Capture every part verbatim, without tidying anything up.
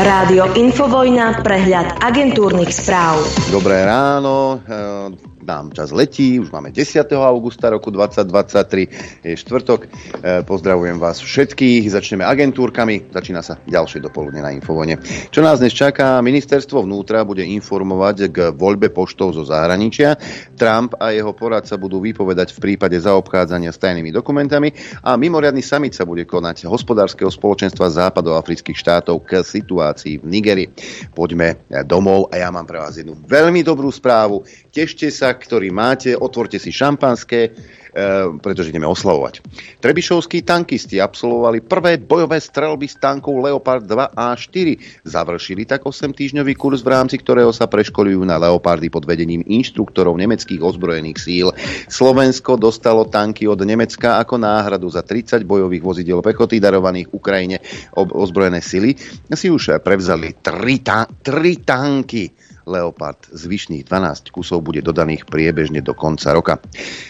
Rádio Infovojna, prehľad agentúrnych správ. Dobré ráno, nám čas letí, už máme desiateho augusta roku dvetisícdvadsaťtri, je štvrtok. Pozdravujem vás všetkých, začneme agentúrkami, začína sa ďalšie dopoludne na Infovojne. Čo nás dnes čaká? Ministerstvo vnútra bude informovať k voľbe poštov zo zahraničia. Trump a jeho poradca budú vypovedať v prípade zaobchádzania s tajnými dokumentami a mimoriadny summit sa bude konať hospodárskeho spoločenstva západoafrických štátov k situácii v Nigerii. Poďme domov a ja mám pre vás jednu veľmi dobrú správu. Tešte sa, ktorý máte, otvorte si šampanské, e, pretože ideme oslavovať. Trebišovskí tankisti absolvovali prvé bojové strelby s tankov Leopard dva á štyri. Završili tak osemtýždňový kurz, v rámci ktorého sa preškolujú na Leopardy pod vedením inštruktorov nemeckých ozbrojených síl. Slovensko dostalo tanky od Nemecka ako náhradu za tridsať bojových vozidiel pechoty darovaných Ukrajine. Ob- ozbrojené sily si už prevzali tri, ta- tri tanky Leopard. Zvyšných dvanásť kusov bude dodaných priebežne do konca roka.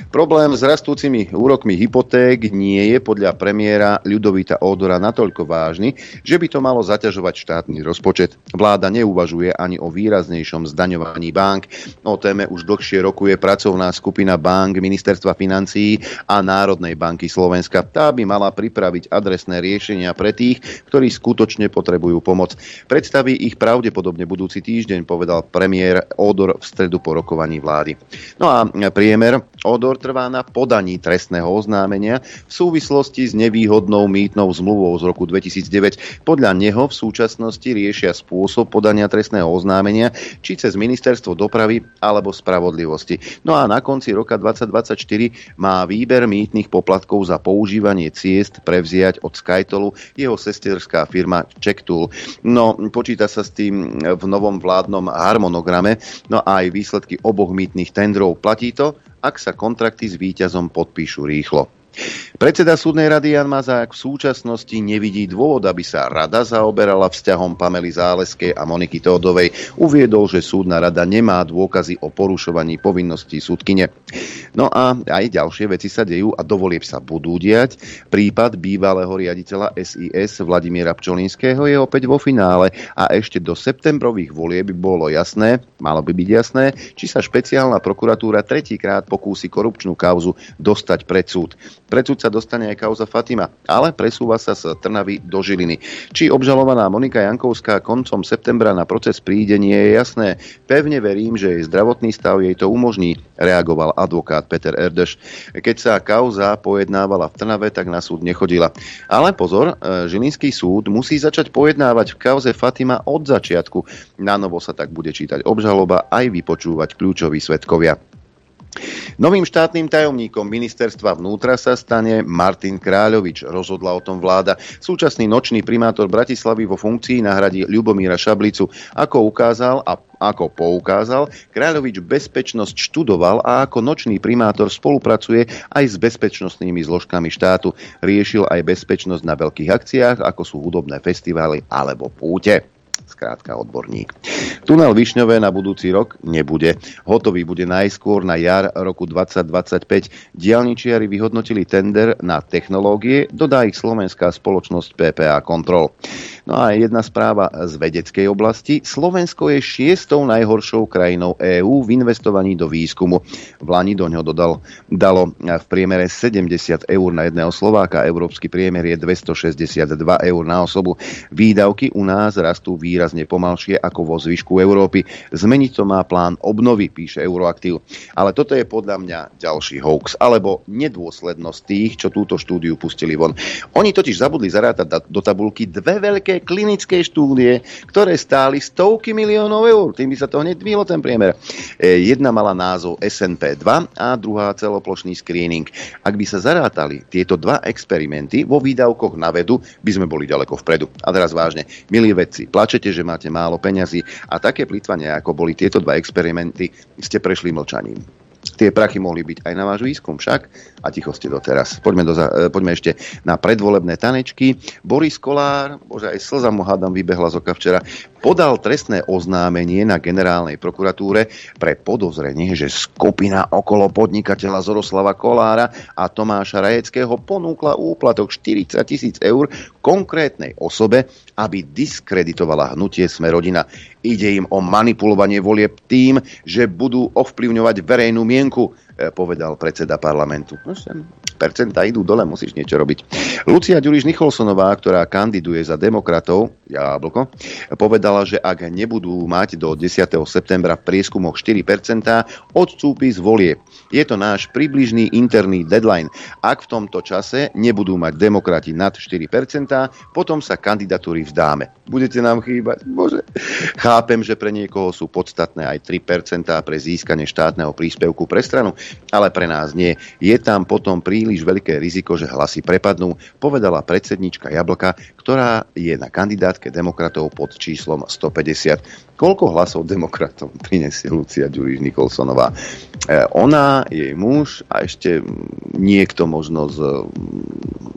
Problém s rastúcimi úrokmi hypoték nie je podľa premiéra Ľudovita Ódora natoľko vážny, že by to malo zaťažovať štátny rozpočet. Vláda neuvažuje ani o výraznejšom zdaňovaní bank. O téme už dlhšie rokuje pracovná skupina bank Ministerstva financií a Národnej banky Slovenska. Tá by mala pripraviť adresné riešenia pre tých, ktorí skutočne potrebujú pomoc. Predstaví ich pravdepodobne budúci týždeň, povedal premiér Ódor v stredu po rokovaní vlády. No a priemer Ódor trvá na podaní trestného oznámenia v súvislosti s nevýhodnou mýtnou zmluvou z roku dvetisícdeväť. Podľa neho v súčasnosti riešia spôsob podania trestného oznámenia či cez ministerstvo dopravy alebo spravodlivosti. No a na konci roka dvetisícdvadsaťštyri má výber mýtnych poplatkov za používanie ciest prevziať od Skytolu jeho sesterská firma Czech Tool. No, počíta sa s tým v novom vládnom harmonograme, no a aj výsledky oboch mýtnych tendrov. Platí to, ak sa kontrakty s víťazom podpíšu rýchlo. Predseda súdnej rady Jan Mazák v súčasnosti nevidí dôvod, aby sa rada zaoberala vzťahom Pamely Záleskej a Moniky Tódovej. Uviedol, že súdna rada nemá dôkazy o porušovaní povinností súdkyne. No a aj ďalšie veci sa dejú a dovolieb sa budú diať. Prípad bývalého riaditeľa es í es Vladimíra Pčolinského je opäť vo finále a ešte do septembrových volieb by bolo jasné, malo by byť jasné, či sa špeciálna prokuratúra tretíkrát pokúsi korupčnú kauzu dostať pred súd. Pred súd sa dostane aj kauza Fatima, ale presúva sa z Trnavy do Žiliny. Či obžalovaná Monika Jankovská koncom septembra na proces príde, nie je jasné. Pevne verím, že jej zdravotný stav jej to umožní, reagoval advokát Peter Erdeš. Keď sa kauza pojednávala v Trnave, tak na súd nechodila. Ale pozor, žilinský súd musí začať pojednávať v kauze Fatima od začiatku. Na novo sa tak bude čítať obžaloba aj vypočúvať kľúčoví svedkovia. Novým štátnym tajomníkom ministerstva vnútra sa stane Martin Kráľovič. Rozhodla o tom vláda. Súčasný nočný primátor Bratislavy vo funkcii nahradí Ľubomíra Šablicu. Ako ukázal a Ako poukázal, Kráľovič bezpečnosť študoval a ako nočný primátor spolupracuje aj s bezpečnostnými zložkami štátu. Riešil aj bezpečnosť na veľkých akciách, ako sú hudobné festivály alebo púte. Skrátka odborník. Tunel Višňové na budúci rok nebude. Hotový bude najskôr na jar roku dvetisícdvadsaťpäť. Diaľničiari vyhodnotili tender na technológie, dodá ich slovenská spoločnosť pé pé á Control. No a jedna správa z vedeckej oblasti. Slovensko je šiestou najhoršou krajinou EÚ v investovaní do výskumu. V Lani do ňoho dodal, dalo v priemere sedemdesiat eur na jedného Slováka. Európsky priemer je dvestošesťdesiatdva eur na osobu. Výdavky u nás rastú výrazne výrazne pomalšie ako vo zvyšku Európy. Zmeniť to má plán obnovy, píše Euroaktiv. Ale toto je podľa mňa ďalší hoax, alebo nedôslednosť tých, čo túto štúdiu pustili von. Oni totiž zabudli zarátať do tabulky dve veľké klinické štúdie, ktoré stáli stovky miliónov eur. Tým by sa to hneď dvihlo ten priemer. Jedna mala názov es en pé dva a druhá celoplošný screening. Ak by sa zarátali tieto dva experimenty vo výdavkoch na vedu, by sme boli ďaleko vpredu. A teraz vážne, milí vedci, plačete, že máte málo peňazí a také plytvanie, ako boli tieto dva experimenty, ste prešli mlčaním. Tie prachy mohli byť aj na váš výskum však a ticho ste doteraz. Poďme, do, poďme ešte na predvolebné tanečky. Boris Kolár, bože aj slza mu hádam vybehla z oka včera, podal trestné oznámenie na generálnej prokuratúre pre podozrenie, že skupina okolo podnikateľa Zoroslava Kolára a Tomáša Rajeckého ponúkla úplatok štyridsať tisíc eur konkrétnej osobe, aby diskreditovala hnutie Sme rodina. Ide im o manipulovanie volieb tým, že budú ovplyvňovať verejnú mienku, povedal predseda parlamentu. No sem, percenta idú dole, musíš niečo robiť. Lucia Ďuriš Nicholsonová, ktorá kandiduje za demokratov, Jablko, povedala, že ak nebudú mať do desiateho septembra v prieskumoch štyri percentá, odstúpi z volieb. Je to náš približný interný deadline. Ak v tomto čase nebudú mať demokrati nad štyri percentá, potom sa kandidatúry vzdáme. Budete nám chýbať, bože. Chápem, že pre niekoho sú podstatné aj tri percentá pre získanie štátneho príspevku pre stranu, ale pre nás nie. Je tam potom príliš veľké riziko, že hlasy prepadnú, povedala predsednička Jablka, ktorá je na kandidátke demokratov pod číslom stopäťdesiat. Koľko hlasov demokratov prinesie Lucia Ďuriš Nicholsonová? Ona, jej muž a ešte niekto možno z,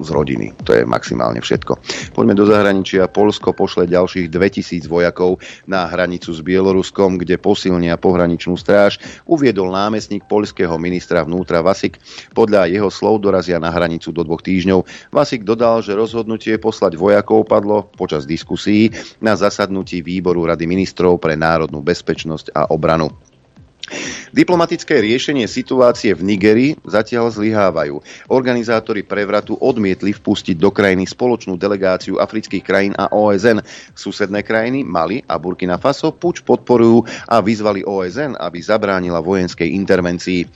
z rodiny. To je maximálne všetko. Poďme do zahraničia. Poľsko pošle ďalších dvetisíc vojakov na hranicu s Bieloruskom, kde posilnia pohraničnú stráž, uviedol námestník poľského ministra vnútra Vasik. Podľa jeho slov dorazia na hranicu do dvoch týždňov. Vasik dodal, že rozhodnutie poslať vojakov padlo počas diskusí na zasadnutí výboru Rady ministrov pre národnú bezpečnosť a obranu. Diplomatické riešenie situácie v Nigerii zatiaľ zlyhávajú. Organizátori prevratu odmietli vpustiť do krajiny spoločnú delegáciu afrických krajín a ó es en. Susedné krajiny Mali a Burkina Faso puč podporujú a vyzvali ó es en, aby zabránila vojenskej intervencii.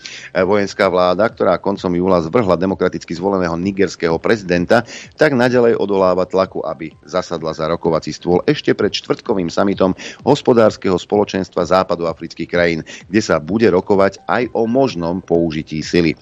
Vojenská vláda, ktorá koncom júla zvrhla demokraticky zvoleného nigerského prezidenta, tak naďalej odoláva tlaku, aby zasadla za rokovací stôl ešte pred štvrtkovým samitom hospodárskeho spoločenstva západoafrických krajín, kde sa bude rokovať aj o možnom použití sily.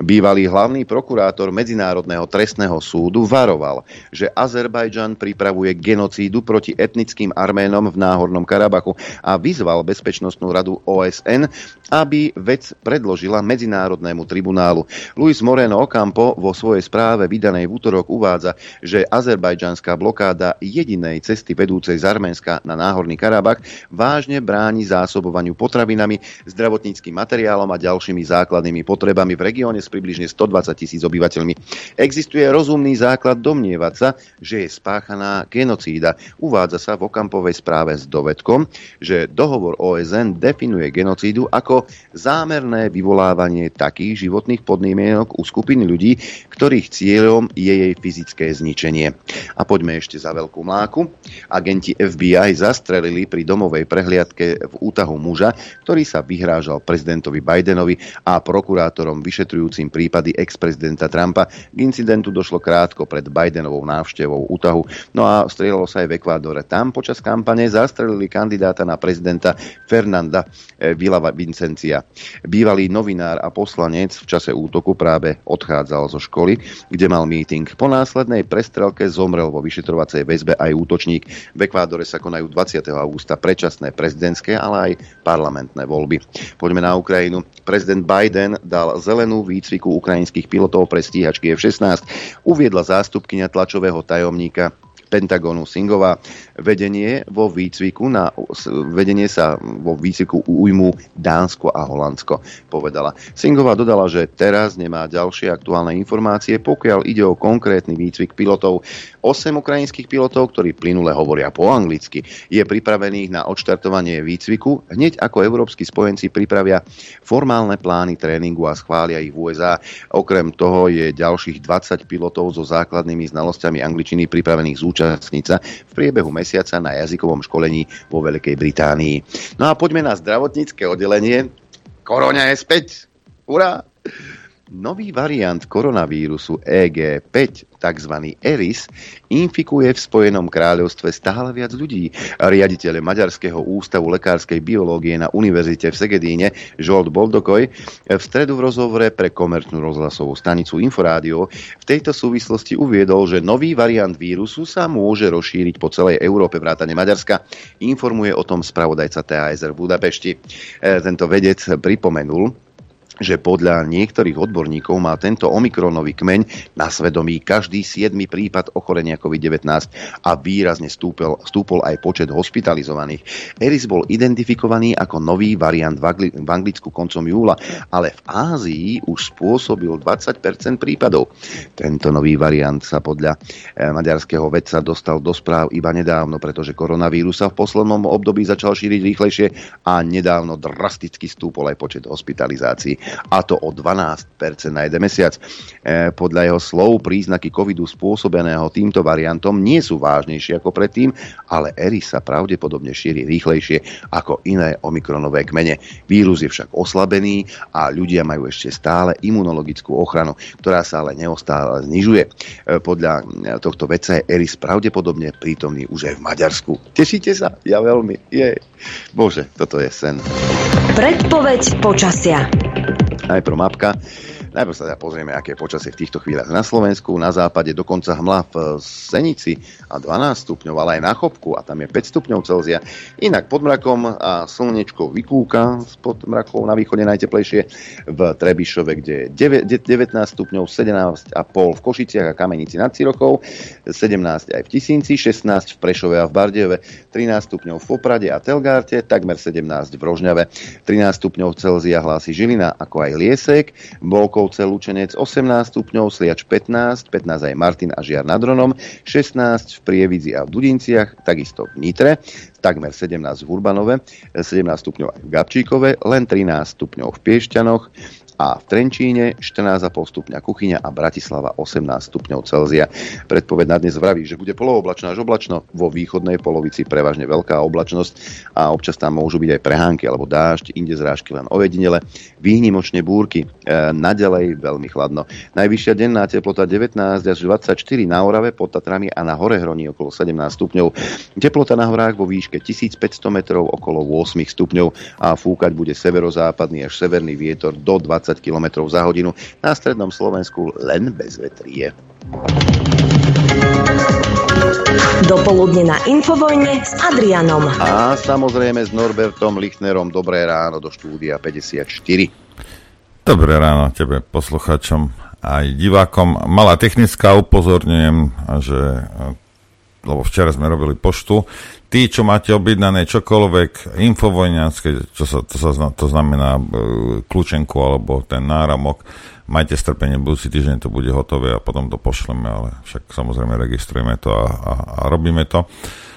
Bývalý hlavný prokurátor Medzinárodného trestného súdu varoval, že Azerbajdžan pripravuje genocídu proti etnickým Arménom v Náhornom Karabachu a vyzval Bezpečnostnú radu ó es en, aby vec predložila Medzinárodnému tribunálu. Luis Moreno Ocampo vo svojej správe vydanej v útorok uvádza, že azerbajdžanská blokáda jedinej cesty vedúcej z Arménska na Náhorný Karabach vážne bráni zásobovaniu potravinami, zdravotníckym materiálom a ďalšími základnými potrebami v regióne s približne stodvadsať tisíc obyvateľmi. Existuje rozumný základ domnievať sa, že je spáchaná genocída. Uvádza sa v Okampovej správe s dovedkom, že dohovor ó es en definuje genocídu ako zámerné vyvolávanie takých životných podmienok u skupiny ľudí, ktorých cieľom je jej fyzické zničenie. A poďme ešte za veľkú mláku. Agenti ef bí aj zastrelili pri domovej prehliadke v útahu muža, ktorý sa vyhrážal prezidentovi Bidenovi a prokurátorom vyšetrujúcim prípady ex-prezidenta Trumpa. K incidentu došlo krátko pred Bidenovou návštevou útahu. No a strieľalo sa aj v Ekvádore. Tam počas kampane zastrelili kandidáta na prezidenta Fernanda Villavicencia. Bývalý novinár a poslanec v čase útoku práve odchádzal zo školy, kde mal meeting. Po následnej prestrelke zomrel vo vyšetrovacej väzbe aj útočník. V Ekvádore sa konajú dvadsiateho augusta predčasné prezidentské, ale aj parlamentné voľby. Poďme na Ukrajinu. Prezident Biden dal zelenú výcviku ukrajinských pilotov pre stíhačky ef šestnásť, uviedla zástupkyňa tlačového tajomníka Pentagonu Singová. Vedenie vo výcviku na vedenie sa vo výcviku ujmú Dánsko a Holandsko, povedala. Singová dodala, že teraz nemá ďalšie aktuálne informácie, pokiaľ ide o konkrétny výcvik pilotov. Osem ukrajinských pilotov, ktorí plynule hovoria po anglicky, je pripravených na odštartovanie výcviku hneď ako európski spojenci pripravia formálne plány tréningu a schvália ich v ú es á. Okrem toho je ďalších dvadsať pilotov so základnými znalosťami angličiny pripravených zúčastniť v priebehu mesiaca na jazykovom školení vo Veľkej Británii. No a poďme na zdravotnícke oddelenie. Korona je späť. Hurá! Nový variant koronavírusu é gé päť, tzv. Eris, infikuje v Spojenom kráľovstve stále viac ľudí. Riaditeľ Maďarského ústavu lekárskej biológie na univerzite v Segedíne, Zsolt Boldokoj, v stredu v rozhovore pre komerčnú rozhlasovú stanicu Inforádio v tejto súvislosti uviedol, že nový variant vírusu sa môže rozšíriť po celej Európe vrátane Maďarska. Informuje o tom spravodajca té á es er v Budapešti. Tento vedec pripomenul, že podľa niektorých odborníkov má tento omikronový kmeň na svedomí každý siedmy prípad ochorenia kovid devätnásť a výrazne stúpil, stúpol aj počet hospitalizovaných. Eris bol identifikovaný ako nový variant v, Angli- v Anglicku koncom júla, ale v Ázii už spôsobil dvadsať percent prípadov. Tento nový variant sa podľa maďarského vedca dostal do správ iba nedávno, pretože koronavírus sa v poslednom období začal šíriť rýchlejšie a nedávno drasticky stúpol aj počet hospitalizácií. A to o dvanásť percent na jeden mesiac. E, podľa jeho slov príznaky covidu spôsobeného týmto variantom nie sú vážnejšie ako predtým, ale Eris sa pravdepodobne šíri rýchlejšie ako iné omikronové kmene. Vírus je však oslabený a ľudia majú ešte stále imunologickú ochranu, ktorá sa ale neustále znižuje. E, podľa tohto vedca je Eris pravdepodobne prítomný už aj v Maďarsku. Tešíte sa? Ja veľmi. Jej. Bože, toto je sen. Predpoveď počasia. Najprv mapka. Najprv sa pozrieme, aké počasie v týchto chvíľach na Slovensku. Na západe dokonca hmla v Senici a dvanásť stupňov, ale aj na Chopku a tam je päť stupňov Celzia. Inak pod mrakom a slnečko vykúka spod mrakov, na východe najteplejšie v Trebišove, kde je devätnásť stupňov, sedemnásť a pol v Košiciach a Kamenici nad Cirochou, sedemnásť aj v Tisínci, šestnásť v Prešove a v Bardejove, trinásť stupňov v Poprade a Telgárte, takmer sedemnásť v Rožňave, trinásť stupňov Celzia hlási Žilina, ako aj Liesek, Bolko Lučenec osemnásť stupňov, Sliač pätnásť, pätnásť aj Martin a Žiar nad Hronom, šestnásť v Prievidzi a v Dudinciach, takisto v Nitre, takmer sedemnásť v Urbanove, sedemnásť stupňov aj v Gabčíkove, len trinásť stupňov v Piešťanoch a v Trenčíne, štrnásť a pol stupňa Kuchyňa a Bratislava osemnásť stupňov Celzia. Predpoveď na dnes vraví, že bude polooblačno až oblačno, vo východnej polovici prevažne veľká oblačnosť a občas tam môžu byť aj prehánky alebo dážď, inde zrážky len ojedinele, výnimočne búrky, e, naďalej veľmi chladno. Najvyššia denná teplota devätnásť až dvadsaťštyri na Orave, pod Tatrami a na Horehroní okolo sedemnásť stupňov. Teplota na horách vo výške tisícpäťsto metrov okolo osem stupňov a fúkať bude severozápadný až severný vietor do dvadsať kilometrov za hodinu. Na strednom Slovensku len bez vetrie. Dopoludne na Infovojne s Adrianom. A samozrejme s Norbertom Lichtnerom. Dobré ráno do štúdia päťdesiatštyri. Dobré ráno tebe, posluchačom aj divákom. Malá technická, upozorňujem, že lebo včera sme robili poštu. Tí, čo máte objednané čokoľvek infovojňanské, čo sa, to, sa, to znamená e, kľúčenku alebo ten náramok, majte strpenie, budúci týždeň to bude hotové a potom to pošleme, ale však samozrejme registrujeme to a, a, a robíme to.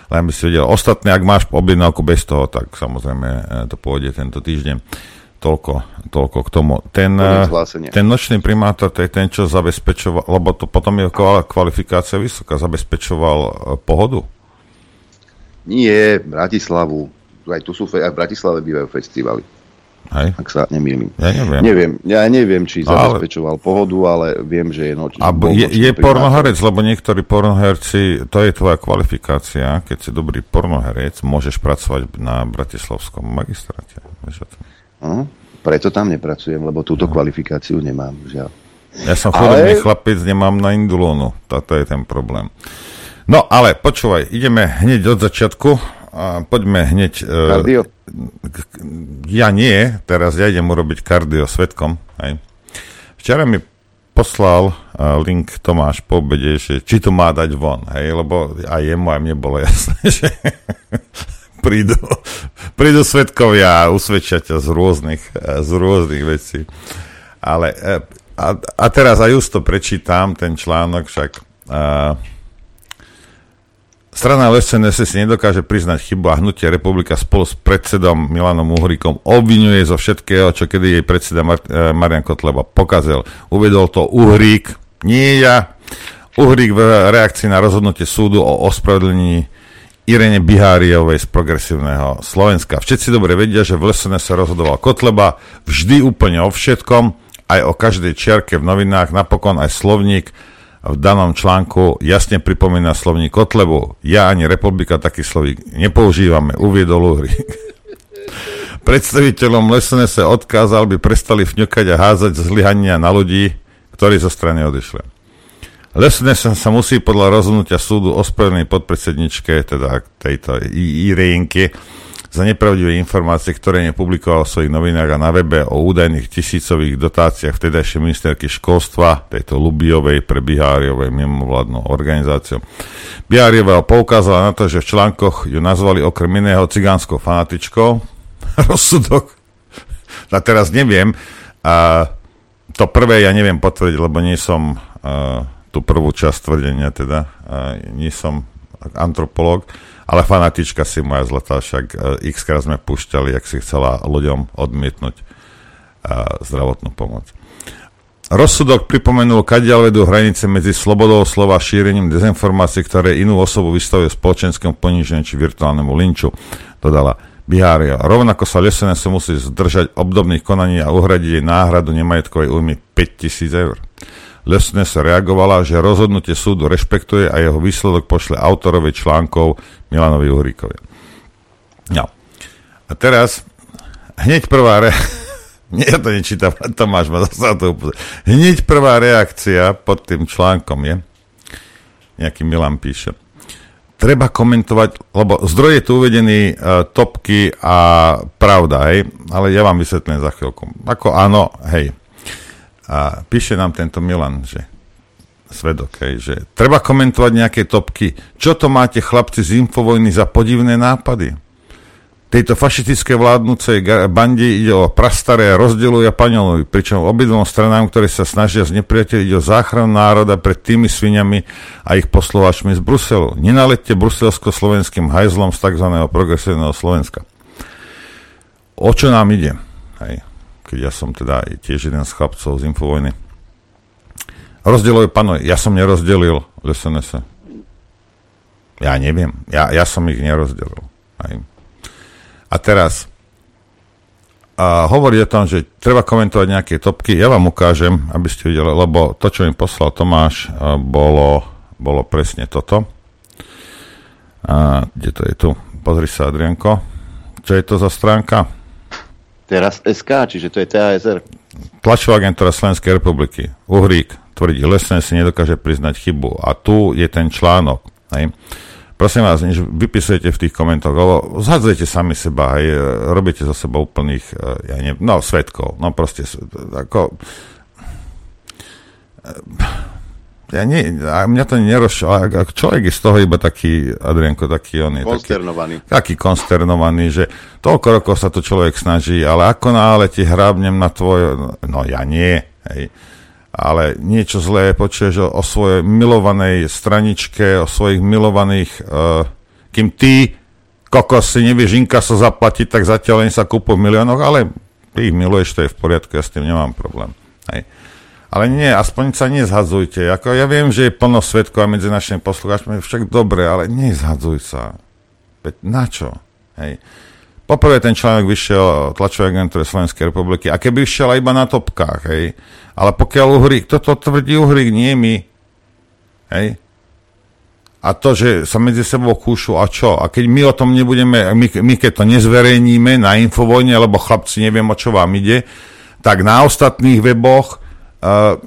Len by si vedel, ostatné, ak máš objednávku bez toho, tak samozrejme e, to pôjde tento týždeň. Toľko, toľko k tomu. Ten, ten nočný primátor, to je ten, čo zabezpečoval, lebo to potom je kvalifikácia vysoká, zabezpečoval pohodu? Nie, Bratislavu. Aj tu sú, aj v Bratislave bývajú festivaly. Hej. Ak sa nemýlim. Ja neviem. neviem. Ja neviem, či zabezpečoval ale... pohodu, ale viem, že je nočný. A je, je pornoherec, lebo niektorí pornoherci, to je tvoja kvalifikácia, keď si dobrý pornoherec, môžeš pracovať na bratislavskom magistráte. Vieš o tom? No, preto tam nepracujem, lebo túto no. kvalifikáciu nemám, žiaľ. Ja som chudobný ale... chlapec, nemám na indulónu. Toto je ten problém. No, ale počúvaj, ideme hneď od začiatku. A poďme hneď... Kardio? E, ja nie, teraz ja idem urobiť kardio svetkom. Aj. Včera mi poslal uh, link Tomáš po obede, že či to má dať von, hej, lebo aj jemu, aj mne bolo jasné, že... Prídu, prídu svedkovia a usvedčia ťa z rôznych, z rôznych vecí. Ale, a, a teraz aj už to prečítam, ten článok však. A, strana ĽSNS si nedokáže priznať chybu a hnutie Republika spolu s predsedom Milanom Uhríkom obvinuje zo všetkého, čo kedy jej predseda Mar- Marian Kotleba pokazil. Uvedol to Uhrík, nie ja. Uhrík v reakcii na rozhodnutie súdu o ospravedlnení Irene Biháriovej z Progresívneho Slovenska. Všetci dobre vedia, že v ĽSNS sa rozhodoval Kotleba vždy úplne o všetkom, aj o každej čiarke v novinách, napokon aj slovník v danom článku jasne pripomína slovník Kotlebu. Ja ani Republika taký slovník nepoužívame, uviedol Uhrík. Predstaviteľom ĽSNS sa odkázal, by prestali fňukať a házať zlyhania na ľudí, ktorí zo strany odišli. ĽSNS sa musí podľa rozhodnutia súdu ospravedlniť podpredsedničke, teda tejto Irenke, z za nepravdivé informácie, ktoré nepublikoval v svojich novinách a na webe o údajných tisícových dotáciách vtedajšej ministerky školstva, tejto Lubiovej, pre Biháriovej mimovládnou organizáciu. Biháriová poukázala na to, že v článkoch ju nazvali okrem iného cigánskou fanatičkou. Rozsudok. A teraz neviem. A to prvé ja neviem potvrdiť, lebo nie som uh, tú prvú časť tvrdenia, teda uh, nie som antropológ, ale fanatička si moja zlatá, však x krát sme púšťali, jak si chcela ľuďom odmietnúť zdravotnú pomoc. Rozsudok pripomenul, kadiaľ vedú hranice medzi slobodou slova a šírením dezinformácií, ktoré inú osobu vystavujú spoločenskému poniženiu či virtuálnemu linču, dodala Biháriová. Rovnako sa ĽSNS musí zdržať obdobných konaní a uhradiť jej náhradu nemajetkovej újmy päťtisíc eur. ĽSNS reagovala, že rozhodnutie súdu rešpektuje a jeho výsledok pošle autorovi článkov Milanovi Uhríkovi. No. A teraz, hneď prvá re... ja to nečítam, Tomáš ma zase to upozoril. Hneď prvá reakcia pod tým článkom je, nejaký Milan píše, treba komentovať, lebo zdroj je tu uvedený e, topky a pravda, hej, ale ja vám vysvetlím za chvíľku. Ako áno, hej. A píše nám tento Milan, že svedok, hej, že treba komentovať nejaké topky. Čo to máte, chlapci z Infovojny, za podivné nápady? Tejto fašistické vládnucej bandi ide o prastaré rozdielu Japaňolov, pričom obidvom stranám, ktoré sa snažia znepriateľiť, ide o záchranu národa pred tými sviniami a ich poslucháčmi z Bruselu. Nenaletite bruselsko-slovenským hajzlom z tzv. Progresívneho Slovenska. O čo nám ide? Hej. Keď ja som teda tiež jeden z chlapcov z Infovojny. Rozdeľujú panuje. Ja som nerozdelil es en es. Ja neviem. Ja, ja som ich nerozdelil. Aj. A teraz a hovorí o tom, že treba komentovať nejaké topky. Ja vám ukážem, aby ste videli, lebo to, čo im poslal Tomáš, bolo, bolo presne toto. A kde to je tu? Pozri sa, Adrianko. Čo je to za stránka? Teraz es ká, čiže to je TASR. Tlačová agentúra Slovenskej republiky. Uhrík tvrdí, ĽSNS si nedokáže priznať chybu. A tu je ten článok. Hej. Prosím vás, než vypisujete v tých komentoch, lebo zhadzujete sami seba, hej, robíte za seba úplných, ja neviem, no, svedkov. No, proste, ako... Ja nie, mňa to nerozšlo. Človek je z toho iba taký, Adrianko, taký on je. Konsternovaný. Taký, taký konsternovaný, že toľko rokov sa to človek snaží, ale ako náhle ti hrábnem na tvoje... No ja nie, hej. Ale niečo zlé počuješ o, o svojej milovanej straničke, o svojich milovaných... Uh, kým ty, kokos, si nevieš inkaso zaplatiť, tak zatiaľ len sa kúpu v miliónoch, ale ty ich miluješ, to je v poriadku, ja s tým nemám problém, hej. Ale nie, aspoň sa nezhadzujte. Ako ja viem, že je plno svedkov a medzi našimi poslucháčmi, však dobre, ale nezhadzuj sa. Veď na čo? Hej. Poprvé ten článok vyšiel tlačovej agentúre Slovenskej republiky, a keby vyšiel iba na topkách, hej. Ale pokiaľ Uhrík, toto tvrdí Uhrík, nie my. Hej. A to, že sa medzi sebou kúšu, a čo? A keď my o tom nebudeme, my, my keď to nezverejníme na Infovojne, lebo chlapci, neviem, o čo vám ide, tak na ostatných weboch Uh,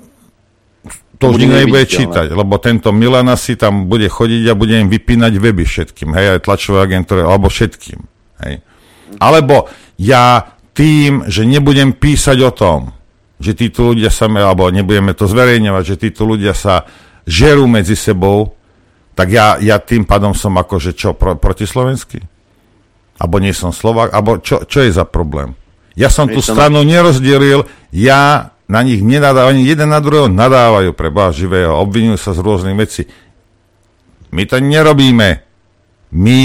to už nebude čítať, lebo tento Milan asi tam bude chodiť a bude im vypínať weby všetkým, hej, aj tlačové agentúry, alebo všetkým, hej. Alebo ja tým, že nebudem písať o tom, že títo ľudia sa, alebo nebudeme to zverejňovať, že títo ľudia sa žerú medzi sebou, tak ja, ja tým pádom som akože čo, pro, protislovenský? Alebo nie som Slovák? Alebo čo, čo je za problém? Ja som tú stranu nerozdielil, ja... Na nich nenadávajú, ani jeden na druhého nadávajú pre Boha živého, obvinujú sa z rôznych vecí. My to nerobíme. My.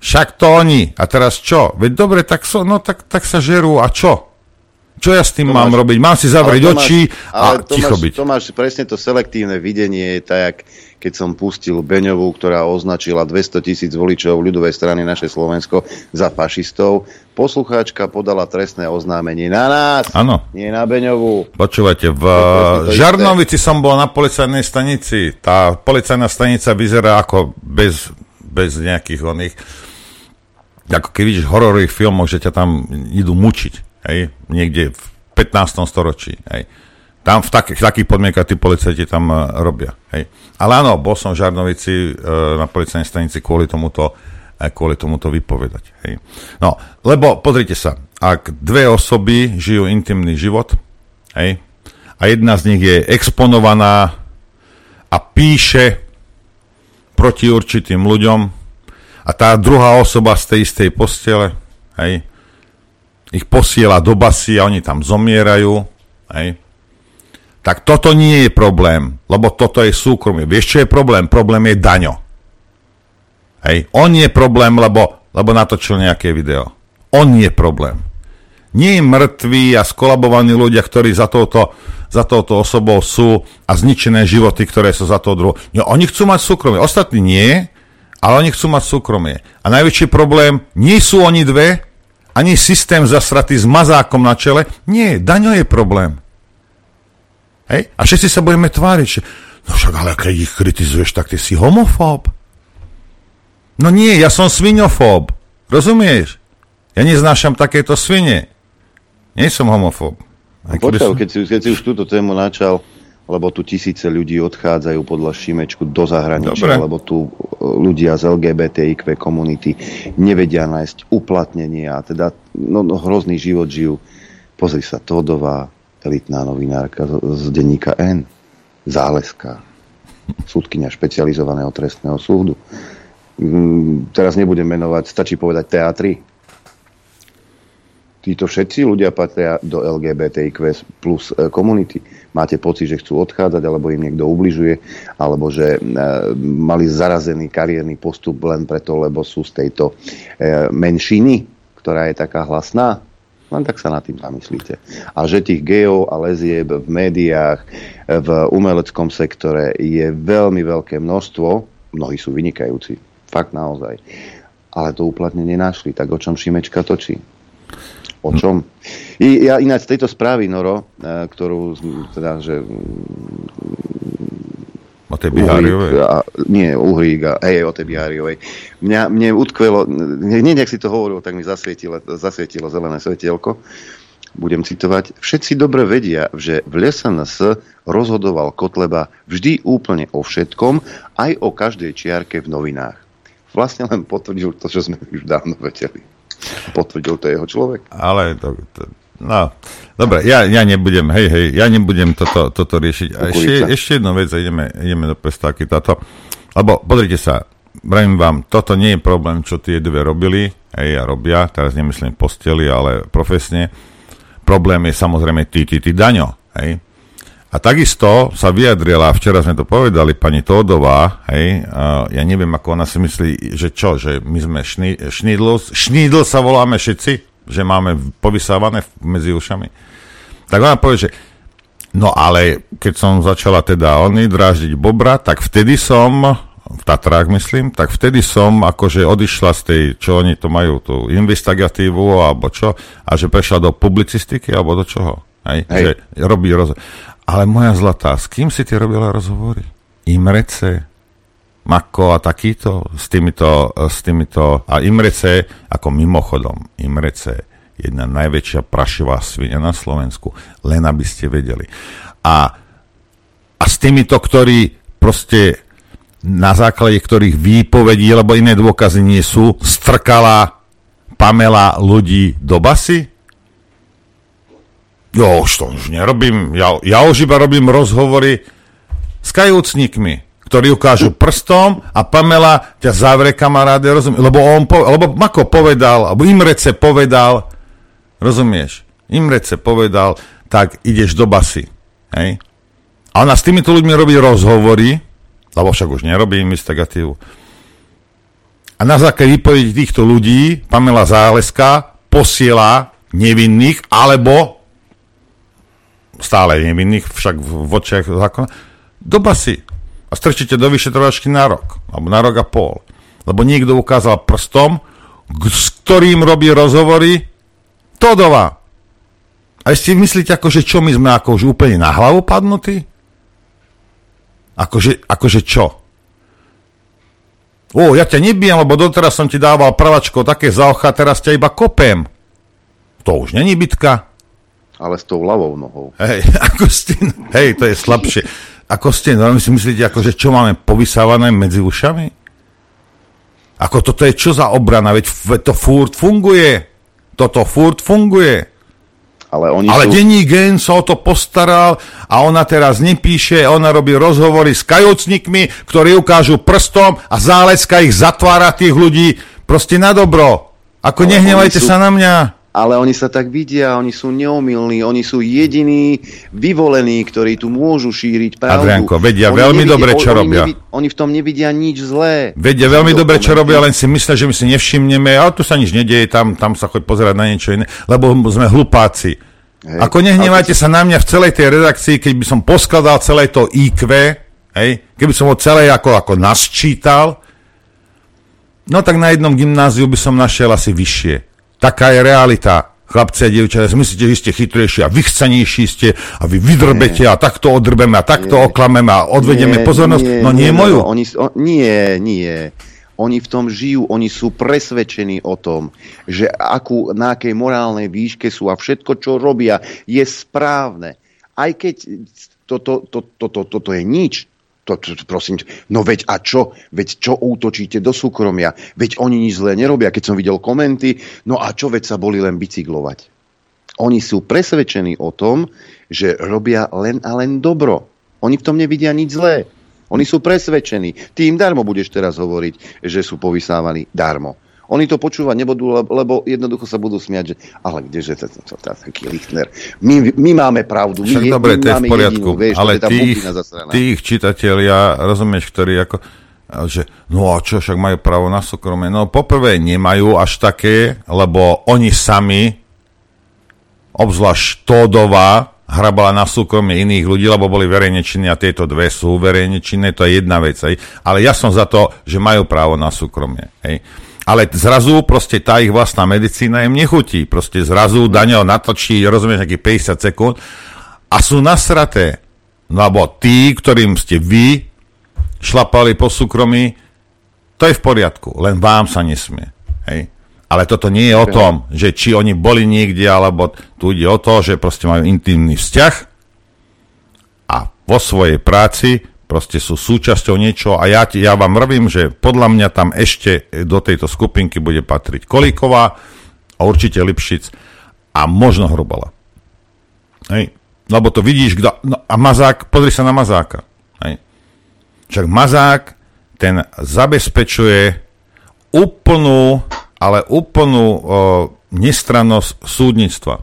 Však to oni. A teraz čo? Veď dobre, tak, so, no, tak, tak sa žerú. A čo? Čo ja s tým Tomáš, mám robiť? Mám si zavrieť Tomáš, oči a Tomáš, ticho byť. Tomáš, presne to selektívne videnie je tak, keď som pustil Beňovú, ktorá označila dvestotisíc voličov ľudovej strany Naše Slovensko za fašistov. Poslucháčka podala trestné oznámenie na nás, ano. Nie na Beňovú. Počúvajte, v Žarnovici som bol na policajnej stanici. Tá policajná stanica vyzerá ako bez, bez nejakých oných, ako keď vidíš v hororových filmoch, že ťa tam idú mučiť. Hej, niekde v pätnástom storočí. Hej. Tam v, tak, v takých podmienkach tí policajti tam uh, robia. Hej. Ale áno, bol som v Žarnovici uh, na policajnej stanici kvôli tomuto uh, kvôli tomuto vypovedať. Hej. No, lebo pozrite sa, ak dve osoby žijú intimný život, hej, a jedna z nich je exponovaná a píše proti určitým ľuďom a tá druhá osoba z tej istej postele, hej, ich posiela do basy a oni tam zomierajú, hej, tak toto nie je problém, lebo toto je súkromie. Vieš, čo je problém? Problém je Daňo. Hej. On je problém, lebo, lebo natočil nejaké video. On je problém. Nie mŕtví a skolabovaní ľudia, ktorí za touto, za touto osobou sú a zničené životy, ktoré sú za toho druhou. No, oni chcú mať súkromie. Ostatní nie, ale oni chcú mať súkromie. A najväčší problém, nie sú oni dve, ani systém zasratý s Mazákom na čele. Nie, Daňo je problém. Hej? A všetci sa budeme tváriť, že no však, ale keď ich kritizuješ, tak ty si homofób. No nie, ja som sviňofób. Rozumieš? Ja neznášam takéto svine. Nie som homofób. Počkaj, som... keď, si, keď si už túto tému načal, lebo tu tisíce ľudí odchádzajú podľa Šimečku do zahraničia. Dobre. Lebo tu ľudia z el gé bé té í kvé komunity nevedia nájsť uplatnenie a teda no, no, hrozný život žijú. Pozri sa, Tódová, elitná novinárka z, z denníka N. Záleska, súdkyňa špecializovaného trestného súdu. Mm, teraz nebudem menovať, stačí povedať teatry. Títo všetci ľudia patria do el gé bé té í kvé plus komunity. Máte pocit, že chcú odchádzať, alebo im niekto ubližuje, alebo že e, mali zarazený kariérny postup len preto, lebo sú z tejto e, menšiny, ktorá je taká hlasná. Len tak sa nad tým zamyslíte. A že tých gejov a lezieb v médiách, v umeleckom sektore je veľmi veľké množstvo, mnohí sú vynikajúci, fakt naozaj, ale to uplatnenie našli, tak o čom Šimečka točí? O čom? I, ja ináč z tejto správy, Noro, ktorú teda, že... O tej Biháriovej? Nie, Uhrík, hej, o tej Biháriovej. Mňa, mne utkvelo, hneď ak si to hovoril, tak mi zasvietilo, zasvietilo zelené svetielko. Budem citovať. Všetci dobre vedia, že v el es en es rozhodoval Kotleba vždy úplne o všetkom, aj o každej čiarke v novinách. Vlastne len potvrdil to, čo sme už dávno vedeli. Potvrdil to jeho človek. Ale to... to... No, dobre, ja, ja nebudem, hej, hej, ja nebudem toto, toto riešiť. A ešte, ešte jednu vec, ideme, ideme do prestávky, táto, lebo pozrite sa, bravím vám, toto nie je problém, čo tie dve robili, hej, a robia, teraz nemyslím posteli, ale profesne, problém je samozrejme ty, ty, ty, Daňo, hej. A takisto sa vyjadrila, včera sme to povedali, pani Tódová, hej, uh, ja neviem, ako ona si myslí, že čo, že my sme šni, šnidl, šnidl sa voláme všetci, že máme povysávané medzi ušami. Tak ona povie, že no ale keď som začala teda oni dráždiť Bobra, tak vtedy som, v Tatrách myslím, tak vtedy som akože odišla z tej, čo oni to majú, tú investigatívu alebo čo, a že prešla do publicistiky alebo do čoho. Hej? Hej. Že robí rozhovor. Ale moja zlatá, s kým si ty robila rozhovory? Imrece, Mako a takýto, s týmito, s týmito, a Imrece, ako mimochodom, Imrece, jedna najväčšia prašivá svinia na Slovensku, len aby ste vedeli. A, a s týmito, ktorí proste, na základe ktorých výpovedí, lebo iné dôkazy nie sú, strkala Pamela ľudí do basy? Jo, už to už nerobím, ja, ja už iba robím rozhovory s kajúcnikmi, ktorí ukážu prstom a Pamela ťa zavre, kamaráde, rozumieš? Lebo on, po, lebo Mako povedal, alebo Imrece povedal, rozumieš? Imrece povedal, tak ideš do basy, hej? A ona s týmito ľuďmi robí rozhovory, lebo však už nerobí investigatívu. A na základe výpovedí týchto ľudí Pamela Záleska posiela nevinných, alebo stále nevinných, však v očiach zákona, do basy. A strčíte do vyšetrovačky na rok, alebo na rok a pol. Lebo niekto ukázal prstom, k- s ktorým robí rozhovory Tódová. A ešte myslíte, akože čo, my sme ako už úplne na hlavu padnutí? Akože, akože čo? Ó, ja ťa nebijem, lebo doteraz som ti dával pravačkou také zaocha, teraz ťa iba kopem. To už není bitka. Ale s tou ľavou nohou. Hej, ako ste, hej, to je slabšie. Ako ste, no my si myslíte, akože čo máme povysávané medzi ušami? Ako toto je čo za obrana? Veď to furt funguje. Toto furt funguje. Ale, oni Ale sú... denní Gen sa o to postaral a ona teraz nepíše, ona robí rozhovory s kajúcnikmi, ktorí ukážu prstom a Záleska ich zatvára tých ľudí proste na dobro. Ako Ale nehnevajte sú... sa na mňa. Ale oni sa tak vidia, oni sú neomilní, oni sú jediní vyvolení, ktorí tu môžu šíriť pravdu. Adriánko, vedia oni veľmi nevidia, dobre, čo oni robia. Nevidia, oni v tom nevidia nič zlé. Vedia veľmi dobre, čo robia, len si myslia, že my si nevšimneme, ale tu sa nič nedieje, tam, tam sa choď pozerať na niečo iné, lebo sme hlupáci. Hej, ako nehnevajte si... sa na mňa v celej tej redakcii, keď by som poskladal celé to í kvé, hej, keby som ho celé ako, ako nasčítal, no tak na jednom gymnáziu by som našiel asi vyššie. Taká je realita, chlapci a dievčatá. Myslíte, že ste chytrejší a vychcanejší ste a vy vydrbete nie. A takto odrbeme a takto nie. Oklameme a odvedieme nie, pozornosť. Nie, no nie, nie moju. No, oni, on, nie, nie. Oni v tom žijú, oni sú presvedčení o tom, že akú, na akej morálnej výške sú a všetko, čo robia, je správne. Aj keď toto to, to, to, to, to je nič. To, to, to, prosím, no veď a čo? Veď čo útočíte do súkromia? Veď oni nič zlé nerobia, keď som videl komenty. No a čo, veď sa boli len bicyklovať? Oni sú presvedčení o tom, že robia len a len dobro. Oni v tom nevidia nič zlé. Oni sú presvedčení. Ty im darmo budeš teraz hovoriť, že sú povysávaní darmo. Oni to počúvať nebudú, lebo jednoducho sa budú smiať, že ale kdeže to taký Lichtner. My, my máme pravdu, my, je, dobre, my máme jedinú, vieš, ale to je tá Putina zasraná. Tých čitatelia, rozumieš, ktorí ako, že no a čo, však majú právo na súkromie? No poprvé nemajú až také, lebo oni sami, obzvlášť Tódová, hrabala na súkromie iných ľudí, lebo boli verejne činné a tieto dve sú verejne činné, to je jedna vec. Hej. Ale ja som za to, že majú právo na súkromie. Hej. Ale zrazu proste tá ich vlastná medicína im nechutí. Proste zrazu Daniel natočí, rozumieš, nejakých päťdesiat sekúnd a sú nasraté. No alebo tí, ktorým ste vy šlapali po súkromí, to je v poriadku, len vám sa nesmie. Hej. Ale toto nie je o tom, že či oni boli niekde, alebo tu ide o to, že proste majú intimný vzťah a vo svojej práci proste sú súčasťou niečo a ja, ja vám robím, že podľa mňa tam ešte do tejto skupinky bude patriť Kolíková a určite Lipšic a možno Hrubala. Hej. Lebo to vidíš, kdo... No a Mazák, pozri sa na Mazáka. Hej. Však Mazák, ten zabezpečuje úplnú, ale úplnú o, nestrannosť súdnictva.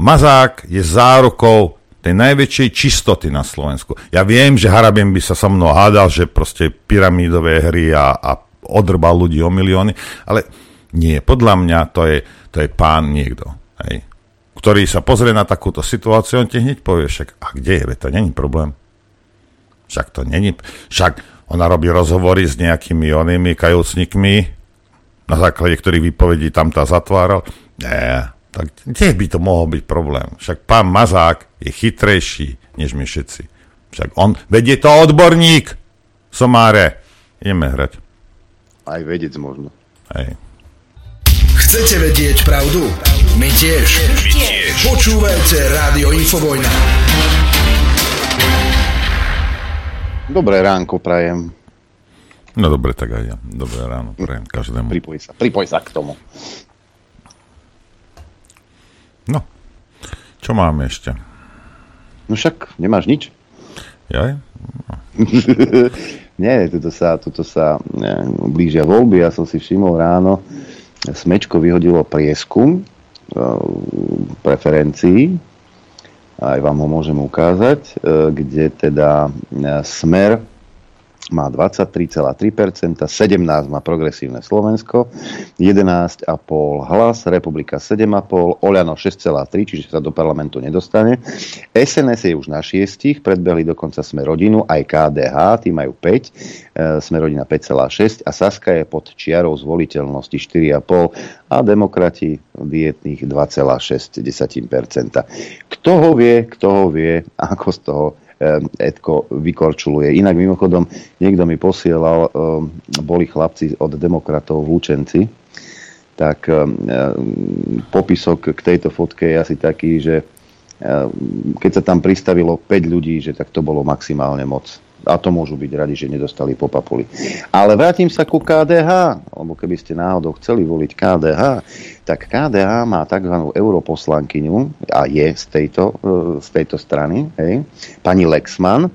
Mazák je zárukou tej najväčšej čistoty na Slovensku. Ja viem, že Harabin by sa so mnou hádal, že proste pyramídové hry a, a odrbal ľudí o milióny, ale nie, podľa mňa to je, to je pán niekto, hej, ktorý sa pozrie na takúto situáciu, on ti hneď povie, však a kde je, to není problém. Však to není, však ona robí rozhovory s nejakými onými kajúcnikmi, na základe ktorých výpovedí tam tá zatváral. Nie, tak kde by to mohol byť problém? Však pán Mazák je chytrejší, než my všetci. Však on, vedie to odborník, somáre. Ideme hrať. Aj vedieť možno. Hej. Chcete vedieť pravdu? My tiež. My tiež. Počúvajte Rádio Infovojna. Dobré ránko prajem. No dobre, tak aj ja. Dobré ráno prajem každému. Pripoj sa, pripoj sa k tomu. No, čo máme ešte? No však, nemáš nič? Jaj? No. Nie, tuto sa, tuto sa ne, blížia voľby, ja som si všimol ráno, Smečko vyhodilo prieskum e, preferencií, aj vám ho môžem ukázať, e, kde teda e, Smer má dvadsaťtri celá tri percenta, sedemnásť má Progresívne Slovensko, jedenásť celá päť Hlas, Republika sedem celá päť, Oľano šesť celá tri, čiže sa do parlamentu nedostane. es en es je už na šiestich, predbehli dokonca Sme rodinu, aj ká dé há, tí majú päť, Sme rodina päť celá šesť a Saska je pod čiarou zvoliteľnosti štyri celá päť a Demokrati dietných dva celá šesť percenta. Kto ho vie, kto ho vie, ako z toho Edko vykorčuluje. Inak mimochodom, niekto mi posielal, boli chlapci od Demokratov v Lučenci, tak popisok k tejto fotke je asi taký, že keď sa tam pristavilo päť ľudí, že tak to bolo maximálne moc. A to môžu byť radi, že nedostali po papuli. Ale vrátim sa ku ká dé há, lebo keby ste náhodou chceli voliť ká dé há, tak ká dé há má takzvanú europoslankyňu a je z tejto, z tejto strany, hej, pani Lexman,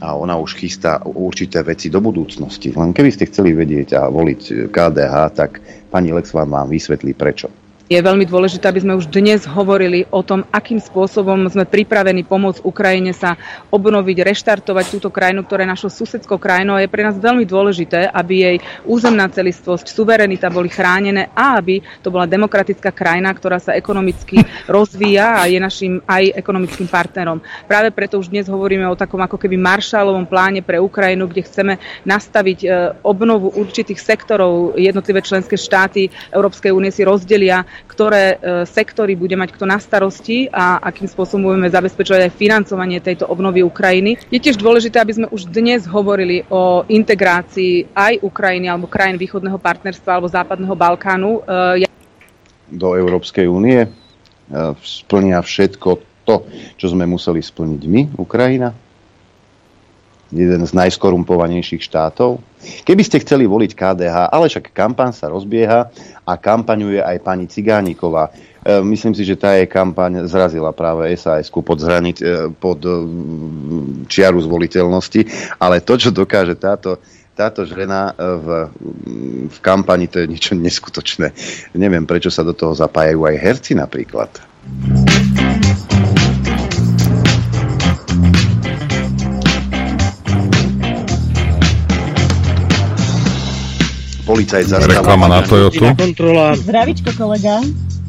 a ona už chystá určité veci do budúcnosti. Len keby ste chceli vedieť a voliť ká dé há, tak pani Lexman vám vysvetlí prečo. Je veľmi dôležité, aby sme už dnes hovorili o tom, akým spôsobom sme pripravení pomôcť Ukrajine sa obnoviť, reštartovať túto krajinu, ktorá je našou susedskou krajinou. Je pre nás veľmi dôležité, aby jej územná celistvosť, suverenita boli chránené a aby to bola demokratická krajina, ktorá sa ekonomicky rozvíja a je našim aj ekonomickým partnerom. Práve preto už dnes hovoríme o takom ako keby Marshallovom pláne pre Ukrajinu, kde chceme nastaviť obnovu určitých sektorov. Jednotlivé členské štáty Európskej únie si rozdelia, ktoré sektory bude mať kto na starosti a akým spôsobom budeme zabezpečovať aj financovanie tejto obnovy Ukrajiny. Je tiež dôležité, aby sme už dnes hovorili o integrácii aj Ukrajiny alebo krajín východného partnerstva alebo západného Balkánu. Do Európskej únie splnia všetko to, čo sme museli splniť my, Ukrajina. Jeden z najskorumpovanejších štátov. Keby ste chceli voliť ká dé há, ale však kampaň sa rozbieha a kampaňuje aj pani Cigániková. E, myslím si, že tá jej kampaň zrazila práve es a esku pod, zhranic, e, pod e, čiaru zvoliteľnosti, ale to, čo dokáže táto Táto žena v, v kampani, to je niečo neskutočné. Neviem, prečo sa do toho zapájajú aj herci napríklad. Policajt zastavil. Reklama na Toyotu. Zdravičko, kolega.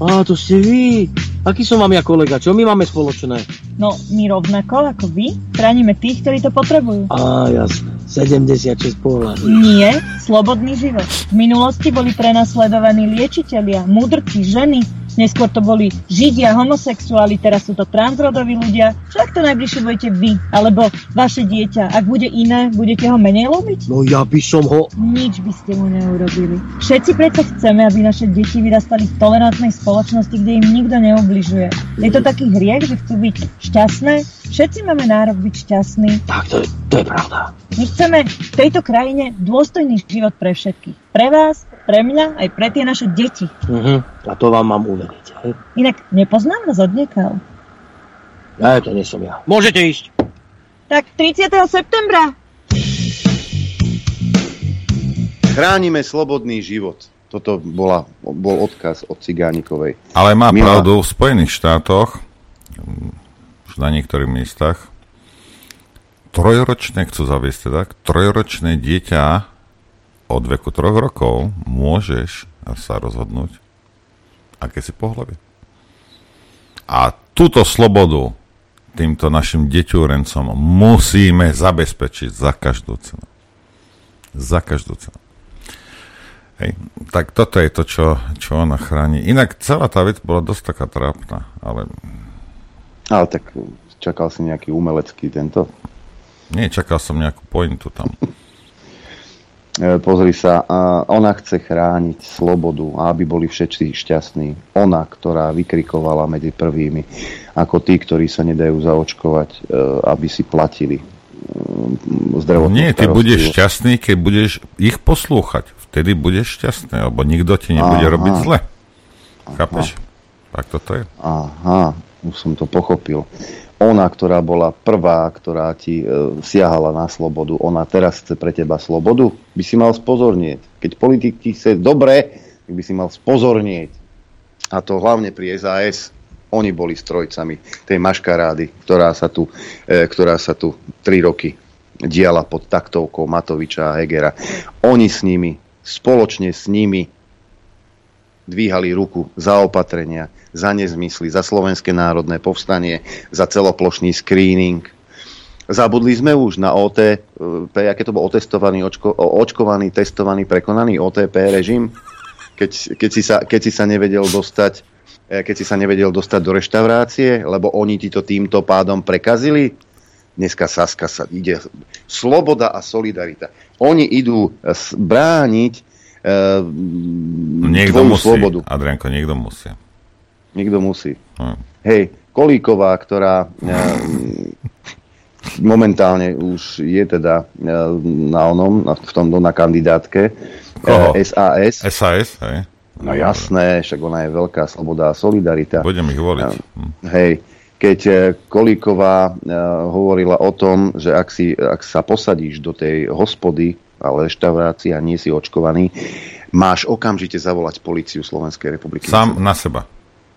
Á, to ste vy. Aký som vám ja kolega? Čo my máme spoločné? No, my rovnako ako vy. Chránime tých, ktorí to potrebujú. Á, jasne. sedemdesiatšesť pohľadí. Nie, slobodný život. V minulosti boli prenasledovaní liečitelia, mudrci, ženy. Neskôr to boli židia, homosexuáli, teraz sú to transrodoví ľudia. Však to najbližšie budete vy, alebo vaše dieťa. Ak bude iné, budete ho menej ľúbiť? No ja by som ho... Nič by ste mu neurobili. Všetci preto chceme, aby naše deti vyrastali v tolerantnej spoločnosti, kde im nikto neubližuje. Je to taký hriech, že chcú byť šťastné? Všetci máme nárok byť šťastní. Tak, to je, to je pravda. My chceme v tejto krajine dôstojný život pre všetkých. Pre vás, pre mňa, aj pre tie naše deti. Uh-huh. A to vám mám uveriť. Hej? Inak nepoznám vás odniekal. Ja to nie som ja. Môžete ísť. Tak tridsiateho septembra. Chránime slobodný život. Toto bola, bol odkaz od Cigánikovej. Ale má Mila pravdu v Spojených štátoch, na niektorých miestach trojročné chcú zaviesť teda, trojročné dieťa od veku troch rokov môžeš sa rozhodnúť aké si pohlavie. A túto slobodu týmto našim deťúrencom musíme zabezpečiť za každú cenu. Za každú cenu. Hej. Tak toto je to, čo, čo ona chráni. Inak celá tá vec bola dosť taká trápna, ale ale tak čakal si nejaký umelecký tento? Nie, čakal som nejakú pointu tam. Pozri sa, ona chce chrániť slobodu a aby boli všetci šťastní. Ona, ktorá vykrikovala medzi prvými, ako tí, ktorí sa nedajú zaočkovať, aby si platili zdravotnú starostlivosť. Nie, ty budeš šťastný, keď budeš ich poslúchať. Vtedy budeš šťastný, alebo nikto ti nebude Aha. robiť zle. Chápeš? Tak toto je. Aha. Už som to pochopil. Ona, ktorá bola prvá, ktorá ti e, siahala na slobodu, ona teraz chce pre teba slobodu, by si mal spozornieť. Keď politik ti chce dobre, tak by si mal spozornieť. A to hlavne pri es a es. Oni boli strojcami tej maškarády, ktorá sa tu, e, ktorá sa tu tri roky diala pod taktovkou Matoviča a Hegera. Oni s nimi, spoločne s nimi dvíhali ruku za opatrenia, za nezmysly, za Slovenské národné povstanie, za celoplošný screening. Zabudli sme už na ó té pé, aké to bol otestovaný, očko, očkovaný, testovaný, prekonaný ó té pé režim, keď, keď, si sa, keď si sa nevedel dostať, keď si sa nevedel dostať do reštaurácie, lebo oni ti to týmto pádom prekazili. Dneska Saska sa ide sloboda a solidarita. Oni idú brániť Uh, niekto musí, slobodu. Adrianko, niekto musí. Niekto musí. Hm. Hej, Kolíková, ktorá uh, momentálne už je teda na onom, v tom na kandidátke. Koho? es a es. es a es, hej. No jasné, však ona je veľká sloboda a solidarita. Budem ich voliť. Hej, keď Kolíková hovorila o tom, že ak, si, ak sa posadíš do tej hospody ale reštaurácia a nie si očkovaný, máš okamžite zavolať políciu Slovenskej republiky. Sám na seba.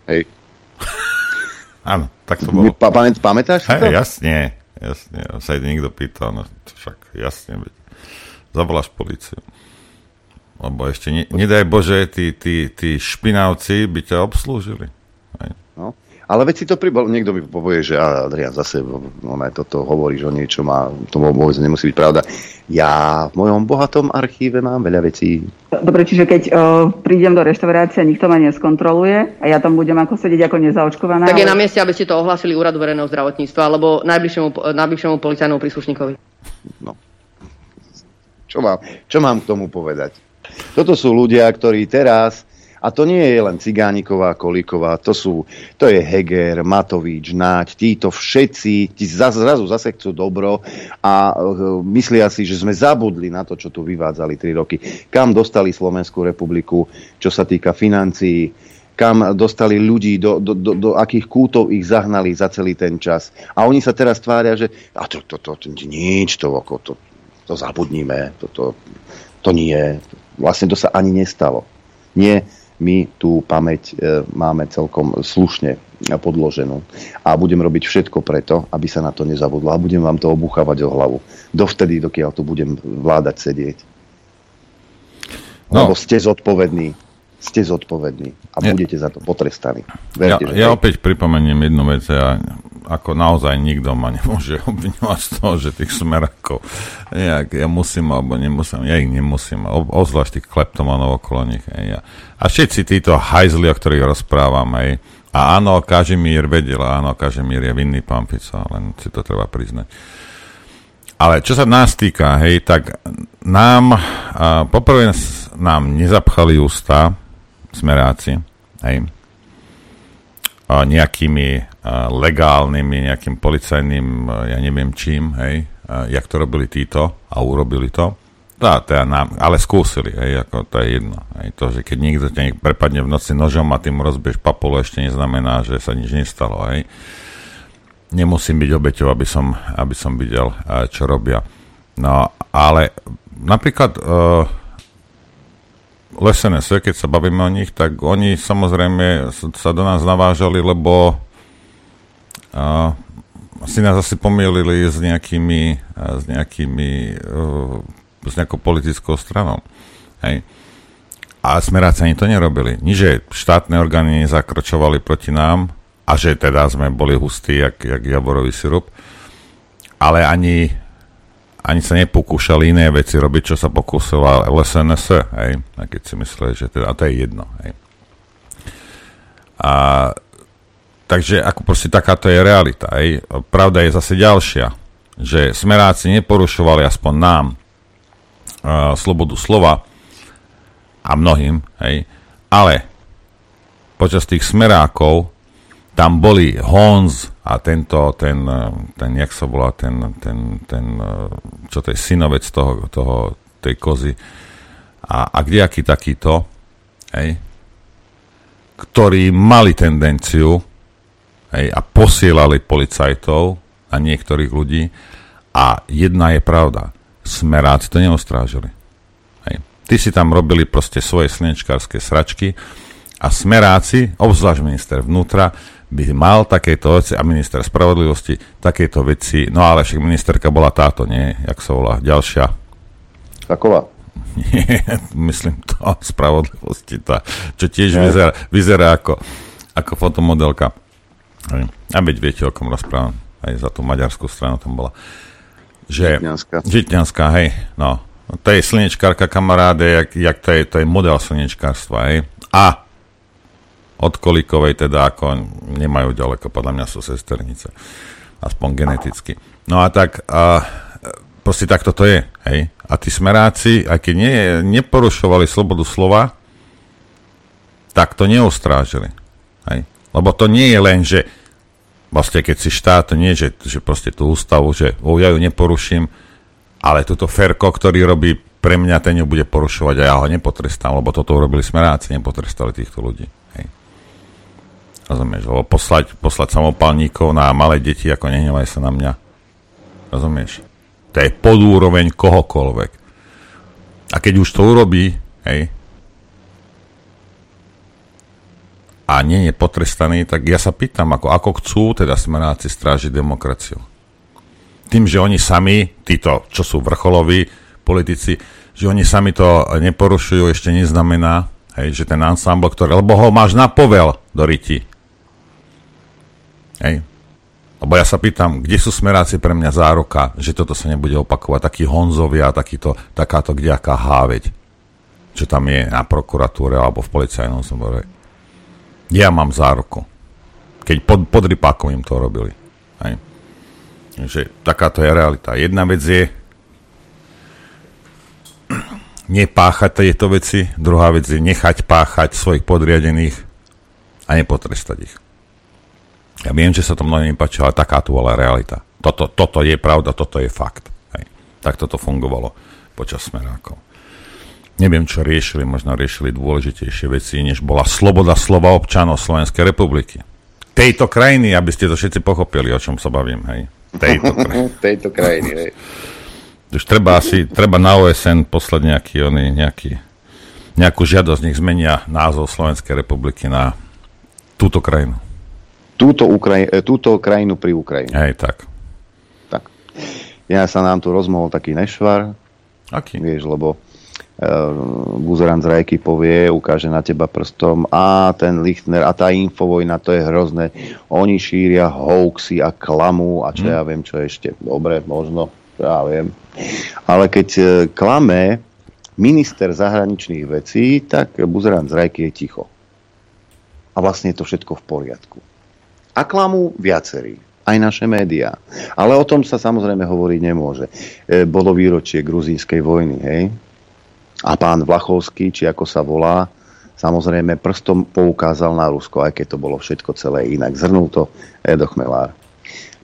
Hej. Áno, tak to bolo. Pa, pa, pamätáš si to? Jasne, jasne. Sa ide nikto pýtal, no však jasne. Veď. Zavoláš políciu. Lebo ešte, ne, nedaj Bože, tí, tí, tí špinavci by ťa obslúžili. No, ale veď si to pribol, niekto mi povie, že Adrián zase ona toto hovorí, že o niečo má, to vôbec nemusí byť pravda. Ja v mojom bohatom archíve mám veľa vecí. Dobre, čiže keď o, prídem do reštaurácie, nikto ma neskontroluje a ja tam budem ako sedieť ako nezaočkovaná. Tak je ale... na mieste, aby ste to ohlásili Úradu verejného zdravotníctva alebo najbližšiemu, najbližšiemu policajnému príslušníkovi. No. Čo mám, čo mám k tomu povedať? Toto sú ľudia, ktorí teraz, a to nie je len Cigániková, Kolíková, to sú, to je Heger, Matovič, Náď, títo všetci, tí zaz, zrazu zase chcú dobro a uh, myslia si, že sme zabudli na to, čo tu vyvádzali tri roky. Kam dostali Slovenskú republiku, čo sa týka financií, kam dostali ľudí, do, do, do, do akých kútov ich zahnali za celý ten čas. A oni sa teraz tvária, že a to, to, to, to nič, to, to, to zabudnime, to, to, to nie. Vlastne to sa ani nestalo. Nie, my tú pamäť e, máme celkom slušne podloženú. A budem robiť všetko preto, aby sa na to nezabudlo. A budem vám to obuchávať o hlavu. Dovtedy, dokiaľ to budem vládať sedieť. No. Lebo ste zodpovední. Ste zodpovední. A ja. budete za to potrestaní. Verte, ja ja opäť pripomeniem jednu vec. Ja, ako naozaj nikto ma nemôže obviňovať z toho, že tých smerákov nejak ja musím, alebo nemusím. Ja ich nemusím. O, ozvlášť tých kleptomanov okolo nich. Hej, ja. A všetci títo hajzli, o ktorých rozprávam. Hej. A áno, Kažimír vedel. Áno, Kažimír je vinný pán Fico. Len si to treba priznať. Ale čo sa nás týka, hej, tak nám, a, poprvé nám nezapchali ústa smeráci, hej, a nejakými a legálnymi, nejakým policajným, ja neviem čím, hej, a jak to robili títo a urobili to. Tá, tá nám, ale skúsili, hej, ako to je jedno. Hej, to, že keď niekto ťa prepadne v noci nožom a tým rozbiješ papulu, ešte neznamená, že sa nič nestalo, hej. Nemusím byť obeťou, aby som, aby som videl, čo robia. No, ale napríklad uh, ĽSNS, keď sa bavíme o nich, tak oni samozrejme sa do nás navážali, lebo Uh, si nás asi pomielili s nejakými, uh, s nejakými uh, s nejakou politickou stranou. Hej. A smeráci ani to nerobili. Nie, že štátne orgány nezakročovali proti nám a že teda sme boli hustí, jak, jak jaborový sirup, ale ani, ani sa nepokúšali iné veci robiť, čo sa pokúsila ĽSNS. Hej. A keď si mysleli, že teda, a to je jedno. Hej. A takže ako proste takáto je realita. Hej. Pravda je zase ďalšia, že smeráci neporušovali aspoň nám uh, slobodu slova a mnohým, hej. Ale počas tých smerákov tam boli Honz a tento, ten, ten jak sa volá, ten, ten, ten čo to je, synovec toho, toho, tej kozy a, a kdejaký takýto, hej, ktorí mali tendenciu a posielali policajtov a niektorých ľudí a jedna je pravda. Smeráci to neostrážili. Hej. Ty si tam robili proste svoje slnečkárske sračky a smeráci, obzvlášť minister vnútra, by mal takéto veci a minister spravodlivosti takéto veci, no ale však ministerka bola táto, nie? Jak sa volá? Ďalšia? Taková? Nie, myslím to spravodlivosti, tá, čo tiež vyzerá, vyzerá ako, ako fotomodelka. A veď viete, o kom rozprávam. Aj za tú maďarskú stranu tam bola. Že, Žitňanská. Žitňanská, hej. No. To je slnečkárka, kamaráde, jak, jak to je, to je model slnečkárstva, hej. A od Kolíkovej teda ako nemajú ďaleko, podľa mňa sú sesternice. Aspoň geneticky. No a tak, a, proste takto to je, hej. A tí smeráci, aj keď nie, neporušovali slobodu slova, tak to neustrážili, hej. Lebo to nie je len, že vlastne keď si štát, nie, že, že proste tú ústavu, že o, ja ju neporuším, ale túto ferko, ktorý robí pre mňa, ten ju bude porušovať a ja ho nepotrestám, lebo toto urobili smeráci, nepotrestali týchto ľudí. Hej. Rozumieš? Lebo poslať, poslať samopalníkov na malé deti, ako nehnevaj sa na mňa. Rozumieš? To je podúroveň kohokoľvek. A keď už to urobí, hej, a nie je potrestaný, tak ja sa pýtam, ako, ako chcú teda smeráci strážiť demokraciu. Tým, že oni sami, títo, čo sú vrcholoví politici, že oni sami to neporušujú, ešte neznamená, hej, že ten ansámbl, ktorý, lebo ho máš na povel do ryti. Hej. Lebo ja sa pýtam, kde sú smeráci pre mňa záruka, že toto sa nebude opakovať, takí Honzovia, takýto, takáto kdejaká háveť, čo tam je na prokuratúre alebo v policajnom zbore. Ja mám záruku. Keď pod, pod Rypákom im to robili. Hej. Takže takáto je realita. Jedna vec je nepáchať tieto veci, druhá vec je nechať páchať svojich podriadených a nepotrestať ich. Ja viem, že sa to mnohým nepáči, ale taká tu bola realita. Toto, toto je pravda, toto je fakt. Hej. Tak toto fungovalo počas smerákov. Neviem, čo riešili, možno riešili dôležitejšie veci, než bola sloboda slova občanov Slovenskej republiky. Tejto krajiny, aby ste to všetci pochopili, o čom sa bavím, hej. Tejto krajiny. Tejto krajiny, hej. Už treba asi, treba na O S N poslať nejaký, oni, nejaký, nejakú žiadosť, nech zmenia názov Slovenskej republiky na túto krajinu. Túto, Ukraj- túto krajinu pri Ukrajine. Hej, tak. Tak. Ja sa nám tu rozmohol taký nešvar. Aký? Vieš, lebo buzerám z rajky, povie, ukáže na teba prstom a ten Lichtner a tá infovojna, to je hrozné, oni šíria hoaxy a klamú a čo ja viem, čo ešte, dobre, možno ja viem, ale keď klame minister zahraničných vecí, tak buzerám z rajky je ticho a vlastne je to všetko v poriadku a klamú viacerí, aj naše médiá, ale o tom sa samozrejme hovoriť nemôže. Bolo výročie gruzínskej vojny, hej. A pán Vlachovský, či ako sa volá, samozrejme prstom poukázal na Rusko, aj keď to bolo všetko celé inak. Zhrnul to Edo Chmelár.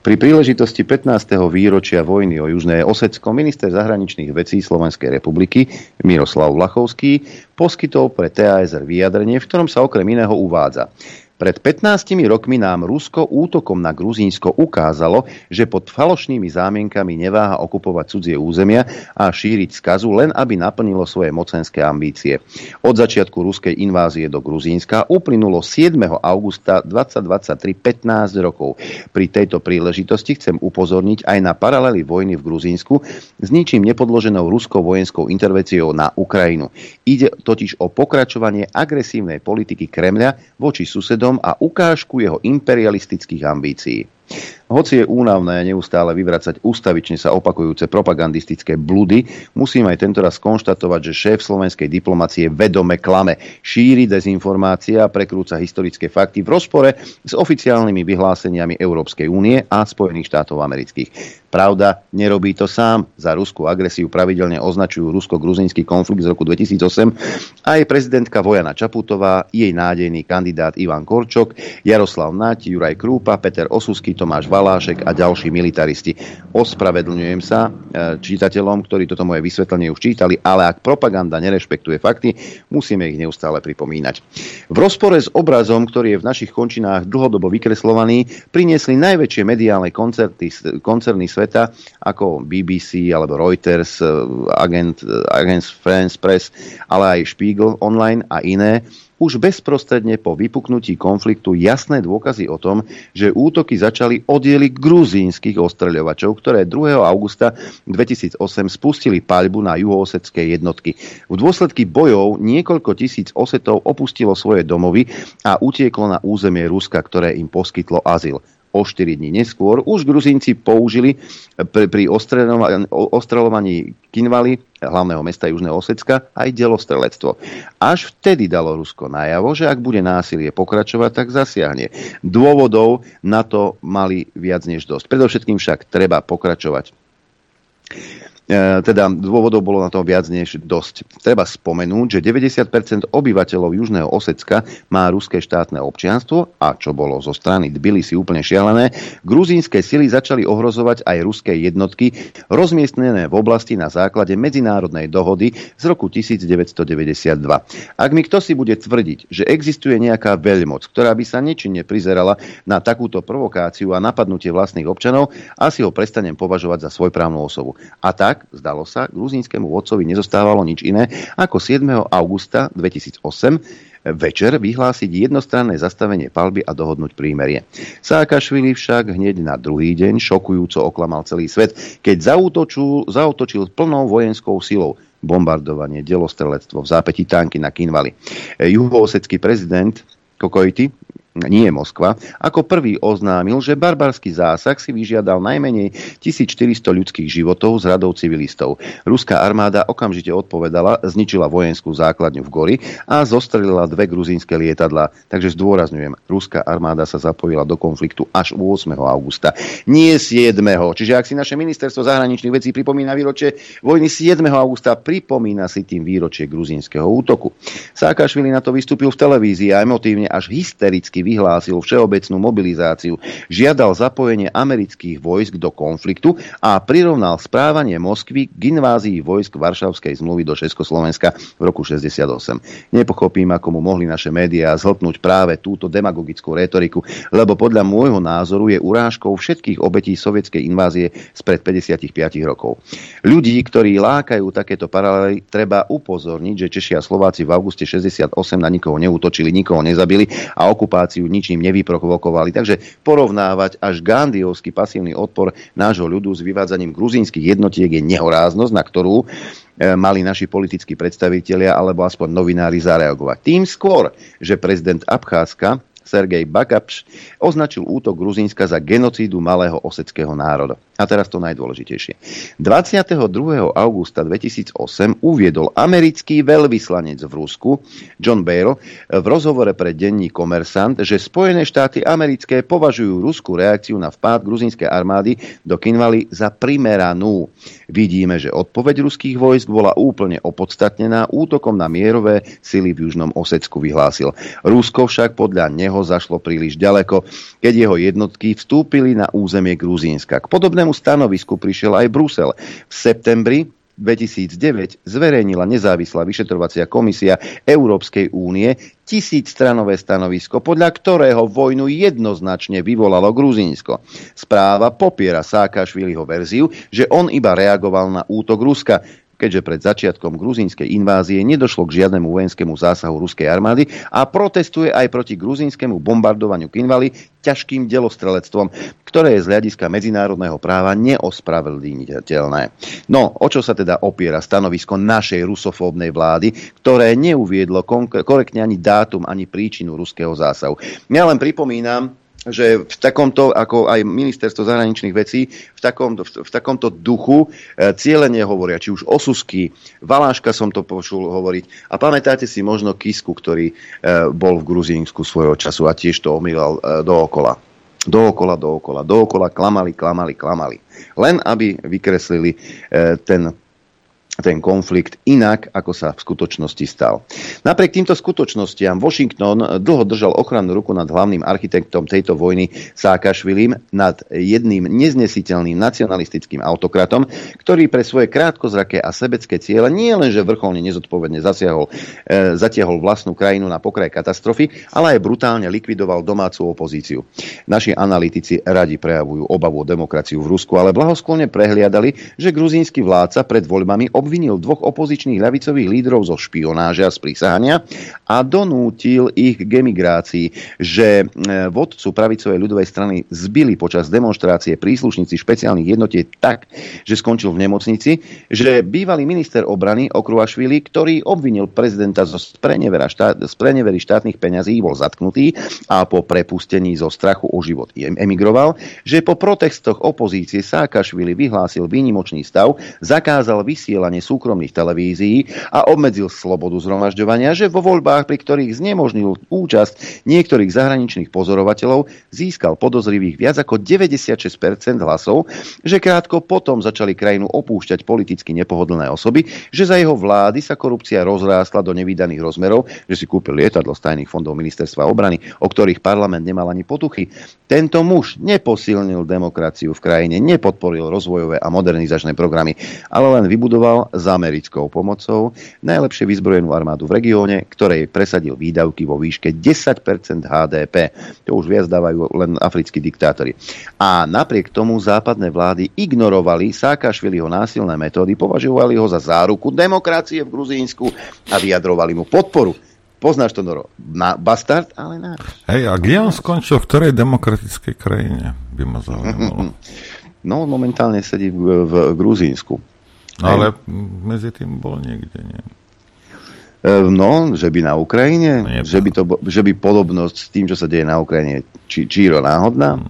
Pri príležitosti pätnásteho výročia vojny o Južné Osecko minister zahraničných vecí Slovenskej republiky Miroslav Vlachovský poskytol pre T A S R vyjadrenie, v ktorom sa okrem iného uvádza: pred pätnástimi rokmi nám Rusko útokom na Gruzínsko ukázalo, že pod falošnými zámienkami neváha okupovať cudzie územia a šíriť skazu, len aby naplnilo svoje mocenské ambície. Od začiatku ruskej invázie do Gruzínska uplynulo siedmeho augusta dvetisícdvadsaťtri pätnásť rokov. Pri tejto príležitosti chcem upozorniť aj na paralely vojny v Gruzínsku s ničím nepodloženou ruskou vojenskou intervenciou na Ukrajinu. Ide totiž o pokračovanie agresívnej politiky Kremľa voči susedom a ukážku jeho imperialistických ambícií. Hoci je únavné neustále vyvracať ústavične sa opakujúce propagandistické bludy, musím aj tentoraz konštatovať, že šéf slovenskej diplomacie vedome klame, šíri dezinformácie a prekrúca historické fakty v rozpore s oficiálnymi vyhláseniami Európskej únie a Spojených štátov amerických. Pravda, nerobí to sám. Za ruskú agresiu pravidelne označujú rusko-gruzínsky konflikt z roku dvetisícosem aj prezidentka Vojana Čaputová, jej nádejný kandidát Ivan Korčok, Jaroslav Naď, Juraj Krúpa, Peter Osusky, Tomáš Valášek a ďalší militaristi. Ospravedlňujem sa čitateľom, ktorí toto moje vysvetlenie už čítali, ale ak propaganda nerešpektuje fakty, musíme ich neustále pripomínať. V rozpore s obrazom, ktorý je v našich končinách dlhodobo vykreslovaný, priniesli najväčšie mediálne koncerty, koncerny sveta ako B B C alebo Reuters, Agent, Agence France Press, ale aj Spiegel online a iné, už bezprostredne po vypuknutí konfliktu jasné dôkazy o tom, že útoky začali oddiely gruzínskych ostreľovačov, ktoré druhého augusta dvetisícosem spustili paľbu na juhoosetské jednotky. V dôsledku bojov niekoľko tisíc Osetov opustilo svoje domovy a utieklo na územie Ruska, ktoré im poskytlo azyl. O štyri dni neskôr už Gruzínci použili pri ostreľovaní Kinvaly, hlavného mesta Južného Osecka, aj delostrelectvo. Až vtedy dalo Rusko najavo, že ak bude násilie pokračovať, tak zasiahne. Dôvodov na to mali viac než dosť. Predovšetkým však treba pokračovať. teda dôvodov bolo na to viac než dosť. Treba spomenúť, že deväťdesiat percent obyvateľov Južného Osecka má ruské štátne občianstvo a čo bolo zo strany Tbilisi úplne šialené, gruzínske sily začali ohrozovať aj ruské jednotky rozmiestnené v oblasti na základe medzinárodnej dohody z roku devätnásťstodeväťdesiatdva. Ak mi kto si bude tvrdiť, že existuje nejaká veľmoc, ktorá by sa nečinne prizerala na takúto provokáciu a napadnutie vlastných občanov, asi ho prestanem považovať za svojprávnu osobu. A tak zdalo sa, gruzínskému vodcovi nezostávalo nič iné, ako siedmeho augusta dvetisícosem večer vyhlásiť jednostranné zastavenie palby a dohodnúť prímerie. Saakašvili však hneď na druhý deň šokujúco oklamal celý svet, keď zaútočil, zaútočil plnou vojenskou silou. Bombardovanie, delostrelectvo, v zápäti tanky na Kinvali. Juhoosecký prezident Kokoity, nie Moskva, ako prvý oznámil, že barbarský zásah si vyžiadal najmenej tisícštyristo ľudských životov z radov civilistov. Ruská armáda okamžite odpovedala, zničila vojenskú základňu v Gori a zostrelila dve gruzínske lietadlá. Takže zdôrazňujem, ruská armáda sa zapojila do konfliktu až ôsmeho augusta. Nie siedmeho. Čiže ak si naše ministerstvo zahraničných vecí pripomína výročie vojny siedmeho augusta, pripomína si tým výročie gruzínskeho útoku. Saakašvili na to vystúpil v televízii a emotívne až hystericky vyhlásil všeobecnú mobilizáciu, žiadal zapojenie amerických vojsk do konfliktu a prirovnal správanie Moskvy k invázii vojsk Varšavskej zmluvy do Československa v roku šesťdesiatom ôsmom. Nepochopím, ako mu mohli naše médiá zhltnúť práve túto demagogickú rétoriku, lebo podľa môjho názoru je urážkou všetkých obetí sovietskej invázie spred päťdesiatpäť rokov. Ľudí, ktorí lákajú takéto paralely, treba upozorniť, že Češi a Slováci v auguste šesťdesiatom ôsmom na nikoho neútočili, nikoho nezabili a okupáci ničím nevyprovokovali. Takže porovnávať až Gandhiovský pasívny odpor nášho ľudu s vyvádzaním gruzínskych jednotiek je nehoráznosť, na ktorú mali naši politickí predstavitelia alebo aspoň novinári zareagovať. Tým skôr, že prezident Abcházska Sergej Bagapš označil útok Gruzínska za genocídu malého oseckého národa. A teraz to najdôležitejšie. dvadsiateho druhého augusta dvetisícosem uviedol americký veľvyslanec v Rusku, John Baird, v rozhovore pre denník Komersant, že Spojené štáty americké považujú ruskú reakciu na vpád gruzínskej armády do Kinvali za primeranú. Vidíme, že odpoveď ruských vojsk bola úplne opodstatnená útokom na mierové sily v Južnom Osecku, vyhlásil. Rusko však podľa neho zašlo príliš ďaleko, keď jeho jednotky vstúpili na územie Gruzínska. K podobnému stanovisku prišiel aj Brusel. V septembri dvetisícdeväť zverejnila nezávislá vyšetrovacia komisia Európskej únie tisícstranové stanovisko, podľa ktorého vojnu jednoznačne vyvolalo Gruzínsko. Správa popiera Saakašviliho verziu, že on iba reagoval na útok Ruska, keďže pred začiatkom gruzínskej invázie nedošlo k žiadnemu vojenskému zásahu ruskej armády a protestuje aj proti gruzínskému bombardovaniu Kinvali ťažkým delostrelectvom, ktoré je z hľadiska medzinárodného práva neospravedlniteľné. No, o čo sa teda opiera stanovisko našej rusofóbnej vlády, ktoré neuviedlo korektne ani dátum, ani príčinu ruského zásahu. Ja len pripomínam, že v takomto, ako aj ministerstvo zahraničných vecí, v takomto, v, v takomto duchu e, cieľene hovoria, či už Osusky, Valáška som to počul hovoriť. A pamätáte si možno Kisku, ktorý e, bol v Gruzínsku svojho času a tiež to omýlal e, dookola. Dookola, dookola, dookola, klamali, klamali, klamali. Len aby vykreslili e, ten... ten konflikt inak, ako sa v skutočnosti stal. Napriek týmto skutočnostiam Washington dlho držal ochrannú ruku nad hlavným architektom tejto vojny Saakašvilim, nad jedným neznesiteľným nacionalistickým autokratom, ktorý pre svoje krátkozraké a sebecké ciele nie lenže vrcholne nezodpovedne zasiahol, e, zatiahol vlastnú krajinu na pokraj katastrofy, ale aj brutálne likvidoval domácu opozíciu. Naši analytici radi prejavujú obavu o demokraciu v Rusku, ale blahosklonne prehliadali, že gruzínsky vládca pred voľbami ob vinil dvoch opozičných ľavicových lídrov zo špionáže a sprísahania a donútil ich k emigrácii, že vodcu pravicovej ľudovej strany zbili počas demonštrácie príslušníci špeciálnych jednotiek tak, že skončil v nemocnici, že bývalý minister obrany Okruašvili, ktorý obvinil prezidenta zo sprenevera štát, sprenevery štátnych peňazí, bol zatknutý a po prepustení zo strachu o život emigroval, že po protestoch opozície Saakašvili vyhlásil výnimočný stav, zakázal vysielanie vysielanie súkromných televízií a obmedzil slobodu zhromažďovania, že vo voľbách, pri ktorých znemožnil účasť niektorých zahraničných pozorovateľov, získal podozrivých viac ako deväťdesiatšesť percent hlasov, že krátko potom začali krajinu opúšťať politicky nepohodlné osoby, že za jeho vlády sa korupcia rozrástla do nevídaných rozmerov, že si kúpil lietadlo z tajných fondov ministerstva obrany, o ktorých parlament nemal ani potuchy. Tento muž neposilnil demokraciu v krajine, nepodporil rozvojové a modernizačné programy, ale len vybudoval s americkou pomocou najlepšie vyzbrojenú armádu v regióne, ktorej presadil výdavky vo výške desať percent há dé pé. To už viac dávajú len africkí diktátori. A napriek tomu západné vlády ignorovali Saakašviliho násilné metódy, považovali ho za záruku demokracie v Gruzínsku a vyjadrovali mu podporu. Poznáš to, Noro? Na bastard, ale náš. Hej, a kde on skončil? V ktorej demokratickej krajine? By ma zaujímalo. No, momentálne sedí v, v Gruzínsku. Ale medzi tým bol niekde, nie? No, že by na Ukrajine, že by, to, že by podobnosť s tým, čo sa deje na Ukrajine, či, číro náhodná. Hmm.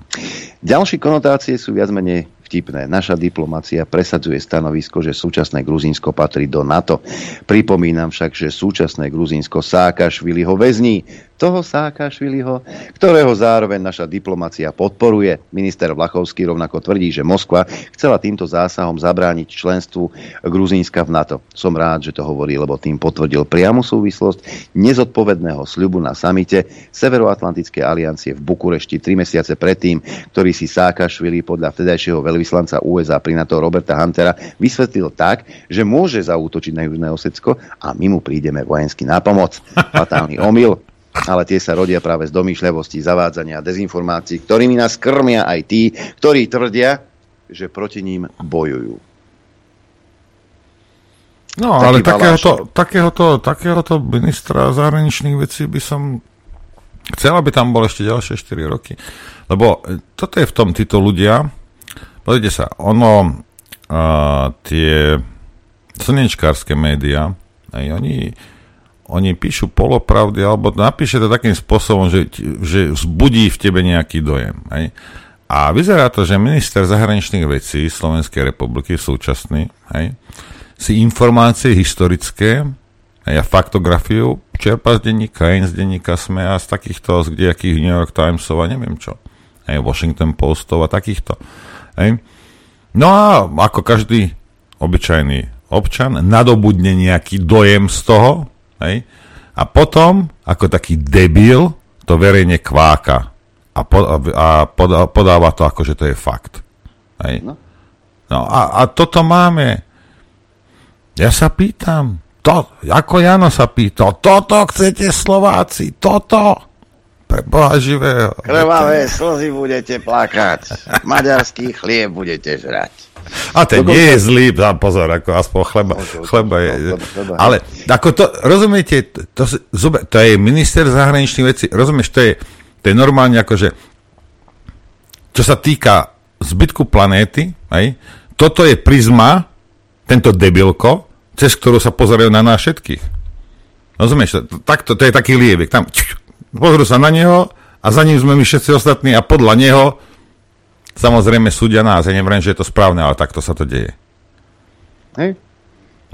Ďalšie konotácie sú viac menej vtipné. Naša diplomacia presadzuje stanovisko, že súčasné Gruzínsko patrí do NATO. Pripomínam však, že súčasné Gruzínsko Saakašviliho väzní. Toho Saakašviliho, ktorého zároveň naša diplomacia podporuje. Minister Vlachovský rovnako tvrdí, že Moskva chcela týmto zásahom zabrániť členstvu Gruzínska v NATO. Som rád, že to hovorí, lebo tým potvrdil priamu súvislosť nezodpovedného sľubu na samite Severoatlantickej aliancie v Bukurešti tri mesiace predtým, ktorý si Saakašvili podľa vtedajšieho veľvyslanca ú es á pri NATO Roberta Huntera vysvetlil tak, že môže zaútočiť na Južné Osecko a my mu prídeme vojensky na pomoc. Fatálny omyl. Ale tie sa rodia práve z domýšľavosti, zavádzania a dezinformácií, ktorými nás krmia aj tí, ktorí tvrdia, že proti ním bojujú. No, Taký ale takéhoto, takéhoto, takéhoto ministra zahraničných vecí by som chcel, aby tam bol ešte ďalšie štyri roky. Lebo toto je v tom títo ľudia. Pozrite sa, ono a, tie slnečkárske médiá, aj oni Oni píšu polopravdy, alebo napíše to takým spôsobom, že, že vzbudí v tebe nejaký dojem. Hej? A vyzerá to, že minister zahraničných vecí Slovenskej republiky súčasný, hej, si informácie historické, hej, a faktografiu čerpa z denníka, z denníka SME a z takýchto, z kdejakých New York Timesov a neviem čo, hej, Washington Postov a takýchto. Hej? No a ako každý obyčajný občan nadobudne nejaký dojem z toho, hej? A potom, ako taký debil, to verejne kváka a, po, a poda, podáva to ako, že to je fakt. Hej? No, no a, a toto máme. Ja sa pýtam, to, ako Jano sa pýtal, toto chcete Slováci, toto? Pre Boha živého. Krvavé slzy budete plakať, maďarský chlieb budete žrať. A ten Dokonca. nie je zlý, dám pozor, ako aspoň chleba, chleba je. Ale ako to, rozumiete, to, to je minister zahraničných vecí, rozumieš, to je, to je normálne akože, čo sa týka zbytku planéty, hej, toto je prizma, tento debilko, cez ktorú sa pozerajú na nás všetkých. Rozumieš, takto, to je taký liebek, tam pozrú sa na neho a za ním sme my všetci ostatní a podľa neho samozrejme súdia nás, ja neviem, že je to správne, ale takto sa to deje. Hej.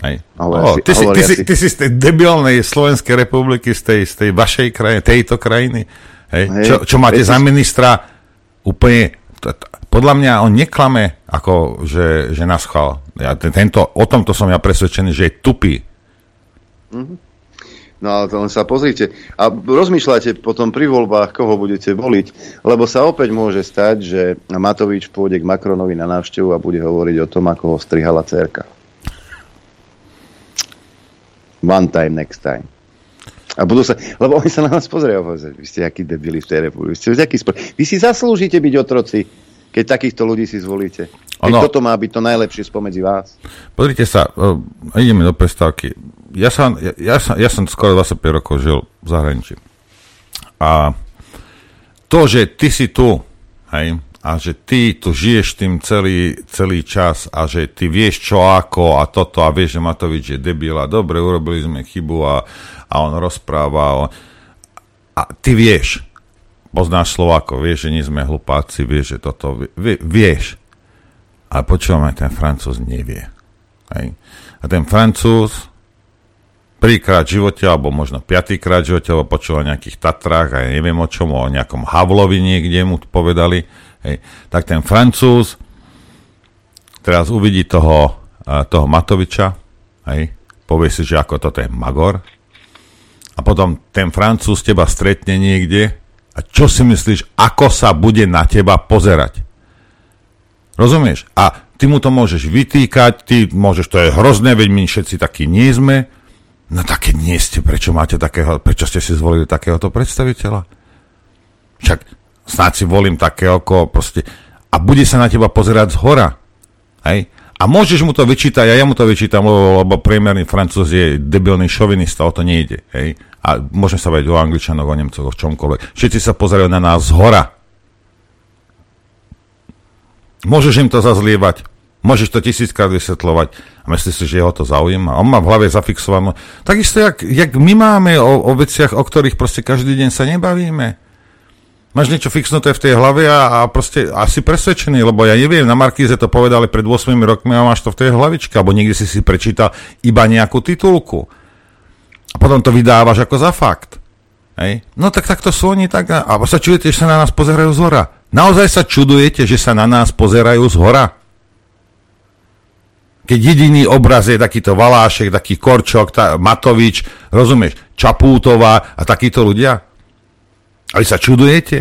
Hej. O, ty, si, ty, si, ty si z tej debilnej Slovenskej republiky, z tej, z tej vašej krajiny, tejto krajiny, hej. Hej. Čo, čo máte Hej. za ministra, úplne, podľa mňa on neklame, ako že, že nás chval. Ja, tento, o tomto som ja presvedčený, že je tupý. Mhm. No ale to len sa pozrite a rozmýšľajte potom pri voľbách, koho budete voliť, lebo sa opäť môže stať, že Matovič pôjde k Macronovi na návštevu a bude hovoriť o tom, ako ho strihala dcérka. One time, next time. A budú sa, lebo oni sa na nás pozerajú, vy ste akí debili v tej republike, vy ste akí spor... Vy si zaslúžite byť otroci, keď takýchto ľudí si zvolíte. Keď ono... toto má byť to najlepšie spomedzi vás. Pozrite sa, uh, ideme do prestávky. Ja som, ja, ja, som, ja som skoro dvadsaťpäť rokov žil v zahraničí. A to, že ty si tu, hej, a že ty tu žiješ tým celý, celý čas a že ty vieš čo ako a toto a vieš, že Matovič je debil a dobre, urobili sme chybu a, a on rozpráva. A, a ty vieš, poznáš Slovákov, vieš, že nie sme hlupáci, vieš, že toto vie, vieš. Ale počúvame, ten Francúz nevie. Hej. A ten Francúz trikrát v živote, alebo možno piatýkrát v živote, alebo počul o nejakých Tatrách a ja neviem o čom, o nejakom Havlovi niekde mu povedali. Hej. Tak ten Francúz teraz uvidí toho, toho Matoviča, hej. Povie si, že ako toto je magor. A potom ten Francúz teba stretne niekde a čo si myslíš, ako sa bude na teba pozerať? Rozumieš? A ty mu to môžeš vytýkať, ty môžeš, to je hrozné, veď my všetci takí nie sme. No tak keď nie ste, prečo máte takého, prečo ste si zvolili takéhoto predstaviteľa? Však snáď si volím takého, koho proste... A bude sa na teba pozerať zhora. Hej? A môžeš mu to vyčítať, a ja mu to vyčítam, lebo, lebo priemerný Francúz je debilný šovinista, o to nejde. Hej? A môžeme sa vedieť o Angličanoch, o Nemcoch, o čomkoľvek. Všetci sa pozerajú na nás zhora. Môžeš im to zazlievať. Môžeš to tisíckrát vysvetľovať a myslíš si, že jeho to zaujíma. On má v hlave zafixovanú. Takisto, jak, jak my máme o, o veciach, o ktorých proste každý deň sa nebavíme. Máš niečo fixnuté v tej hlave a, a proste asi presvedčený, lebo ja neviem, na Markíze to povedali pred ôsmimi rokmi a máš to v tej hlavičke, alebo niekde si si prečítal iba nejakú titulku. A potom to vydávaš ako za fakt. Hej? No tak takto sú oni tak. A sa čudujete, že sa na nás pozerajú zhora. Naozaj sa čudujete, že sa na nás pozerajú zhora. Keď jediný obraz je takýto Valášek, taký Korčok, tá, Matovič, rozumieš, Čapútová a takíto ľudia. A vy sa čudujete?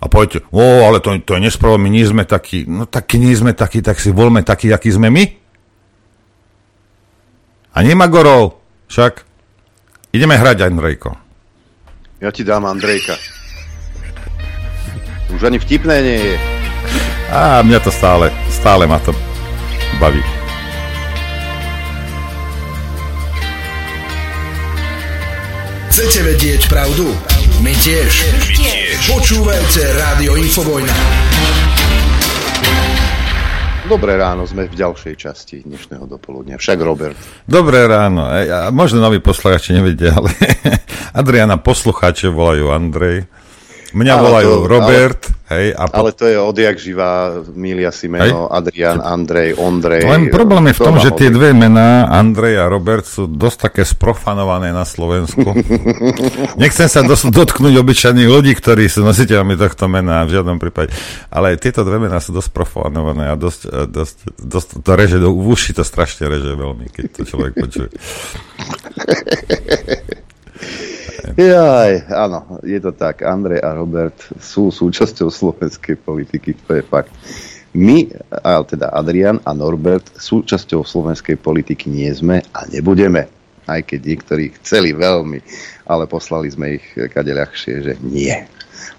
A poviete, ó, ale to, to je nespravo, my nie sme takí. No tak keď nie sme takí, tak si voľme takí, akí sme my. A nemá gorov. Však ideme hrať, Andrejko. Ja ti dám Andrejka. Už ani vtipné nie je. Á, mňa to stále, stále ma to baví. Chcete vedieť pravdu? My tiež. My tiež. Počúvajte Rádio Infovojna. Dobré ráno, sme v ďalšej časti dnešného dopoludnia. Však Robert. Dobré ráno. Ja, možno noví poslucháči nevedia, ale Adriana poslucháče volajú Andrej. Mňa ale volajú to, Robert. Ale, hej, a po... ale to je odjak živá, mília si meno, hej? Adrián, Andrej, Ondrej. Len problém je v tom, že tie dve mená, Andrej a Robert, sú dosť také sprofanované na Slovensku. Nechcem sa dos- dotknúť obyčajných ľudí, ktorí sú nositeľmi tohto mena, v žiadnom prípade. Ale tieto dve mená sú dosť profanované a dosť, dosť, dosť to reže do uši, to strašne reže veľmi, keď to človek počuje. Jaj, áno, je to tak. Andrej a Robert sú súčasťou slovenskej politiky, to je fakt. My, teda Adrian a Norbert, súčasťou slovenskej politiky nie sme a nebudeme. Aj keď niektorí chceli veľmi, ale poslali sme ich kade ľahšie, že nie.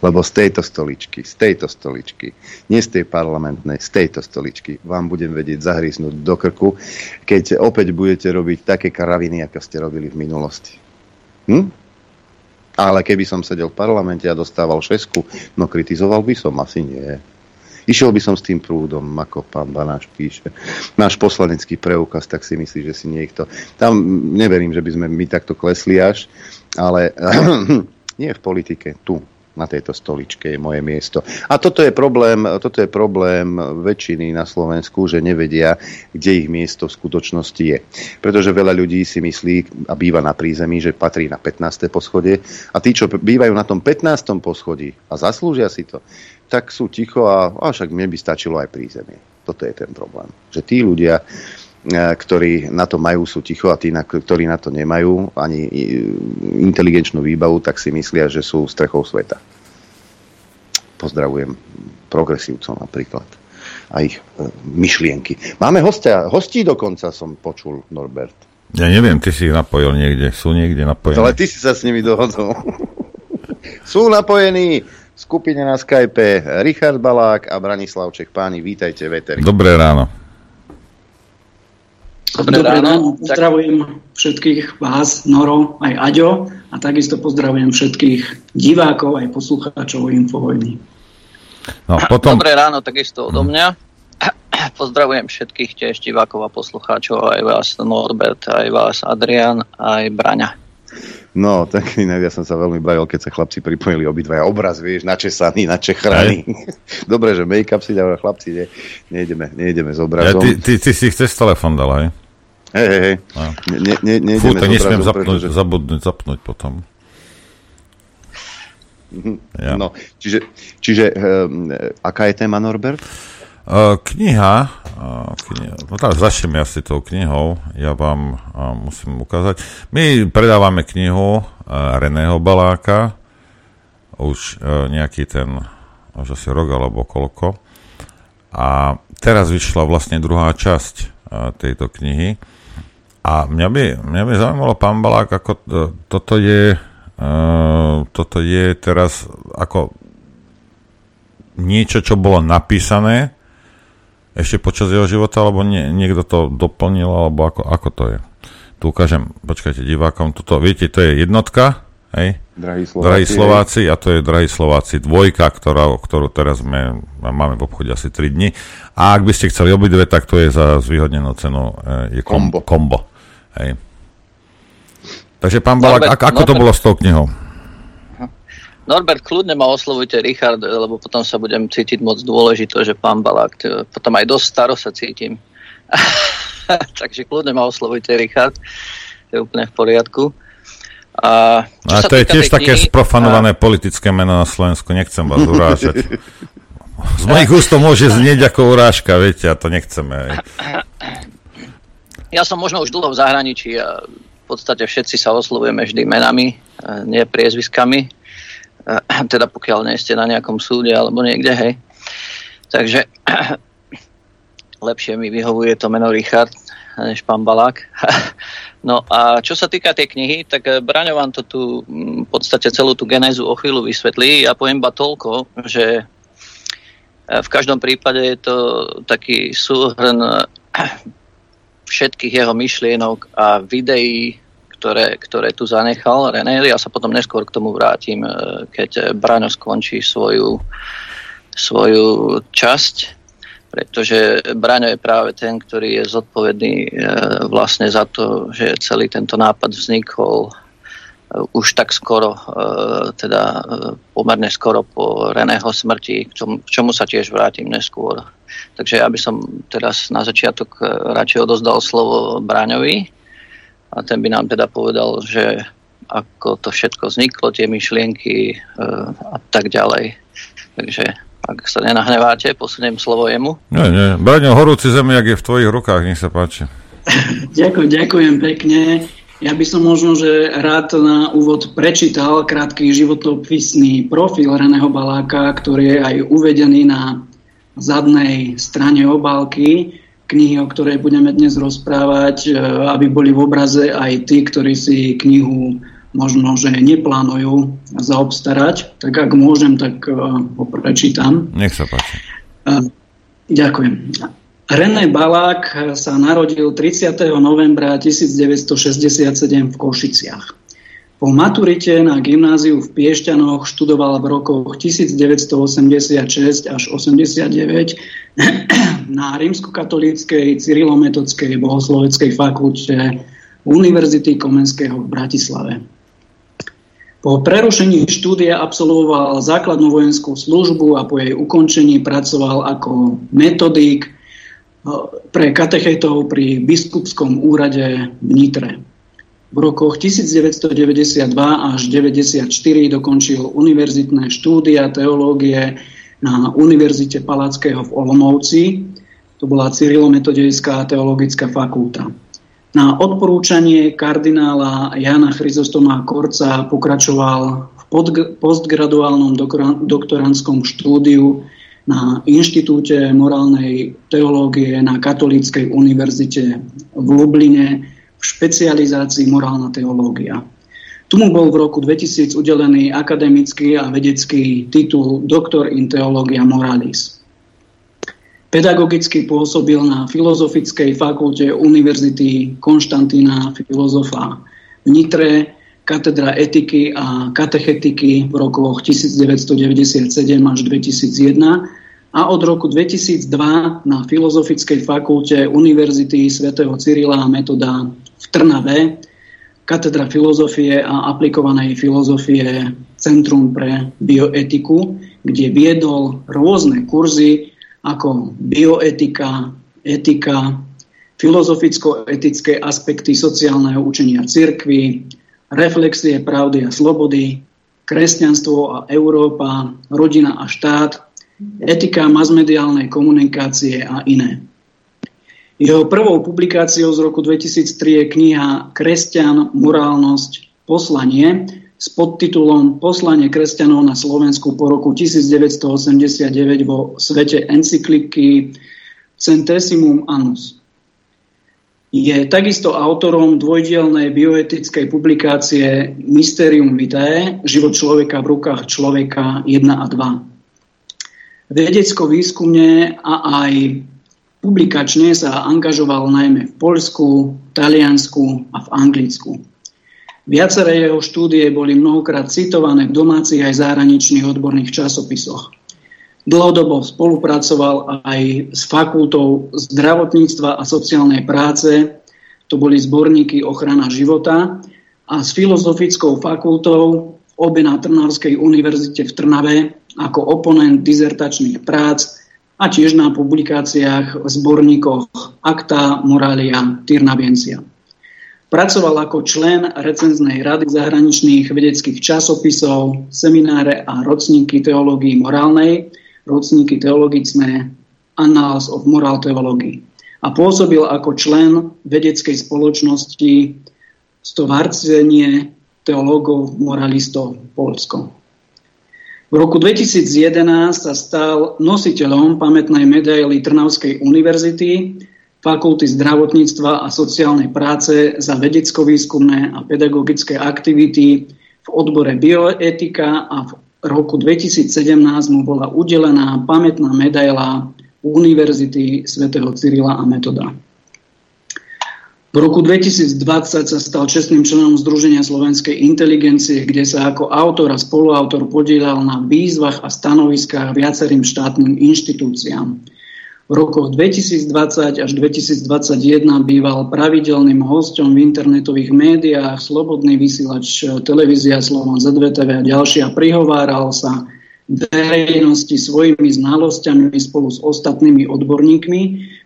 Lebo z tejto stoličky, z tejto stoličky, nie z tej parlamentnej, z tejto stoličky vám budem vedieť zahryznúť do krku, keď opäť budete robiť také karaviny, ako ste robili v minulosti. Hm? Ale keby som sedel v parlamente a dostával šesku, no kritizoval by som, asi nie. Išiel by som s tým prúdom, ako pán Banáš píše. Náš poslanecký preukaz, tak si myslí, že si niekto... Tam neverím, že by sme my takto klesli až, ale nie v politike, tu, na tejto stoličke je moje miesto. A toto je problém, toto je problém väčšiny na Slovensku, že nevedia, kde ich miesto v skutočnosti je. Pretože veľa ľudí si myslí a býva na prízemí, že patrí na pätnáste poschodie a tí, čo bývajú na tom pätnástom poschodí a zaslúžia si to, tak sú ticho a, a však mne by stačilo aj prízemie. Toto je ten problém. Že tí ľudia, ktorí na to majú, sú ticho a tí, ktorí na to nemajú ani inteligenčnú výbavu, tak si myslia, že sú strechou sveta. Pozdravujem progresívcov napríklad a ich myšlienky. Máme hostia, hostí dokonca som počul, Norbert. Ja neviem, ty si ich napojil niekde, sú niekde napojení. Ale ty si sa s nimi dohodol. Sú napojení v skupine na Skype Richard Balák a Branislav Čech. Páni, vítajte veteri. Dobré ráno. Dobré ráno, pozdravujem všetkých vás, Noro, aj Aďo, a takisto pozdravujem všetkých divákov aj poslucháčov Infovojny. No, potom... Dobré ráno, takisto odo mňa. Pozdravujem všetkých tiež divákov a poslucháčov, aj vás, Norbert, aj vás, Adrian, aj Braňa. No, tak inak ja som sa veľmi bavil, keď sa chlapci pripojili obidvaja. Obraz, vieš, načesaný, načechraný. Dobre, že make-up si dáva, chlapci, ne, nejdeme, nejdeme s obrazom. Ja, ty, ty, ty si chceš telefon dala, hej? Hej, hej, hej. Ne, ne, ne, Fú, to nesmiem zapnúť, pretože... zabudnúť, zapnúť potom. Ja. No, čiže, čiže um, aká je téma, Norbert? Uh, kniha, uh, kniha, no tak začneme asi tou knihou, ja vám uh, musím ukázať. My predávame knihu uh, Reného Baláka, už uh, nejaký ten, už asi rok alebo koľko. A teraz vyšla vlastne druhá časť uh, tejto knihy. A mňa by, mňa by zaujímalo, pán Balák, ako to, toto je uh, toto je teraz ako niečo, čo bolo napísané ešte počas jeho života, alebo nie, niekto to doplnil, alebo ako, ako to je. Tu ukážem, počkajte divákom, toto, viete, to je jednotka, hej? Drahí Slováci. Drahí Slováci, a to je Drahí Slováci dvojka, ktorá, ktorú teraz sme, máme v obchode asi tri dni. A ak by ste chceli obidve, tak to je za zvýhodnenú cenu je kom, kombo. kombo. Hej. Takže pán Balák, Norbert, ako, ako Norbert, to bolo s tou knihou? Norbert, kľudne ma oslovujte, Richard, lebo potom sa budem cítiť moc dôležito, že pán Balák, potom aj dosť staro sa cítim. Takže kľudne ma oslovujte, Richard, to je úplne v poriadku. A, a to je tiež také knihy, sprofanované a... politické meno na Slovensku, nechcem vás urážať. Z mojich úst to môže znieť ako urážka, viete, a to nechceme. Ja som možno už dlho v zahraničí a v podstate všetci sa oslovujeme vždy menami, nie priezviskami, teda pokiaľ nie ste na nejakom súde alebo niekde, hej. Takže lepšie mi vyhovuje to meno Richard než pán Balák. No a čo sa týka tej knihy, tak Braňo vám to tu v podstate celú tú genézu o chvíľu vysvetlí. Ja poviem iba toľko, že v každom prípade je to taký súhrn všetkých jeho myšlienok a videí, ktoré, ktoré tu zanechal René. Ja sa potom neskôr k tomu vrátim, keď Braňo skončí svoju, svoju časť. Pretože Braňo je práve ten, ktorý je zodpovedný e, vlastne za to, že celý tento nápad vznikol e, už tak skoro, e, teda e, pomerne skoro po Reného smrti, k čomu, k čomu sa tiež vrátim neskôr. Takže ja by som teraz na začiatok radšej odozdal slovo Braňovi a ten by nám teda povedal, že ako to všetko vzniklo, tie myšlienky e, a tak ďalej. Takže... Ak sa nenahneváte, posuniem slovo jemu. Nie, nie. Braňo, horúci zemiak je v tvojich rukách, nech sa páči. ďakujem, ďakujem pekne. Ja by som možno, že rád na úvod prečítal krátky životopisný profil Reného Baláka, ktorý je aj uvedený na zadnej strane obálky knihy, o ktorej budeme dnes rozprávať, aby boli v obraze aj tí, ktorí si knihu možno, že neplánujú zaobstarať. Tak ak môžem, tak uh, ho prečítam. Nech sa páči. Uh, ďakujem. René Balák sa narodil tridsiateho novembra devätnásťstošesťdesiatsedem v Košiciach. Po maturite na gymnáziu v Piešťanoch študoval v rokoch devätnásťstoosemdesiatšesť až osemdesiatdeväť na rímskokatolíckej cyrilometodskej bohosloveckej fakulte Univerzity Komenského v Bratislave. Po prerušení štúdia absolvoval základnú vojenskú službu a po jej ukončení pracoval ako metodík pre katechetov pri biskupskom úrade v Nitre. V rokoch devätnásťstodeväťdesiatdva až deväťdesiatštyri dokončil univerzitné štúdia teológie na Univerzite Palackého v Olomouci. To bola Cyrilometodejská teologická fakulta. Na odporúčanie kardinála Jana Chryzostoma Korca pokračoval v postgraduálnom doktorandskom štúdiu na Inštitúte morálnej teológie na Katolíckej univerzite v Lubline v špecializácii morálna teológia. Tu mu bol v roku dvetisíc udelený akademický a vedecký titul Doktor in Theologia Moralis. Pedagogicky pôsobil na Filozofickej fakulte Univerzity Konštantína Filozofa v Nitre, katedra etiky a katechetiky v rokoch devätnásťstodeväťdesiatsedem až dvetisícjeden a od roku dvetisícdva na Filozofickej fakulte Univerzity svätého Cyrila a Metoda v Trnave, katedra filozofie a aplikovanej filozofie Centrum pre bioetiku, kde viedol rôzne kurzy ako bioetika, etika, filozoficko-etické aspekty sociálneho učenia cirkvi, reflexie pravdy a slobody, kresťanstvo a Európa, rodina a štát, etika masmediálnej komunikácie a iné. Jeho prvou publikáciou z roku dvetisíctri je kniha Kresťan, morálnosť, poslanie s podtitulom Poslanie kresťanov na Slovensku po roku devätnásťstoosemdesiatdeväť vo svete encykliky Centesimum Annus. Je takisto autorom dvojdielnej bioetickej publikácie Mysterium Vitae, život človeka v rukách človeka jeden a dva. Vedecko-výskumne a aj publikačne sa angažoval najmä v Poľsku, Taliansku a v Anglicku. Viaceré jeho štúdie boli mnohokrát citované v domácich aj zahraničných odborných časopisoch. Dlhodobo spolupracoval aj s Fakultou zdravotníctva a sociálnej práce, to boli zborníky Ochrana života, a s Filozofickou fakultou, obe na Trnavskej univerzite v Trnave, ako oponent dizertačných prác a tiež na publikáciách v zborníkoch Acta Moralia Tirnaviensia. Pracoval ako člen recenznej rady zahraničných vedeckých časopisov, semináre a ročníky teológie morálnej, ročníky teologické Annals of Moral Theology, a pôsobil ako člen vedeckej spoločnosti Stowarzyszenie teológov moralistov Poľsko. V roku dvetisícjedenásť sa stal nositeľom pamätnej medaily Trnavskej univerzity, Fakulty zdravotníctva a sociálnej práce za vedecko-výskumné a pedagogické aktivity v odbore bioetika a v roku dvetisícsedemnásť mu bola udelená pamätná medaila Univerzity svätého Cyrila a Metoda. V roku dvetisícdvadsať sa stal čestným členom Združenia slovenskej inteligencie, kde sa ako autor a spoluautor podieľal na výzvach a stanoviskách viacerým štátnym inštitúciám. V rokoch dvetisícdvadsať až dvetisícdvadsaťjeden býval pravidelným hosťom v internetových médiách, Slobodný vysielač, Televízia Slovan, zet vé té vé a ďalšia. Prihováral sa verejnosti svojimi znalosťami spolu s ostatnými odborníkmi,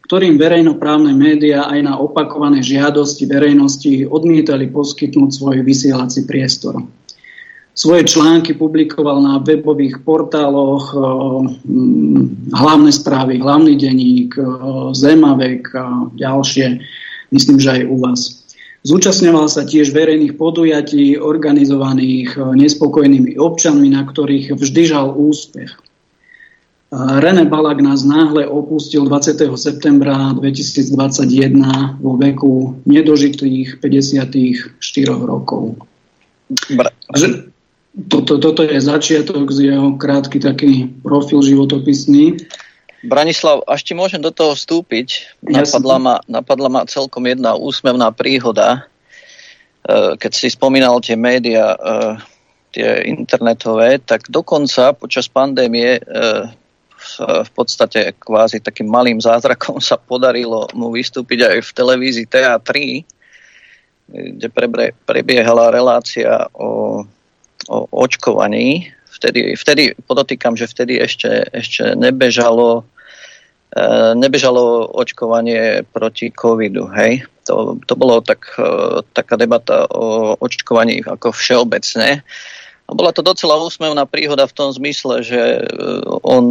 ktorým verejnoprávne médiá aj na opakované žiadosti verejnosti odmietali poskytnúť svoj vysielací priestor. Svoje články publikoval na webových portáloch Hlavné správy, Hlavný denník, Zemavek a ďalšie, myslím, že aj u vás. Zúčastňoval sa tiež verejných podujatí organizovaných nespokojnými občanmi, na ktorých vždy žal úspech. René Balák nás náhle opustil dvadsiateho septembra dvetisícdvadsaťjeden vo veku nedožitých päťdesiatštyri rokov. Bra. Toto, toto je začiatok z jeho krátky taký profil životopisný. Branislav, až ti môžem do toho vstúpiť. Napadla ma, napadla ma celkom jedna úsmevná príhoda. Keď si spomínal tie médiá, tie internetové, tak dokonca počas pandémie v podstate kvázi takým malým zázrakom sa podarilo mu vystúpiť aj v televízii té á tri, kde prebre, prebiehala relácia o o očkovaní. Vtedy, vtedy podotýkam, že vtedy ešte, ešte nebežalo, e, nebežalo očkovanie proti covidu. Hej? To, to bolo tak, e, taká debata o očkovaní ako všeobecne. A bola to docela úsmevná príhoda v tom zmysle, že on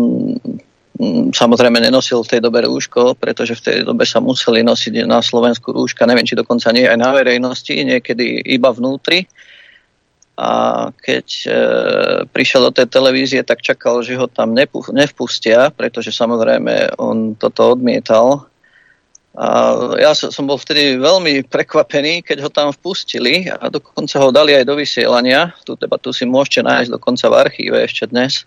m, samozrejme nenosil v tej dobe rúško, pretože v tej dobe sa museli nosiť na Slovensku rúška, neviem, či dokonca nie aj na verejnosti, niekedy iba vnútri. A keď e, prišiel do tej televízie, tak čakal, že ho tam nepu- nevpustia, pretože samozrejme on toto odmietal. A ja som bol vtedy veľmi prekvapený, keď ho tam vpustili a dokonca ho dali aj do vysielania. Tú debatu si môžete nájsť dokonca v archíve ešte dnes. E,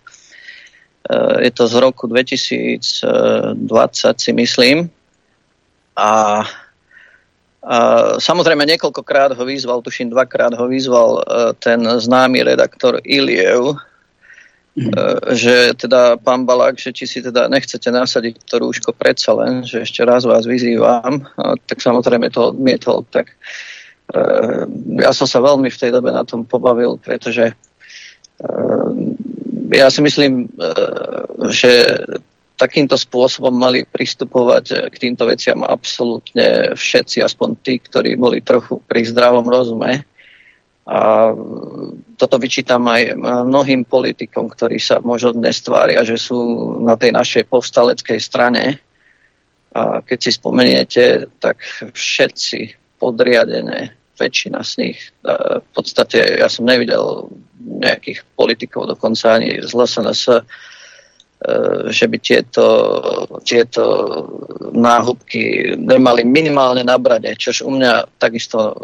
je to z roku dvetisícdvadsať, si myslím. A... A samozrejme niekoľkokrát ho vyzval, tuším dvakrát ho vyzval ten známy redaktor Iliev, mm. že teda pán Balák, že či si teda nechcete nasadiť to rúško predsa len, že ešte raz vás vyzývam, tak samozrejme to odmietol. Tak ja som sa veľmi v tej dobe na tom pobavil, pretože ja si myslím, že takýmto spôsobom mali pristupovať k týmto veciam absolútne všetci, aspoň tí, ktorí boli trochu pri zdravom rozume. A toto vyčítam aj mnohým politikom, ktorí sa možno dnes tvária, že sú na tej našej povstaleckej strane. A keď si spomeniete, tak všetci podriadené, väčšina z nich, v podstate ja som nevidel nejakých politikov, dokonca ani z ĽSNS, že by tieto, tieto náhubky nemali minimálne na brade, čož u mňa takisto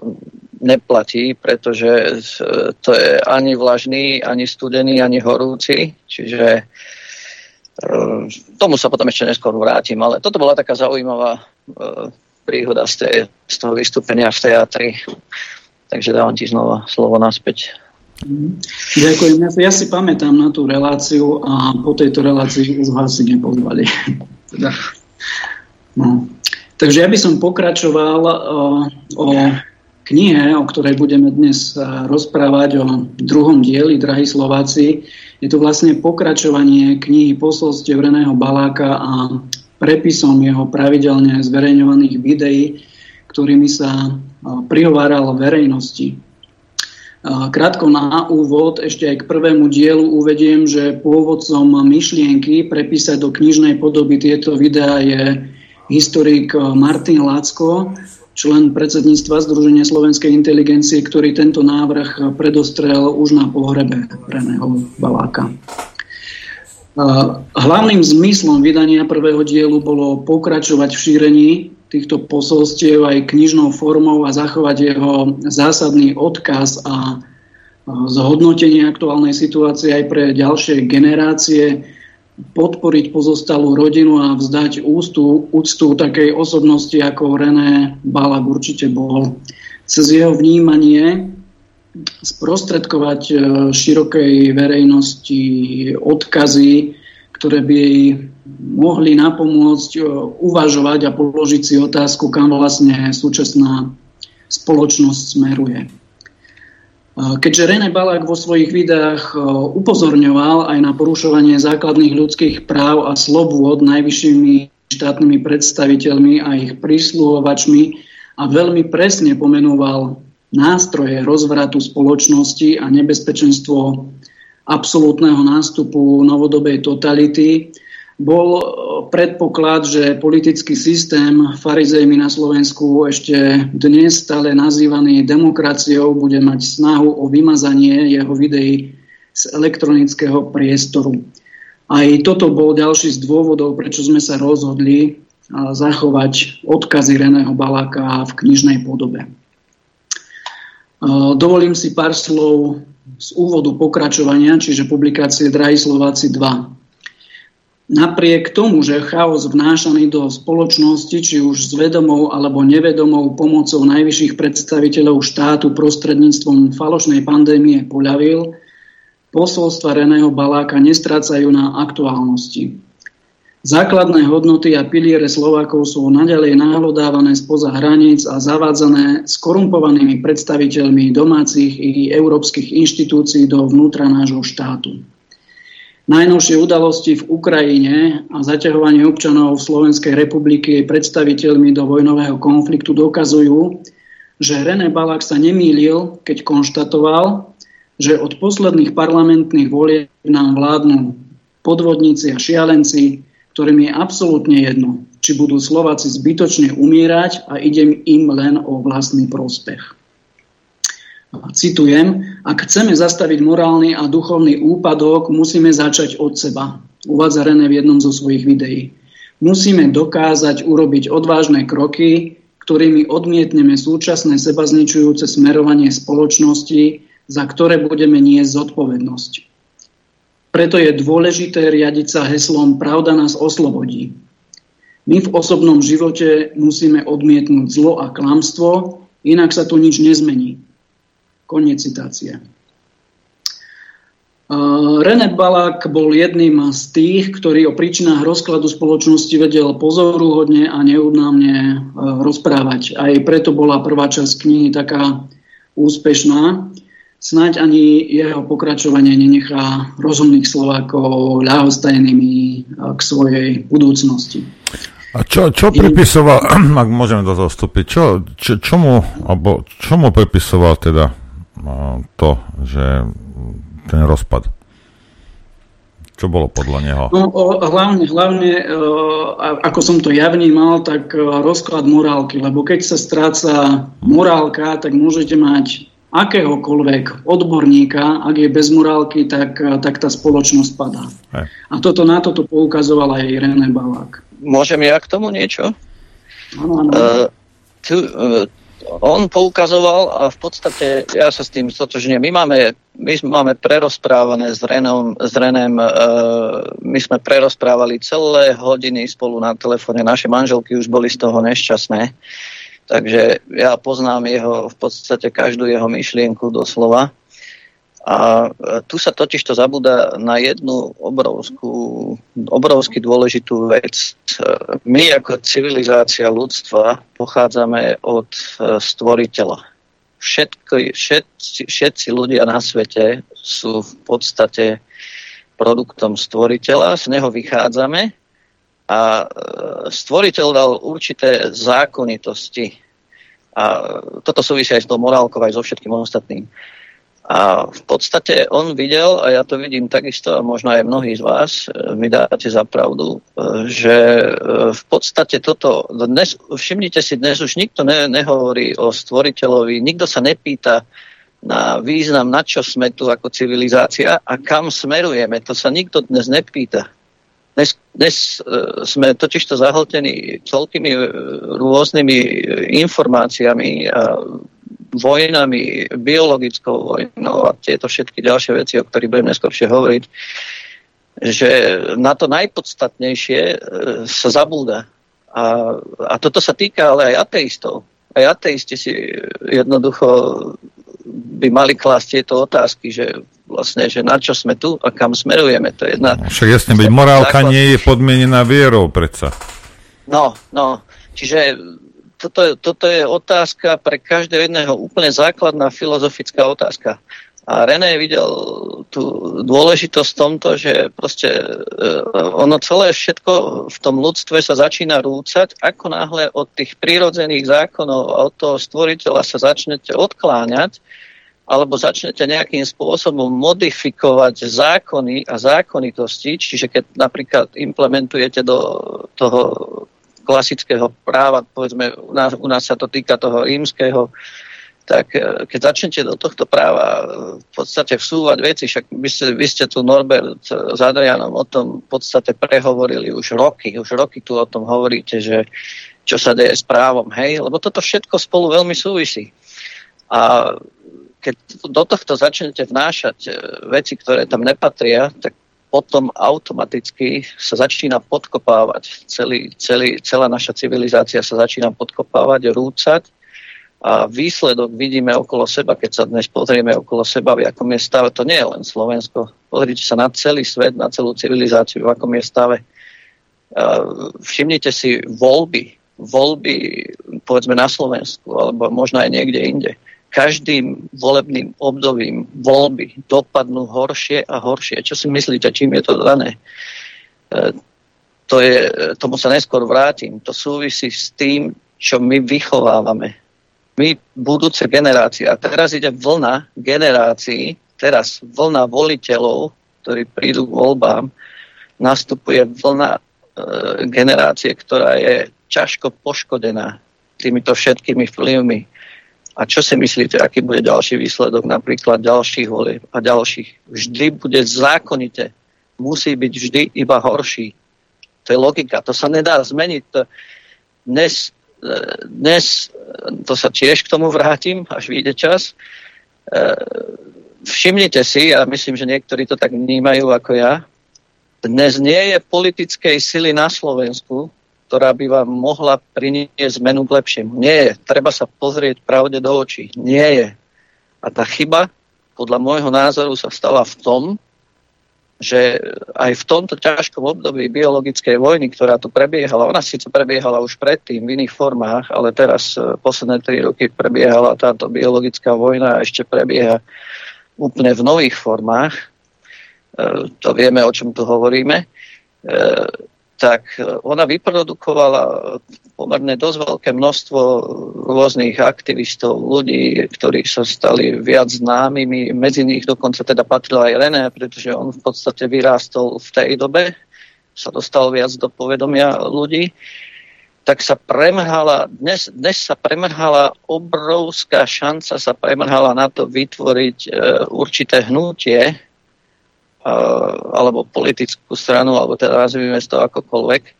neplatí, pretože to je ani vlažný, ani studený, ani horúci, čiže tomu sa potom ešte neskôr vrátim, ale toto bola taká zaujímavá príhoda z, tej, z toho vystúpenia v teatri, takže dávam ti znova slovo naspäť. Ďakujem. Ja si pamätám na tú reláciu a po tejto relácii už vás si nepozvali. Teda. No. Takže ja by som pokračoval o, o knihe, o ktorej budeme dnes rozprávať, o druhom dieli, drahí Slováci. Je to vlastne pokračovanie knihy Posolstiev Reného Baláka a prepisom jeho pravidelne zverejňovaných videí, ktorými sa prihováral verejnosti. Krátko na úvod, ešte aj k prvému dielu uvediem, že pôvodcom myšlienky prepísať do knižnej podoby tieto videá je historik Martin Lácko, člen predsedníctva Združenia slovenskej inteligencie, ktorý tento návrh predostrel už na pohrebe Reného Baláka. Hlavným zmyslom vydania prvého dielu bolo pokračovať v šírení týchto posolstiev aj knižnou formou a zachovať jeho zásadný odkaz a zhodnotenie aktuálnej situácie aj pre ďalšie generácie, podporiť pozostalú rodinu a vzdať ústu, úctu takej osobnosti, ako René Balák určite bol. Cez jeho vnímanie sprostredkovať širokej verejnosti odkazy, ktoré by jej mohli napomôcť uvažovať a položiť si otázku, kam vlastne súčasná spoločnosť smeruje. Keďže René Balák vo svojich videách upozorňoval aj na porušovanie základných ľudských práv a slobôd najvyššími štátnymi predstaviteľmi a ich prisluhovačmi a veľmi presne pomenoval nástroje rozvratu spoločnosti a nebezpečenstvo absolútneho nástupu novodobej totality, bol predpoklad, že politický systém farizejmi na Slovensku, ešte dnes stále nazývaný demokraciou, bude mať snahu o vymazanie jeho videí z elektronického priestoru. Aj toto bol ďalší z dôvodov, prečo sme sa rozhodli zachovať odkazy Reného Baláka v knižnej podobe. Dovolím si pár slov z úvodu pokračovania, čiže publikácie Drahí Slováci dva. Napriek tomu, že chaos vnášaný do spoločnosti, či už s vedomou alebo nevedomou pomocou najvyšších predstaviteľov štátu prostredníctvom falošnej pandémie poľavil, posolstva Reného Baláka nestrácajú na aktuálnosti. Základné hodnoty a piliere Slovákov sú naďalej nahlodávané spoza hraníc a zavádzané skorumpovanými predstaviteľmi domácich i európskych inštitúcií do vnútra nášho štátu. Najnovšie udalosti v Ukrajine a zaťahovanie občanov Slovenskej republiky predstaviteľmi do vojnového konfliktu dokazujú, že René Balák sa nemýlil, keď konštatoval, že od posledných parlamentných volieb nám vládnu podvodníci a šialenci, ktorým je absolútne jedno, či budú Slováci zbytočne umierať a ide im len o vlastný prospech. Citujem, ak chceme zastaviť morálny a duchovný úpadok, musíme začať od seba, uvádza René v jednom zo svojich videí. Musíme dokázať urobiť odvážne kroky, ktorými odmietneme súčasné sebazničujúce smerovanie spoločnosti, za ktoré budeme niesť zodpovednosť. Preto je dôležité riadiť sa heslom Pravda nás oslobodí. My v osobnom živote musíme odmietnúť zlo a klamstvo, inak sa tu nič nezmení. Koniec citácie. René Balák bol jedným z tých, ktorý o príčinách rozkladu spoločnosti vedel pozoruhodne a neúnavne rozprávať. Aj preto bola prvá časť knihy taká úspešná. Snáď ani jeho pokračovanie nenechá rozumných Slovákov ľahostajnými k svojej budúcnosti. A čo, čo pripisoval, ak môžeme do toho vstúpiť, čo, čo, čomu, alebo čomu pripisoval teda to, že ten rozpad? Čo bolo podľa neho? No, hlavne, hlavne, ako som to ja vnímal, tak rozklad morálky, lebo keď sa stráca morálka, tak môžete mať akéhokoľvek odborníka, ak je bez morálky, tak, tak tá spoločnosť padá. Aj. A toto, na toto poukazoval aj René Balák. Môžem ja k tomu niečo? Áno, áno. Uh, tu, uh, on poukazoval a v podstate ja sa s tým stotožňujem. My máme, my máme prerozprávané s Renom, s Renem, e, my sme prerozprávali celé hodiny spolu na telefóne. Naše manželky už boli z toho nešťastné. Takže ja poznám jeho, v podstate každú jeho myšlienku doslova. A tu sa totiž to zabúda na jednu obrovskú, obrovský dôležitú vec. My ako civilizácia ľudstva pochádzame od stvoriteľa. Všetko, všetci, všetci ľudia na svete sú v podstate produktom stvoriteľa, z neho vychádzame a stvoriteľ dal určité zákonitosti. A toto súvisia aj s tou morálkou, aj so všetkým ostatným. A v podstate on videl, a ja to vidím takisto, a možno aj mnohí z vás mi dáte za pravdu, že v podstate toto, dnes, všimnite si, dnes už nikto ne, nehovorí o stvoriteľovi, nikto sa nepýta na význam, na čo sme tu ako civilizácia a kam smerujeme. To sa nikto dnes nepýta. Dnes, dnes sme totižto zahltení toľkými rôznymi informáciami a vojnami, biologickou vojnou a tieto všetky ďalšie veci, o ktorých budem neskôršie hovoriť, že na to najpodstatnejšie sa zabúda. A, a toto sa týka ale aj ateistov. Aj ateisti si jednoducho by mali klásť tieto otázky, že vlastne, že na čo sme tu a kam smerujeme. To je jedna... Však jasne, byť morálka základ... nie je podmienená vierou, predsa. No, no. Čiže Toto je, toto je otázka pre každého jedného, úplne základná filozofická otázka. A René videl tú dôležitosť v tomto, že proste ono celé všetko v tom ľudstve sa začína rúcať, ako náhle od tých prírodzených zákonov a od toho stvoriteľa sa začnete odkláňať, alebo začnete nejakým spôsobom modifikovať zákony a zákonitosti, čiže keď napríklad implementujete do toho klasického práva, povedzme, u nás, u nás sa to týka toho rímskeho, tak keď začnete do tohto práva v podstate vsúvať veci, však vy ste, vy ste tu, Norbert, s Adrianom o tom v podstate prehovorili už roky, už roky tu o tom hovoríte, že čo sa deje s právom, hej, lebo toto všetko spolu veľmi súvisí. A keď do tohto začnete vnášať veci, ktoré tam nepatria, tak potom automaticky sa začína podkopávať. Celý, celý, celá naša civilizácia sa začína podkopávať, rúcať a výsledok vidíme okolo seba, keď sa dnes pozrieme okolo seba, v akom je stave. To nie je len Slovensko. Pozrite sa na celý svet, na celú civilizáciu, v akom je stave. Všimnite si voľby. Voľby, povedzme, na Slovensku, alebo možno aj niekde inde. Každým volebným obdobím voľby dopadnú horšie a horšie. Čo si myslíte, čím je to dané? E, to je, tomu sa neskôr vrátim. To súvisí s tým, čo my vychovávame. My, budúce generácie, a teraz ide vlna generácií, teraz vlna voliteľov, ktorí prídu k voľbám, nastupuje vlna e, generácie, ktorá je ťažko poškodená týmito všetkými vplyvmi. A čo si myslíte, aký bude ďalší výsledok napríklad ďalších volieb a ďalších? Vždy bude zákonite. Musí byť vždy iba horší. To je logika. To sa nedá zmeniť. Dnes, dnes to sa tiež k tomu vrátim, až vyjde čas. Všimnite si, a myslím, že niektorí to tak vnímajú ako ja, dnes nie je politickej sily na Slovensku, ktorá by vám mohla priniesť zmenu k lepšiemu. Nie je. Treba sa pozrieť pravde do očí. Nie je. A tá chyba, podľa môjho názoru, sa stala v tom, že aj v tomto ťažkom období biologickej vojny, ktorá tu prebiehala, ona síce prebiehala už predtým v iných formách, ale teraz posledné tri roky prebiehala táto biologická vojna a ešte prebieha úplne v nových formách, to vieme, o čom tu hovoríme, tak ona vyprodukovala pomerne dosť veľké množstvo rôznych aktivistov, ľudí, ktorí sa stali viac známymi. Medzi nich dokonca teda patril aj René, pretože on v podstate vyrástol v tej dobe, sa dostal viac do povedomia ľudí. Tak sa premrhala, dnes, dnes sa premrhala obrovská šanca, sa premrhala na to vytvoriť e, určité hnutie e, alebo politickú stranu, alebo teda nazvime to akokoľvek, e,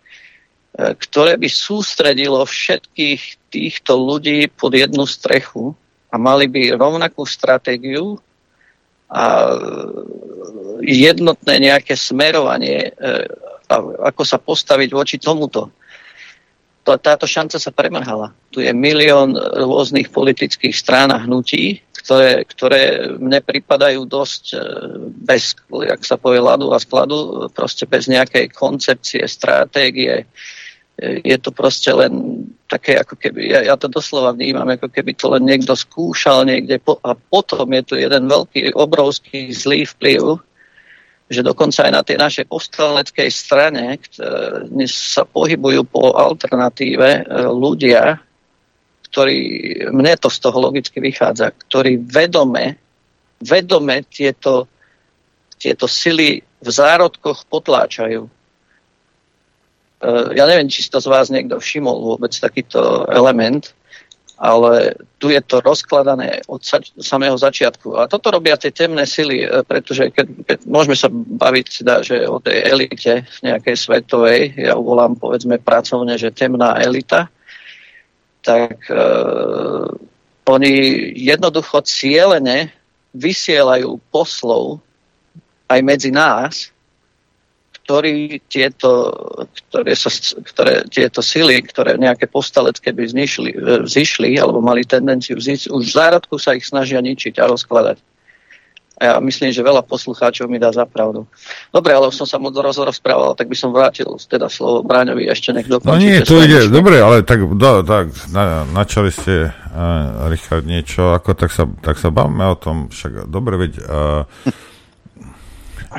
ktoré by sústredilo všetkých týchto ľudí pod jednu strechu a mali by rovnakú stratégiu a jednotné nejaké smerovanie, e, ako sa postaviť voči tomuto. Táto šanca sa premrhala. Tu je milión rôznych politických strán a hnutí, ktoré, ktoré mne pripadajú dosť bez, jak sa povie, ľadu a skladu, proste bez nejakej koncepcie, stratégie. Je to proste len také, ako keby, ja, ja to doslova vnímam, ako keby to len niekto skúšal niekde po, a potom je tu jeden veľký, obrovský zlý vplyv, že dokonca aj na tej našej povstaleckej strane sa pohybujú po alternatíve ľudia, ktorí, mne to z toho logicky vychádza, ktorí vedome, vedome tieto, tieto sily v zárodkoch potláčajú. Ja neviem, či si to z vás niekto všimol vôbec takýto element, ale tu je to rozkladané od samého začiatku. A toto robia tie temné sily, pretože keď, keď môžeme sa baviť teda, že o tej elite nejakej svetovej, ja volám povedzme pracovne, že temná elita, tak e, oni jednoducho cielene vysielajú poslov aj medzi nás, ktorí tieto, ktoré sa, ktoré, tieto sily, ktoré nejaké povstalecké by znišli, zišli alebo mali tendenciu zísť, už v zárodku sa ich snažia ničiť a rozkladať. A ja myslím, že veľa poslucháčov mi dá za pravdu. Dobre, ale už som sa moc rozprával, tak by som vrátil teda slovo Bráňovi ešte niekto. No nie, to ide, dobre, ale tak, do, tak na, načali ste, uh, Richard, niečo, ako, tak, sa, tak sa bavme o tom, však dobre, veď... Uh,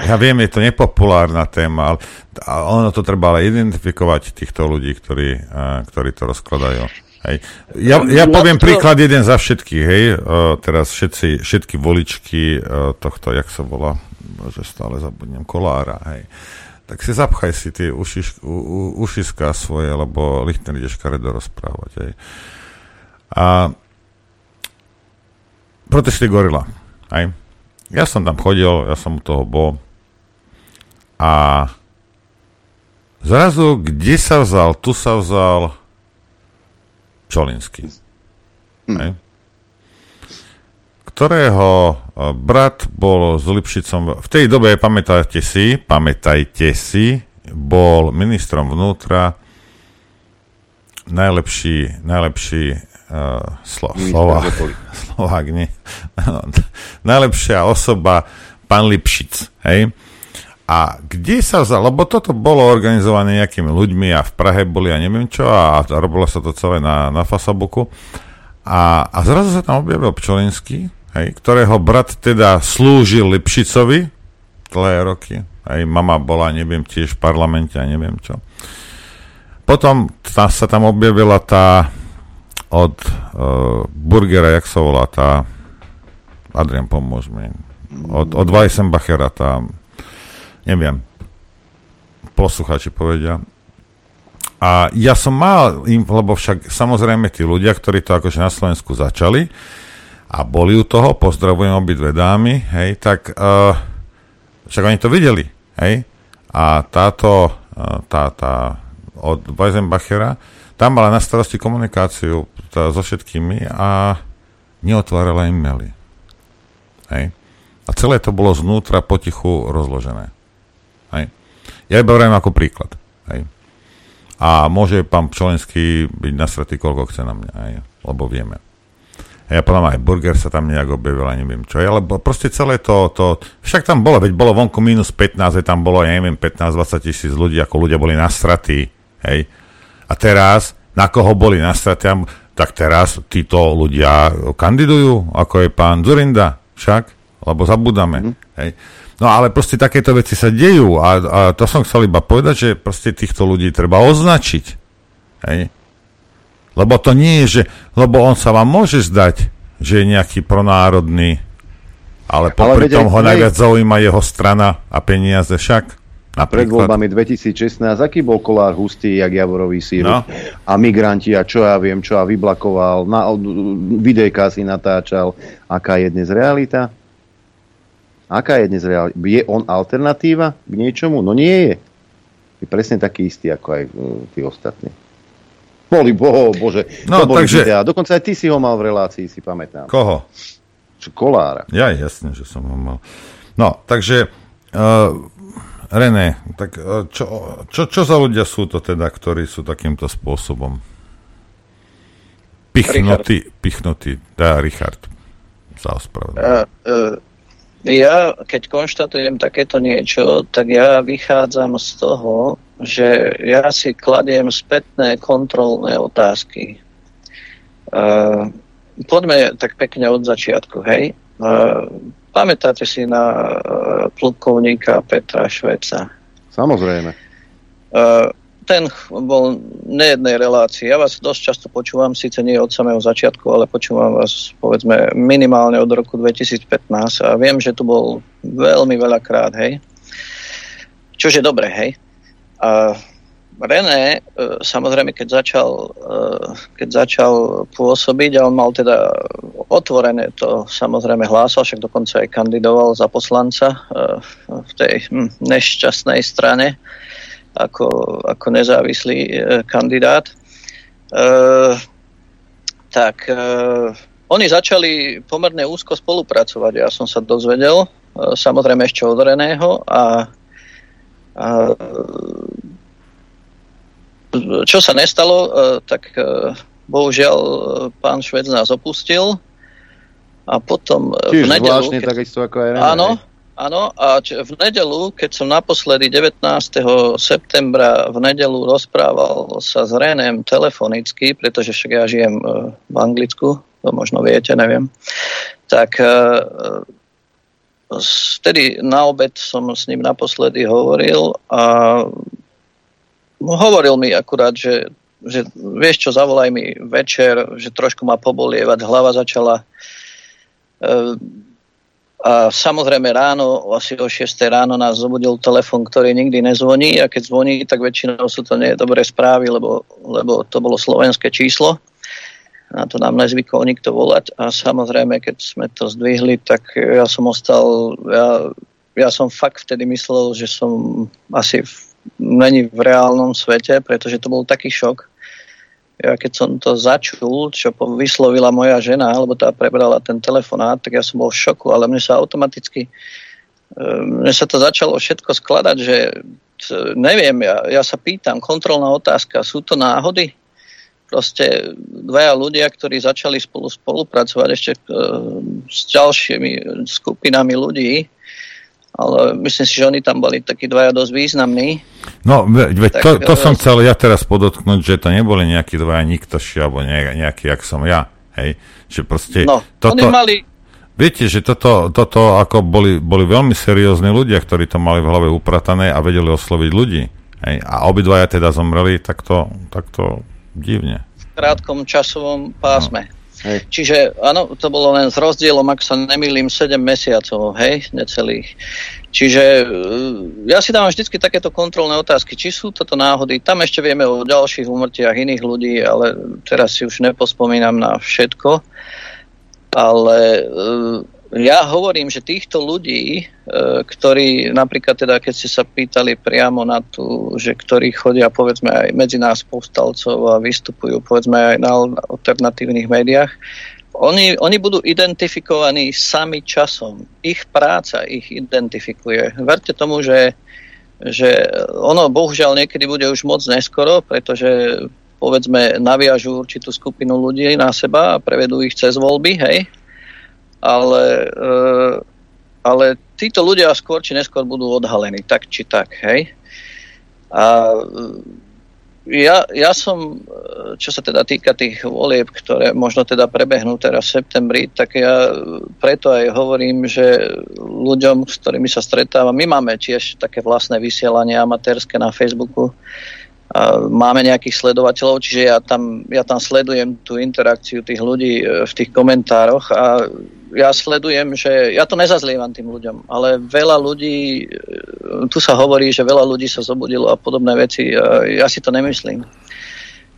Ja viem, je to nepopulárna téma, ale ono to treba ale identifikovať týchto ľudí, ktorí, ktorí to rozkladajú. Hej. Ja, ja poviem príklad jeden za všetkých, hej, teraz všetci, všetky voličky tohto, jak sa volá, že stále zabudnem, Kolára, hej. Tak si zapchaj si tie ušiš, u, u, ušiská svoje, lebo lichtne ideš karedo rozprávať, hej. A protestli gorila, hej. Ja som tam chodil, ja som u toho bol a zrazu, kde sa vzal, tu sa vzal Pčolinský, hm. ktorého brat bol s Lipšicom, v tej dobe, pamätajte si, pamätajte si, bol ministrom vnútra, najlepší, najlepší Uh, slo, Slovák, Slovák nie. Najlepšia osoba pán Lipšic, hej? A kde sa vzal, lebo toto bolo organizované nejakými ľuďmi a v Prahe boli a neviem čo a, a robilo sa to celé na, na Facebooku a, a zrazu sa tam objavil Pčolinský, hej? Ktorého brat teda slúžil Lipšicovi tlé roky, hej? Mama bola, neviem, tiež v parlamente a neviem čo. Potom tá, sa tam objavila tá od uh, Burgera, jak sa volá tá, Adrian, pomôž mi, od, od Vajsenbachera tá, neviem, poslucháči povedia. A ja som mal, im, lebo však samozrejme tí ľudia, ktorí to akože na Slovensku začali a boli u toho, pozdravujem obidve dámy, hej, tak uh, však oni to videli, hej, a táto, uh, tá, tá, od Vajsenbachera, tam mala na starosti komunikáciu tá, so všetkými a neotvárala e-maily. Hej. A celé to bolo znútra potichu rozložené. Hej. Ja iba vrajím ako príklad. Hej. A môže pán Pčolinský byť nasratý, koľko chce na mňa. Hej. Lebo vieme. Ja podľa aj Burger sa tam nejak objavil, neviem čo. Ale proste celé to, to... Však tam bolo, veď bolo vonku minus pätnásť, tam bolo, ja neviem, pätnásť dvadsať tisíc ľudí, ako ľudia boli nasratí. Hej. A teraz, na koho boli nastratiam, tak teraz títo ľudia kandidujú, ako je pán Dzurinda, však, lebo zabudáme. Mm. Hej. No ale proste takéto veci sa dejú a, a to som chcel iba povedať, že proste týchto ľudí treba označiť. Hej. Lebo to nie je, že... Lebo on sa vám môže zdať, že je nejaký pronárodný, ale popri ale tom ho najviac nej... zaujíma jeho strana a peniaze však. Napríklad. Pred voľbami dvetisícšestnásť, aký bol kolár hustý, jak javorový sír. No. A migranti, a čo ja viem, čo ja vyblakoval, na, videjka si natáčal. Aká je dnes realita? Aká je dnes realita? Je on alternatíva k niečomu? No nie je. Je presne taký istý, ako aj tí ostatní. Boli, bo, bože, no, to boli takže... videá. Dokonca aj ty si ho mal v relácii, si pamätám. Koho? Čo, kolára. Ja, jasne, že som ho mal. No, takže... Uh... René, tak čo, čo, čo za ľudia sú to teda, ktorí sú takýmto spôsobom? Pichnutí, pichnutí, dá Richard, sa ospravedlňujem. Ja, keď konštatujem takéto niečo, tak ja vychádzam z toho, že ja si kladiem spätné kontrolné otázky. Poďme tak pekne od začiatku, hej? Pamätáte si na plukovníka Petra Šveca? Samozrejme. Ten bol nejednej relácii. Ja vás dosť často počúvam, síce nie od samého začiatku, ale počúvam vás povedzme minimálne od roku dvetisícpätnásť a viem, že tu bol veľmi veľakrát, hej. Čo je dobre, hej. A René, samozrejme, keď začal, keď začal pôsobiť, a on mal teda otvorené to, samozrejme hlásal, však dokonca aj kandidoval za poslanca v tej nešťastnej strane ako, ako nezávislý kandidát. Tak oni začali pomerne úzko spolupracovať, ja som sa dozvedel, samozrejme ešte od Reného a, a čo sa nestalo, tak bohužiaľ pán Švec nás opustil a potom Čiž v nedeľu... Čiže zvláštne, keď... takisto ako aj René. Áno, áno, a v nedeľu, keď som naposledy devätnásteho septembra v nedeľu rozprával sa s Reném telefonicky, pretože však ja žijem v Anglicku, to možno viete, neviem, tak vtedy na obed som s ním naposledy hovoril a... Hovoril mi akurát, že, že vieš čo, zavolaj mi večer, že trošku ma pobolievať, hlava začala. E, a samozrejme ráno, asi o šiestej ráno nás zobudil telefon, ktorý nikdy nezvoní a keď zvoní, tak väčšinou sú to nie dobré správy, lebo, lebo to bolo slovenské číslo. Na to nám nezvykol nikto volať a samozrejme, keď sme to zdvihli, tak ja som ostal, ja, ja som fakt vtedy myslel, že som asi... není v reálnom svete, pretože to bol taký šok. Ja keď som to začul, čo vyslovila moja žena, alebo tá prebrala ten telefonát, tak ja som bol v šoku, ale mne sa automaticky, mne sa to začalo všetko skladať, že neviem, ja, ja sa pýtam, kontrolná otázka, sú to náhody? Proste dvaja ľudia, ktorí začali spolu spolupracovať ešte s ďalšími skupinami ľudí, ale myslím si, že oni tam boli takí dvaja dosť významní. No, veď tak, to, to som chcel ja teraz podotknúť, že to neboli nejakí dvaja niktoši, alebo nejaký, jak som ja, hej, že proste... No, toto, oni mali... Viete, že toto, toto ako boli, boli veľmi seriózni ľudia, ktorí to mali v hlave upratané a vedeli osloviť ľudí, hej, a obidvaja teda zomreli takto, takto divne. V krátkom časovom pásme. No. Hej. Čiže, áno, to bolo len s rozdielom, ak sa nemýlim, sedem mesiacov, hej, necelých. Čiže ja si dávam vždycky takéto kontrolné otázky, či sú toto náhody. Tam ešte vieme o ďalších úmrtiach iných ľudí, ale teraz si už nepospomínam na všetko. Ale ja hovorím, že týchto ľudí, ktorí napríklad teda, keď ste sa pýtali priamo na tú, že ktorí chodia, povedzme, aj medzi nás povstalcov a vystupujú, povedzme, aj na alternatívnych médiách, oni, oni budú identifikovaní sami časom. Ich práca ich identifikuje. Verte tomu, že, že ono bohužiaľ niekedy bude už moc neskoro, pretože, povedzme, naviažú určitú skupinu ľudí na seba a prevedú ich cez voľby, hej? Ale... E- Ale títo ľudia skôr či neskôr budú odhalení, tak či tak, hej. A Ja, ja som, čo sa teda týka tých volieb, ktoré možno teda prebehnú teraz v septembri, tak ja preto aj hovorím, že ľuďom, s ktorými sa stretávam, my máme tiež také vlastné vysielania amatérske na Facebooku, máme nejakých sledovateľov, čiže ja tam, ja tam sledujem tú interakciu tých ľudí v tých komentároch a ja sledujem, že ja to nezazlievam tým ľuďom, ale veľa ľudí, tu sa hovorí, že veľa ľudí sa zobudilo a podobné veci, ja si to nemyslím.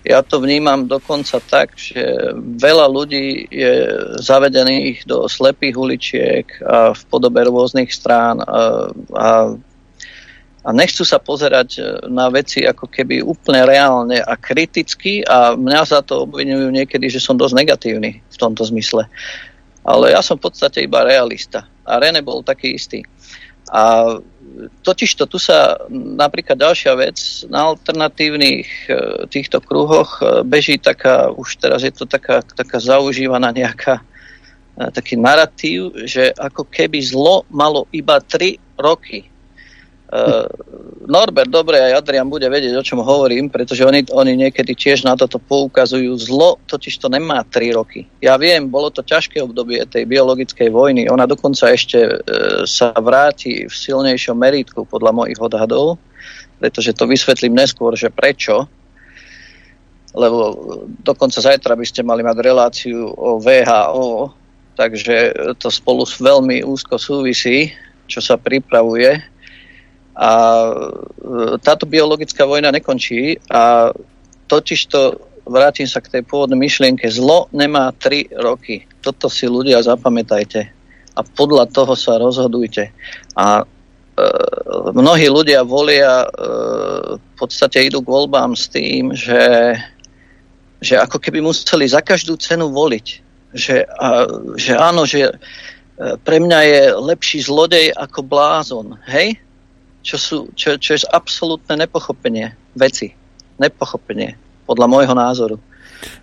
Ja to vnímam dokonca tak, že veľa ľudí je zavedených do slepých uličiek a v podobe rôznych strán a, a A nechcú sa pozerať na veci ako keby úplne reálne a kriticky a mňa za to obvinujú niekedy, že som dosť negatívny v tomto zmysle. Ale ja som v podstate iba realista. A René bol taký istý. A totižto tu sa napríklad ďalšia vec, na alternatívnych týchto kruhoch beží taká, už teraz je to taká, taká zaužívaná nejaká taký naratív, že ako keby zlo malo iba tri roky. Uh, Norbert, dobre, aj Adrian bude vedieť, o čom hovorím, pretože oni, oni niekedy tiež na toto poukazujú. Zlo totiž to nemá tri roky. Ja viem, bolo to ťažké obdobie tej biologickej vojny. Ona dokonca ešte uh, sa vráti v silnejšom merítku podľa mojich odhadov, pretože to vysvetlím neskôr, že prečo. Lebo dokonca zajtra by ste mali mať reláciu o vé há ó, takže to spolu veľmi úzko súvisí, čo sa pripravuje. A táto biologická vojna nekončí a totižto vrátim sa k tej pôvodnej myšlienke. Zlo nemá tri roky. Toto si ľudia zapamätajte a podľa toho sa rozhodujte. A e, mnohí ľudia volia, e, v podstate idú k voľbám s tým, že, že ako keby museli za každú cenu voliť. Že, a, že áno, že pre mňa je lepší zlodej ako blázon. Hej? Čo, sú, čo, čo je absolútne nepochopenie veci. Nepochopenie, podľa môjho názoru.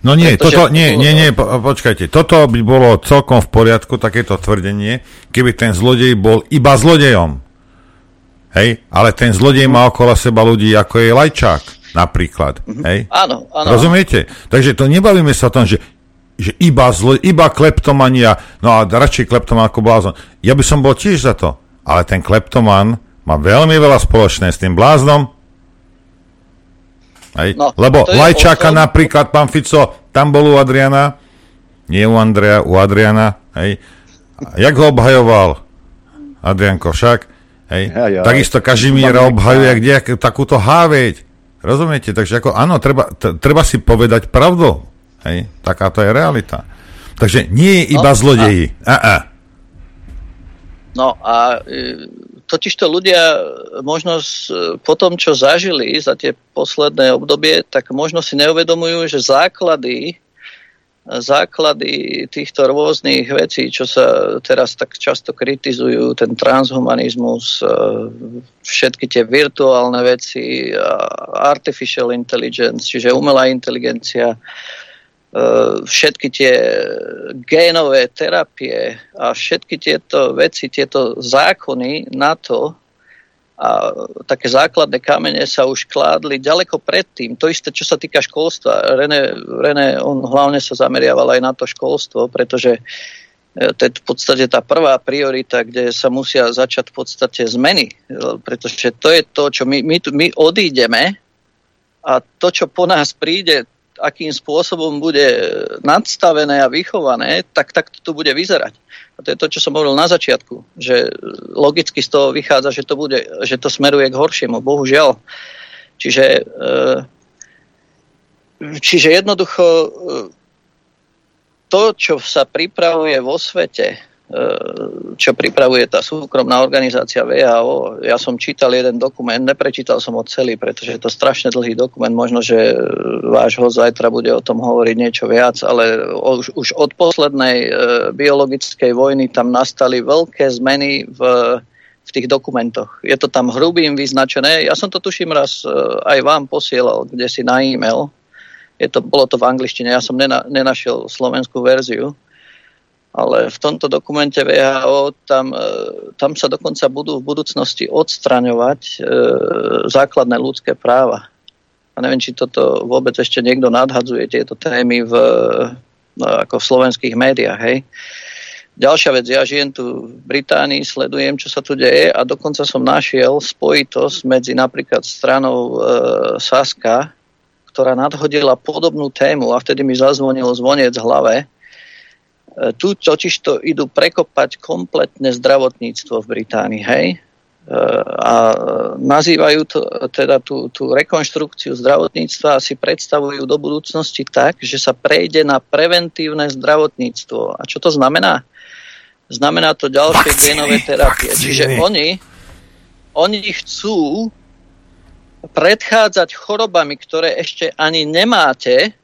No nie, Pretože... toto, nie, nie, nie, počkajte. Toto by bolo celkom v poriadku, takéto tvrdenie, keby ten zlodej bol iba zlodejom. Hej? Ale ten zlodej má okolo seba ľudí, ako je Lajčák, napríklad. Mm-hmm. Hej? Áno, áno. Rozumiete? Takže to nebavíme sa o tom, že že iba, zlo, iba kleptomania, no a radšej kleptomán ako blázon. Ja by som bol tiež za to, ale ten kleptomán má veľmi veľa spoločné s tým bláznom. No, lebo Lajčáka to... napríklad, pán Fico, tam bol u Adriana, nie u Andreja, u Adriana. Hej. Jak ho obhajoval Adrianko však? Hej. Ja, ja, Takisto Kažimíra obhajuje, kde takúto háveť. Rozumiete? Takže ako, áno, treba, t- treba si povedať pravdu. Hej. Taká to je realita. Takže nie je iba no, zlodeji. A... A-a. No a... Y- Totižto ľudia možno po tom, čo zažili za tie posledné obdobie, tak možno si neuvedomujú, že základy, základy týchto rôznych vecí, čo sa teraz tak často kritizujú, ten transhumanizmus, všetky tie virtuálne veci, artificial intelligence, čiže umelá inteligencia, všetky tie génové terapie a všetky tieto veci, tieto zákony na to a také základné kamene sa už kládli ďaleko predtým. To isté, čo sa týka školstva. René, René on hlavne sa zameriaval aj na to školstvo, pretože to je v podstate tá prvá priorita, kde sa musia začať v podstate zmeny, pretože to je to, čo my, my, my odídeme a to, čo po nás príde, akým spôsobom bude nadstavené a vychované, tak, tak to bude vyzerať. A to je to, čo som hovoril na začiatku, že logicky z toho vychádza, že to, bude, že to smeruje k horšiemu, bohužiaľ. Čiže, čiže jednoducho to, čo sa pripravuje vo svete, čo pripravuje tá súkromná organizácia vé há ó. Ja som čítal jeden dokument, neprečítal som ho celý, pretože je to strašne dlhý dokument, možno, že váš host zajtra bude o tom hovoriť niečo viac, ale už, už od poslednej e, biologickej vojny tam nastali veľké zmeny v, v tých dokumentoch. Je to tam hrubým vyznačené. Ja som to tuším raz e, aj vám posielal, kde si na e-mail. Je to, bolo to v angličtine, ja som nena, nenašiel slovenskú verziu. Ale v tomto dokumente vé há ó tam, tam sa dokonca budú v budúcnosti odstraňovať e, základné ľudské práva. a neviem, či toto vôbec ešte niekto nadhadzuje tieto témy v, ako v slovenských médiách, hej. Ďalšia vec, ja žijem tu v Británii, sledujem, čo sa tu deje a dokonca som našiel spojitosť medzi napríklad stranou e, Saska, ktorá nadhodila podobnú tému a vtedy mi zazvonil zvonec v hlave. E, tu totižto idú prekopať kompletne zdravotníctvo v Británii, hej? E, a nazývajú to, teda tú, tú rekonštrukciu zdravotníctva a si predstavujú do budúcnosti tak, že sa prejde na preventívne zdravotníctvo. A čo to znamená? Znamená to ďalšie vakcíny, genové terapie. Vakcíny. Čiže oni, oni chcú predchádzať chorobami, ktoré ešte ani nemáte.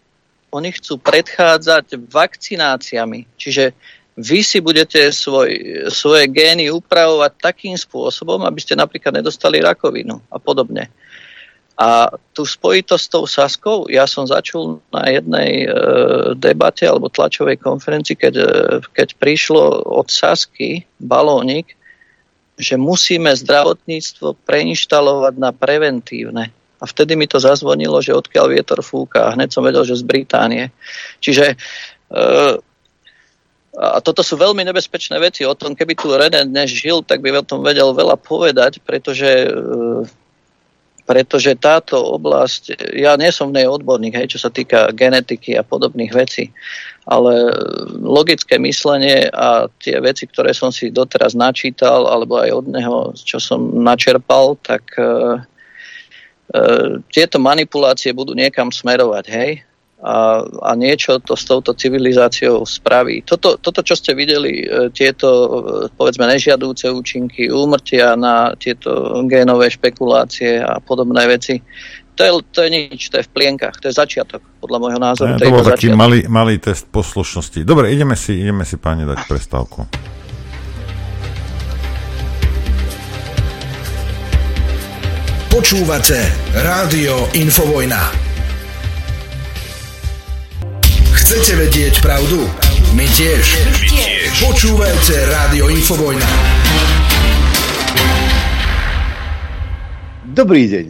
Oni chcú predchádzať vakcináciami. Čiže vy si budete svoj, svoje gény upravovať takým spôsobom, aby ste napríklad nedostali rakovinu a podobne. A tú spojitosť s tou Saskou, ja som začul na jednej e, debate alebo tlačovej konferencii, keď, e, keď prišlo od Sasky balónik, že musíme zdravotníctvo preinštalovať na preventívne. A vtedy mi to zazvonilo, že odkiaľ vietor fúka. A hneď som vedel, že z Británie. Čiže... E, A toto sú veľmi nebezpečné veci. O tom, keby tu René dnes žil, tak by o tom vedel veľa povedať, pretože, pretože táto oblasť, ja nie som v nej odborník, hej, čo sa týka genetiky a podobných vecí, ale logické myslenie a tie veci, ktoré som si doteraz načítal, alebo aj od neho, čo som načerpal, tak uh, uh, tieto manipulácie budú niekam smerovať, hej? A, a niečo to s touto civilizáciou spraví. Toto, toto čo ste videli, tieto povedzme nežiadúce účinky, úmrtia na tieto génové špekulácie a podobné veci, to je, to je nič, to je v plienkach, to je začiatok, podľa môjho názoru. Ja, to bol taký malý, malý test poslušnosti. Dobre, ideme si, ideme si páni dať prestávku. Počúvate Rádio Infovojna. Chcete vedieť pravdu? My tiež. My tiež. Počúvajte Rádio Infovojna. Dobrý deň.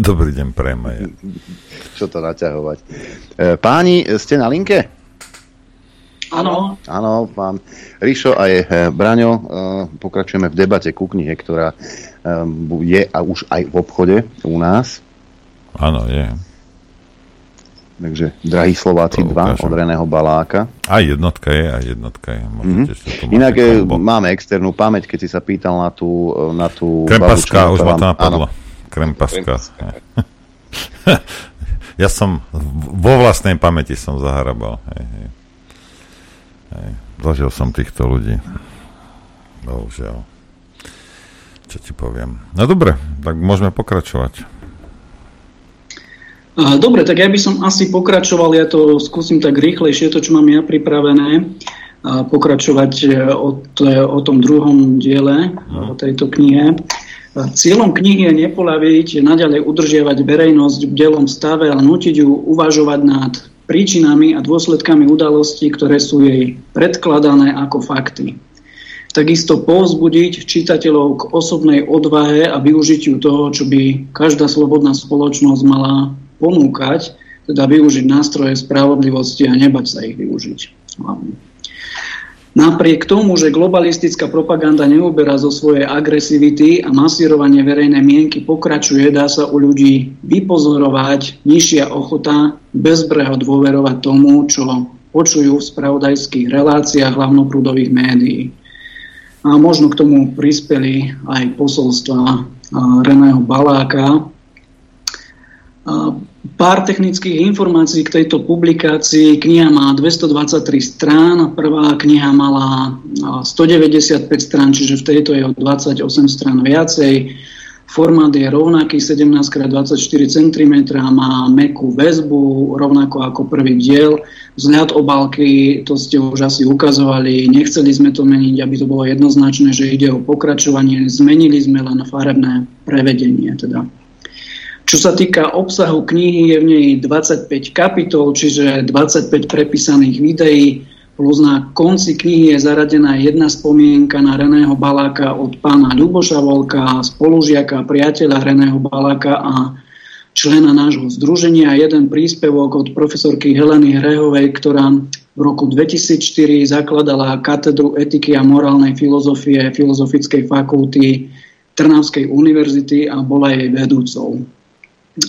Dobrý deň, prejme. Čo to naťahovať? Páni, ste na linke? Áno. Áno, pán Rišo a je Braňo. Pokračujeme v debate ku knihe, ktorá je a už aj v obchode u nás. Áno, je. Takže Drahí Slováci dva od Reného Baláka. A jednotka je, a jednotka je. Mm-hmm. Inak je, máme externú pamäť, keď si sa pýtal na tú... Na tú Krempaska, už ma to napadlo. Krempaska. Ja som vo vlastnej pamäti som zahrabal. Hej, hej. Hej. Zažil som týchto ľudí. Bohužiaľ. Čo ti poviem. No dobre, tak môžeme pokračovať. Dobre, tak ja by som asi pokračoval, ja to skúsim tak rýchlejšie, to, čo mám ja pripravené, pokračovať o, t- o tom druhom diele, o tejto knihe. Cieľom knihy je nepolaviť, naďalej udržiavať verejnosť v delom stave a nútiť ju uvažovať nad príčinami a dôsledkami udalostí, ktoré sú jej predkladané ako fakty. Takisto povzbudiť čitateľov k osobnej odvahe a využitiu toho, čo by každá slobodná spoločnosť mala ponúkať, teda využiť nástroje spravodlivosti a nebať sa ich využiť. Hlavne. Napriek tomu, že globalistická propaganda neuberá zo svojej agresivity a masírovanie verejnej mienky pokračuje, dá sa u ľudí vypozorovať nižšia ochota bezbreho dôverovať tomu, čo počujú v spravodajských reláciách hlavnoprúdových médií. A možno k tomu prispeli aj posolstva Reného Baláka. Pár technických informácií k tejto publikácii. Kniha má dvestodvadsaťtri strán, prvá kniha mala stodeväťdesiatpäť strán, čiže v tejto je o dvadsaťosem strán viacej. Formát je rovnaký, sedemnásť krát dvadsaťštyri centimetrov, má mäkkú väzbu, rovnako ako prvý diel. Vzhľad obálky, to ste už asi ukazovali, nechceli sme to meniť, aby to bolo jednoznačné, že ide o pokračovanie, zmenili sme len farebné prevedenie teda. Čo sa týka obsahu knihy, je v nej dvadsaťpäť kapitol, čiže dvadsaťpäť prepísaných videí, plus na konci knihy je zaradená jedna spomienka na Reného Baláka od pána Ľuboša Volka, spolužiaka, priateľa Reného Baláka a člena nášho združenia a jeden príspevok od profesorky Heleny Hrehovej, ktorá v roku dvetisícštyri zakladala katedru etiky a morálnej filozofie Filozofickej fakulty Trnavskej univerzity a bola jej vedúcou.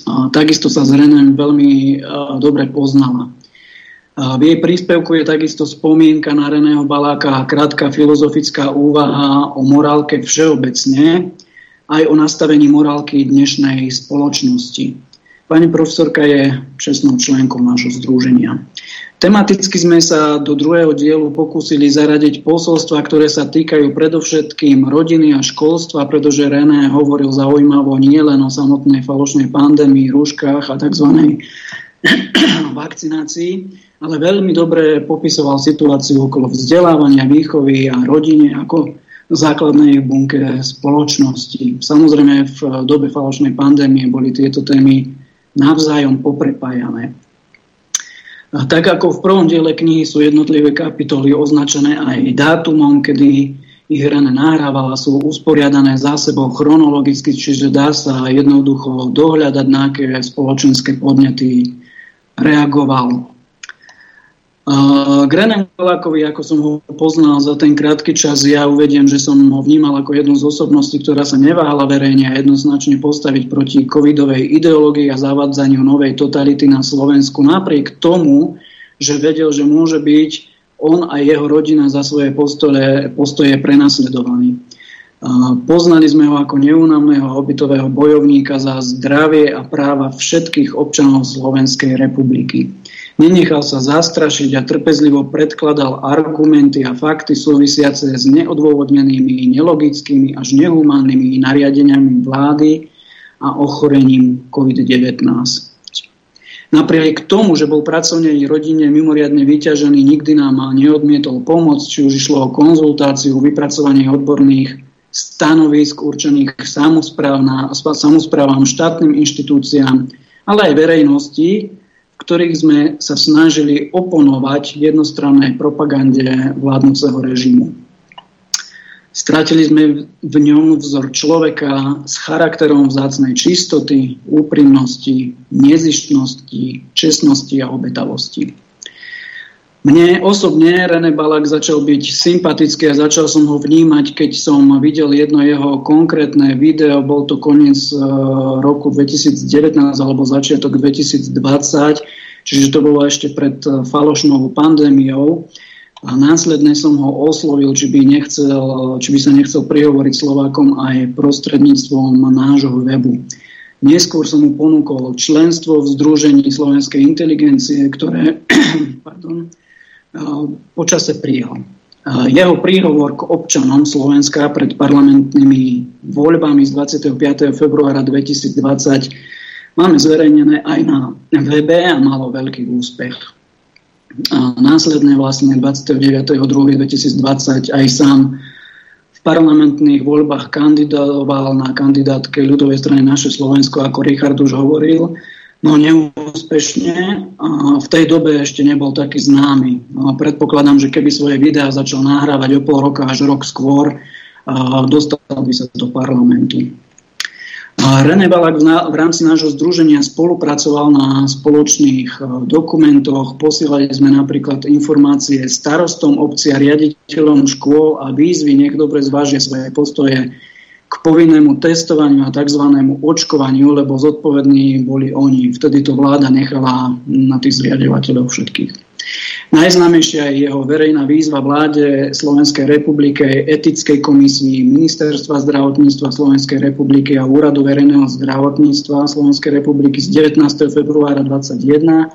A takisto sa s Renem veľmi a, dobre poznala. A v jej príspevku je takisto spomienka na Reného Baláka a krátka filozofická úvaha o morálke všeobecne, aj o nastavení morálky dnešnej spoločnosti. Pani profesorka je čestnou členkou nášho združenia. Tematicky sme sa do druhého dielu pokúsili zaradiť posolstva, ktoré sa týkajú predovšetkým rodiny a školstva, pretože René hovoril zaujímavo nielen o samotnej falošnej pandémii, rúškach a tzv. vakcinácii, ale veľmi dobre popisoval situáciu okolo vzdelávania, výchovy a rodiny ako základnej bunke spoločnosti. Samozrejme, v dobe falošnej pandémie boli tieto témy navzájom poprepájané. A tak ako v prvom diele knihy sú jednotlivé kapitoly označené aj dátumom, kedy ich René nahrával, a sú usporiadané za sebou chronologicky, čiže dá sa jednoducho dohľadať, na aké spoločenské podnety reagoval. K Renému Balákovi, ako som ho poznal za ten krátky čas, ja uvediem, že som ho vnímal ako jednu z osobností, ktorá sa neváhala verejne a jednoznačne postaviť proti covidovej ideológii a zavádzaniu novej totality na Slovensku. Napriek tomu, že vedel, že môže byť on a jeho rodina za svoje postoje, postoje prenasledovaní. Poznali sme ho ako neúnavného obytového bojovníka za zdravie a práva všetkých občanov Slovenskej republiky. Nenechal sa zastrašiť a trpezlivo predkladal argumenty a fakty súvisiace s neodôvodnenými, nelogickými až nehumánnymi nariadeniami vlády a ochorením covid devätnásť. Napriek tomu, že bol pracovnej rodine mimoriadne vyťažený, nikdy nám neodmietol pomoc, či už išlo o konzultáciu, vypracovanie odborných stanovisk určených samosprávam, štátnym inštitúciám, ale aj verejnosti, v ktorých sme sa snažili oponovať jednostrannej propagande vládnuceho režimu. Stratili sme v ňom vzor človeka s charakterom vzácnej čistoty, úprimnosti, nezištnosti, čestnosti a obetavosti. Mne osobne René Balák začal byť sympatický a začal som ho vnímať, keď som videl jedno jeho konkrétne video, bol to koniec roku dvetisícdevätnásť alebo začiatok dvetisícdvadsať, čiže to bolo ešte pred falošnou pandémiou. A následne som ho oslovil, či by, nechcel, či by sa nechcel prihovoriť Slovákom aj prostredníctvom nášho webu. Neskôr som mu ponúkol členstvo v Združení slovenskej inteligencie, ktoré pardon, počase prijal. Jeho príhovor k občanom Slovenska pred parlamentnými voľbami z dvadsiateho piateho februára dvetisícdvadsať máme zverejnené aj na webe a malo veľký úspech. A následne vlastne dvadsiateho deviateho februára dvetisícdvadsať aj sám v parlamentných voľbách kandidoval na kandidátke ľudovej strany Naše Slovensko, ako Richard už hovoril. No neúspešne, v tej dobe ešte nebol taký známy. Predpokladám, že keby svoje videá začal nahrávať o pol roka až rok skôr, dostal by sa do parlamentu. René Balák v rámci nášho združenia spolupracoval na spoločných dokumentoch. Posielali sme napríklad informácie starostom obci a riaditeľom škôl a výzvy, nech dobre zvážia svoje postoje k povinnému testovaniu a tzv. Očkovaniu, lebo zodpovední boli oni. Vtedy to vláda nechala na tých zriaďovateľov všetkých. Najznámejšia je jeho verejná výzva vláde Slovenskej republiky, Etickej komisii, Ministerstva zdravotníctva Slovenskej republiky a Úradu verejného zdravotníctva Slovenskej republiky z devätnásteho februára dvadsaťjeden,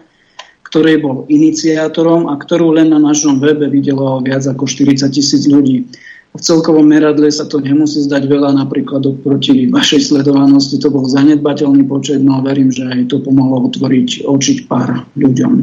ktorej bol iniciátorom a ktorú len na našom webe videlo viac ako štyridsaťtisíc ľudí. V celkovom meradle sa to nemusí zdať veľa, napríklad oproti vašej sledovanosti to bol zanedbateľný počet, no verím, že aj to pomohlo otvoriť oči pár ľuďom.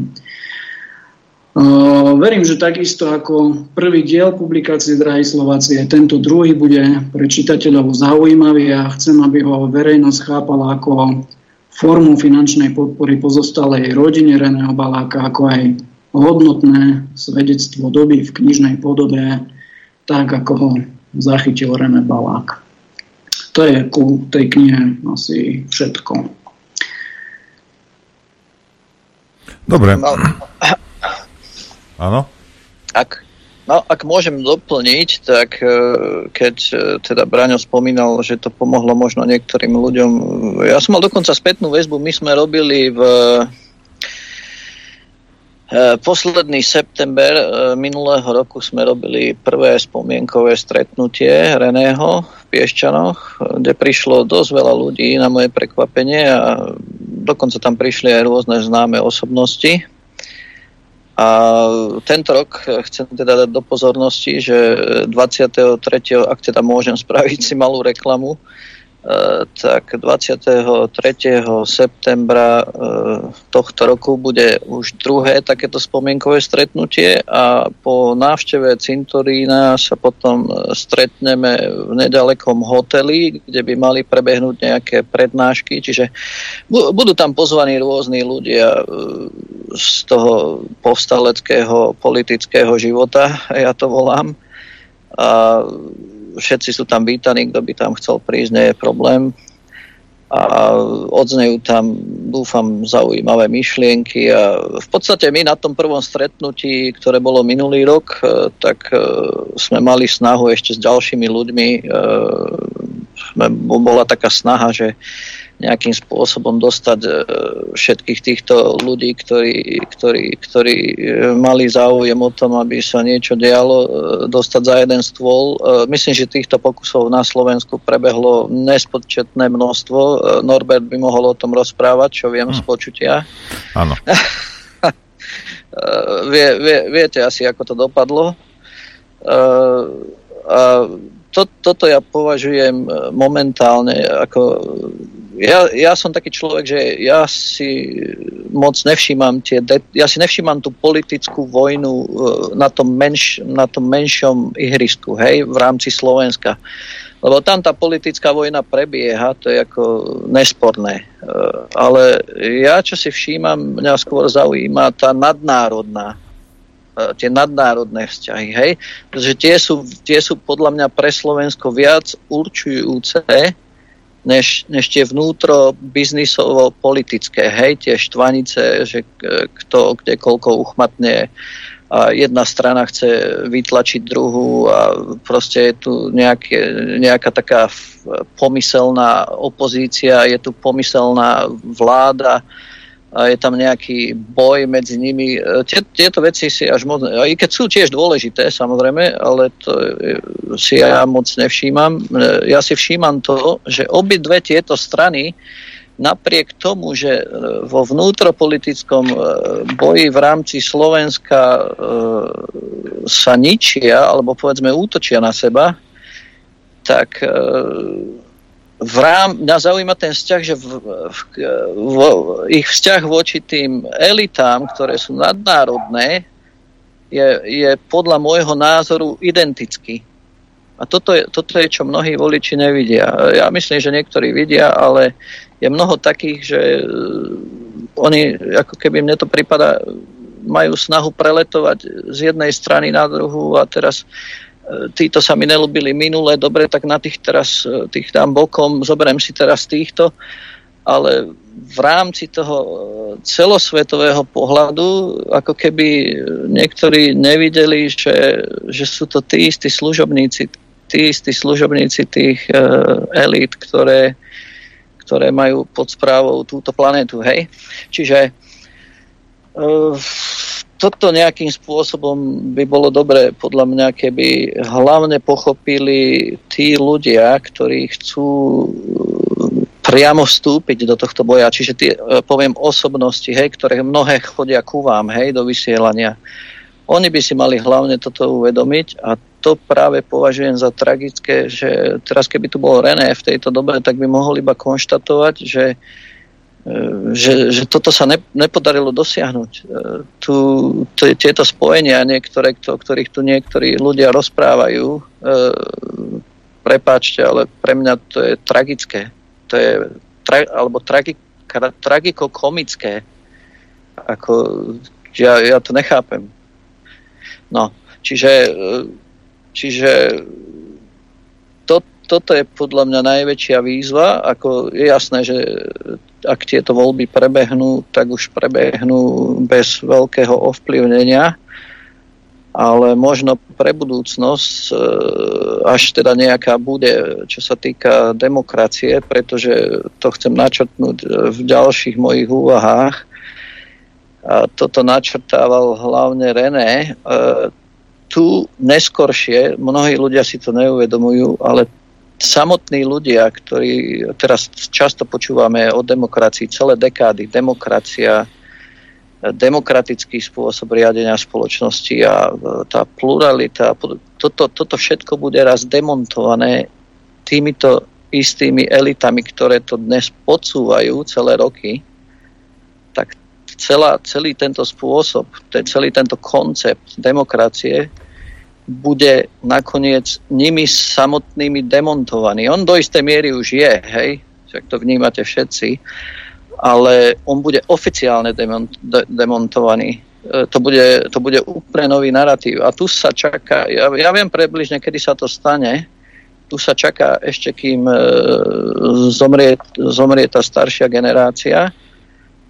Uh, verím, že takisto ako prvý diel publikácie Drahí Slováci, tento druhý bude pre čitateľov zaujímavý a chcem, aby ho verejnosť chápala ako formu finančnej podpory pozostalej rodine Reného Baláka, ako aj hodnotné svedectvo doby v knižnej podobe, tak ako ho zachytil René Balák. To je ku tej knihe asi všetko. Dobre. No, áno? Ak, no, ak môžem doplniť, tak keď teda Braňo spomínal, že to pomohlo možno niektorým ľuďom. Ja som mal dokonca spätnú väzbu. My sme robili v posledný september minulého roku sme robili prvé spomienkové stretnutie Reného v Piešťanoch, kde prišlo dosť veľa ľudí na moje prekvapenie a dokonca tam prišli aj rôzne známe osobnosti. A tento rok chcem teda dať do pozornosti, že dvadsiateho tretieho ak teda môžem spraviť si malú reklamu, tak dvadsiateho tretieho septembra tohto roku bude už druhé takéto spomienkové stretnutie a po návšteve cintorína sa potom stretneme v nedalekom hoteli, kde by mali prebehnúť nejaké prednášky, čiže budú tam pozvaní rôzni ľudia z toho povstaleckého politického života, ja to volám, a všetci sú tam vítaní, kto by tam chcel prísť, nie je problém. A odznejú tam, dúfam, zaujímavé myšlienky. A v podstate my na tom prvom stretnutí, ktoré bolo minulý rok, tak sme mali snahu ešte s ďalšími ľuďmi. Bola taká snaha, že nejakým spôsobom dostať všetkých týchto ľudí, ktorí, ktorí, ktorí mali záujem o tom, aby sa niečo dialo, dostať za jeden stôl. Myslím, že týchto pokusov na Slovensku prebehlo nespočetné množstvo. Norbert by mohol o tom rozprávať, čo viem hmm. z počutia. Áno. vie, vie, viete asi, ako to dopadlo. A to, toto ja považujem momentálne ako... Ja, ja som taký človek, že ja si moc nevšímam tie, de- ja si nevšímam tú politickú vojnu na tom, menš- na tom menšom ihrisku, hej, v rámci Slovenska. Lebo tam tá politická vojna prebieha, to je ako nesporné. Ale ja, čo si všímam, mňa skôr zaujíma tá nadnárodná, tie nadnárodné vzťahy, hej. Pretože tie sú, tie sú podľa mňa pre Slovensko viac určujúce, než, než tie vnútro biznisovo-politické, hej, tie štvanice, že kto kde koľko uchmatne a jedna strana chce vytlačiť druhú a proste je tu nejaké, nejaká taká pomyselná opozícia, je tu pomyselná vláda a je tam nejaký boj medzi nimi. Tieto veci si až moc... I keď sú tiež dôležité, samozrejme, ale to si ja moc nevšímam. Ja si všímam to, že obidve tieto strany napriek tomu, že vo vnútropolitickom boji v rámci Slovenska sa ničia, alebo povedzme útočia na seba, tak Vrám, mňa zaujíma ten vzťah, že v, v, v, ich vzťah voči tým elitám, ktoré sú nadnárodné, je, je podľa môjho názoru identický. A toto je, toto je, čo mnohí voliči nevidia. Ja myslím, že niektorí vidia, ale je mnoho takých, že oni, ako keby mne to pripadá, majú snahu preletovať z jednej strany na druhú a teraz... títo sa mi nelúbili minule, dobre, tak na tých teraz, tých tam bokom, zoberiem si teraz týchto, ale v rámci toho celosvetového pohľadu, ako keby niektorí nevideli, že, že sú to tí istí služobníci, tí istí služobníci tých uh, elít, ktoré, ktoré majú pod správou túto planetu, hej? Čiže uh, toto nejakým spôsobom by bolo dobre, podľa mňa, keby hlavne pochopili tí ľudia, ktorí chcú priamo vstúpiť do tohto boja. Čiže tie, poviem, osobnosti, hej, ktoré mnohé chodia ku vám, hej, do vysielania. Oni by si mali hlavne toto uvedomiť a to práve považujem za tragické, že teraz keby tu bol René v tejto dobe, tak by mohol iba konštatovať, že Že, že toto sa ne, nepodarilo dosiahnuť. Tu, t- tieto spojenia, niektoré, o ktorých tu niektorí ľudia rozprávajú, e, prepáčte, ale pre mňa to je tragické. To je tra- alebo tragi- tra- tragikokomické. Ako, ja, ja to nechápem. No, čiže čiže to, toto je podľa mňa najväčšia výzva. Ako, je jasné, že ak tieto voľby prebehnú, tak už prebehnú bez veľkého ovplyvnenia, ale možno pre budúcnosť až teda nejaká bude, čo sa týka demokracie, pretože to chcem načrtnúť v ďalších mojich úvahách. A toto načrtával hlavne René. Tu neskoršie, mnohí ľudia si to neuvedomujú, ale samotní ľudia, ktorí teraz často počúvame o demokracii, celé dekády, demokracia, demokratický spôsob riadenia spoločnosti a tá pluralita, toto, toto všetko bude raz demontované týmito istými elitami, ktoré to dnes podsúvajú celé roky. Tak celá, celý tento spôsob, celý tento koncept demokracie bude nakoniec nimi samotnými demontovaný. On do istej miery už je, hej, však to vnímate všetci, ale on bude oficiálne demontovaný. To bude, to bude úplne nový narratív. A tu sa čaká, ja, ja viem približne, kedy sa to stane, tu sa čaká ešte, kým zomrie, zomrie tá staršia generácia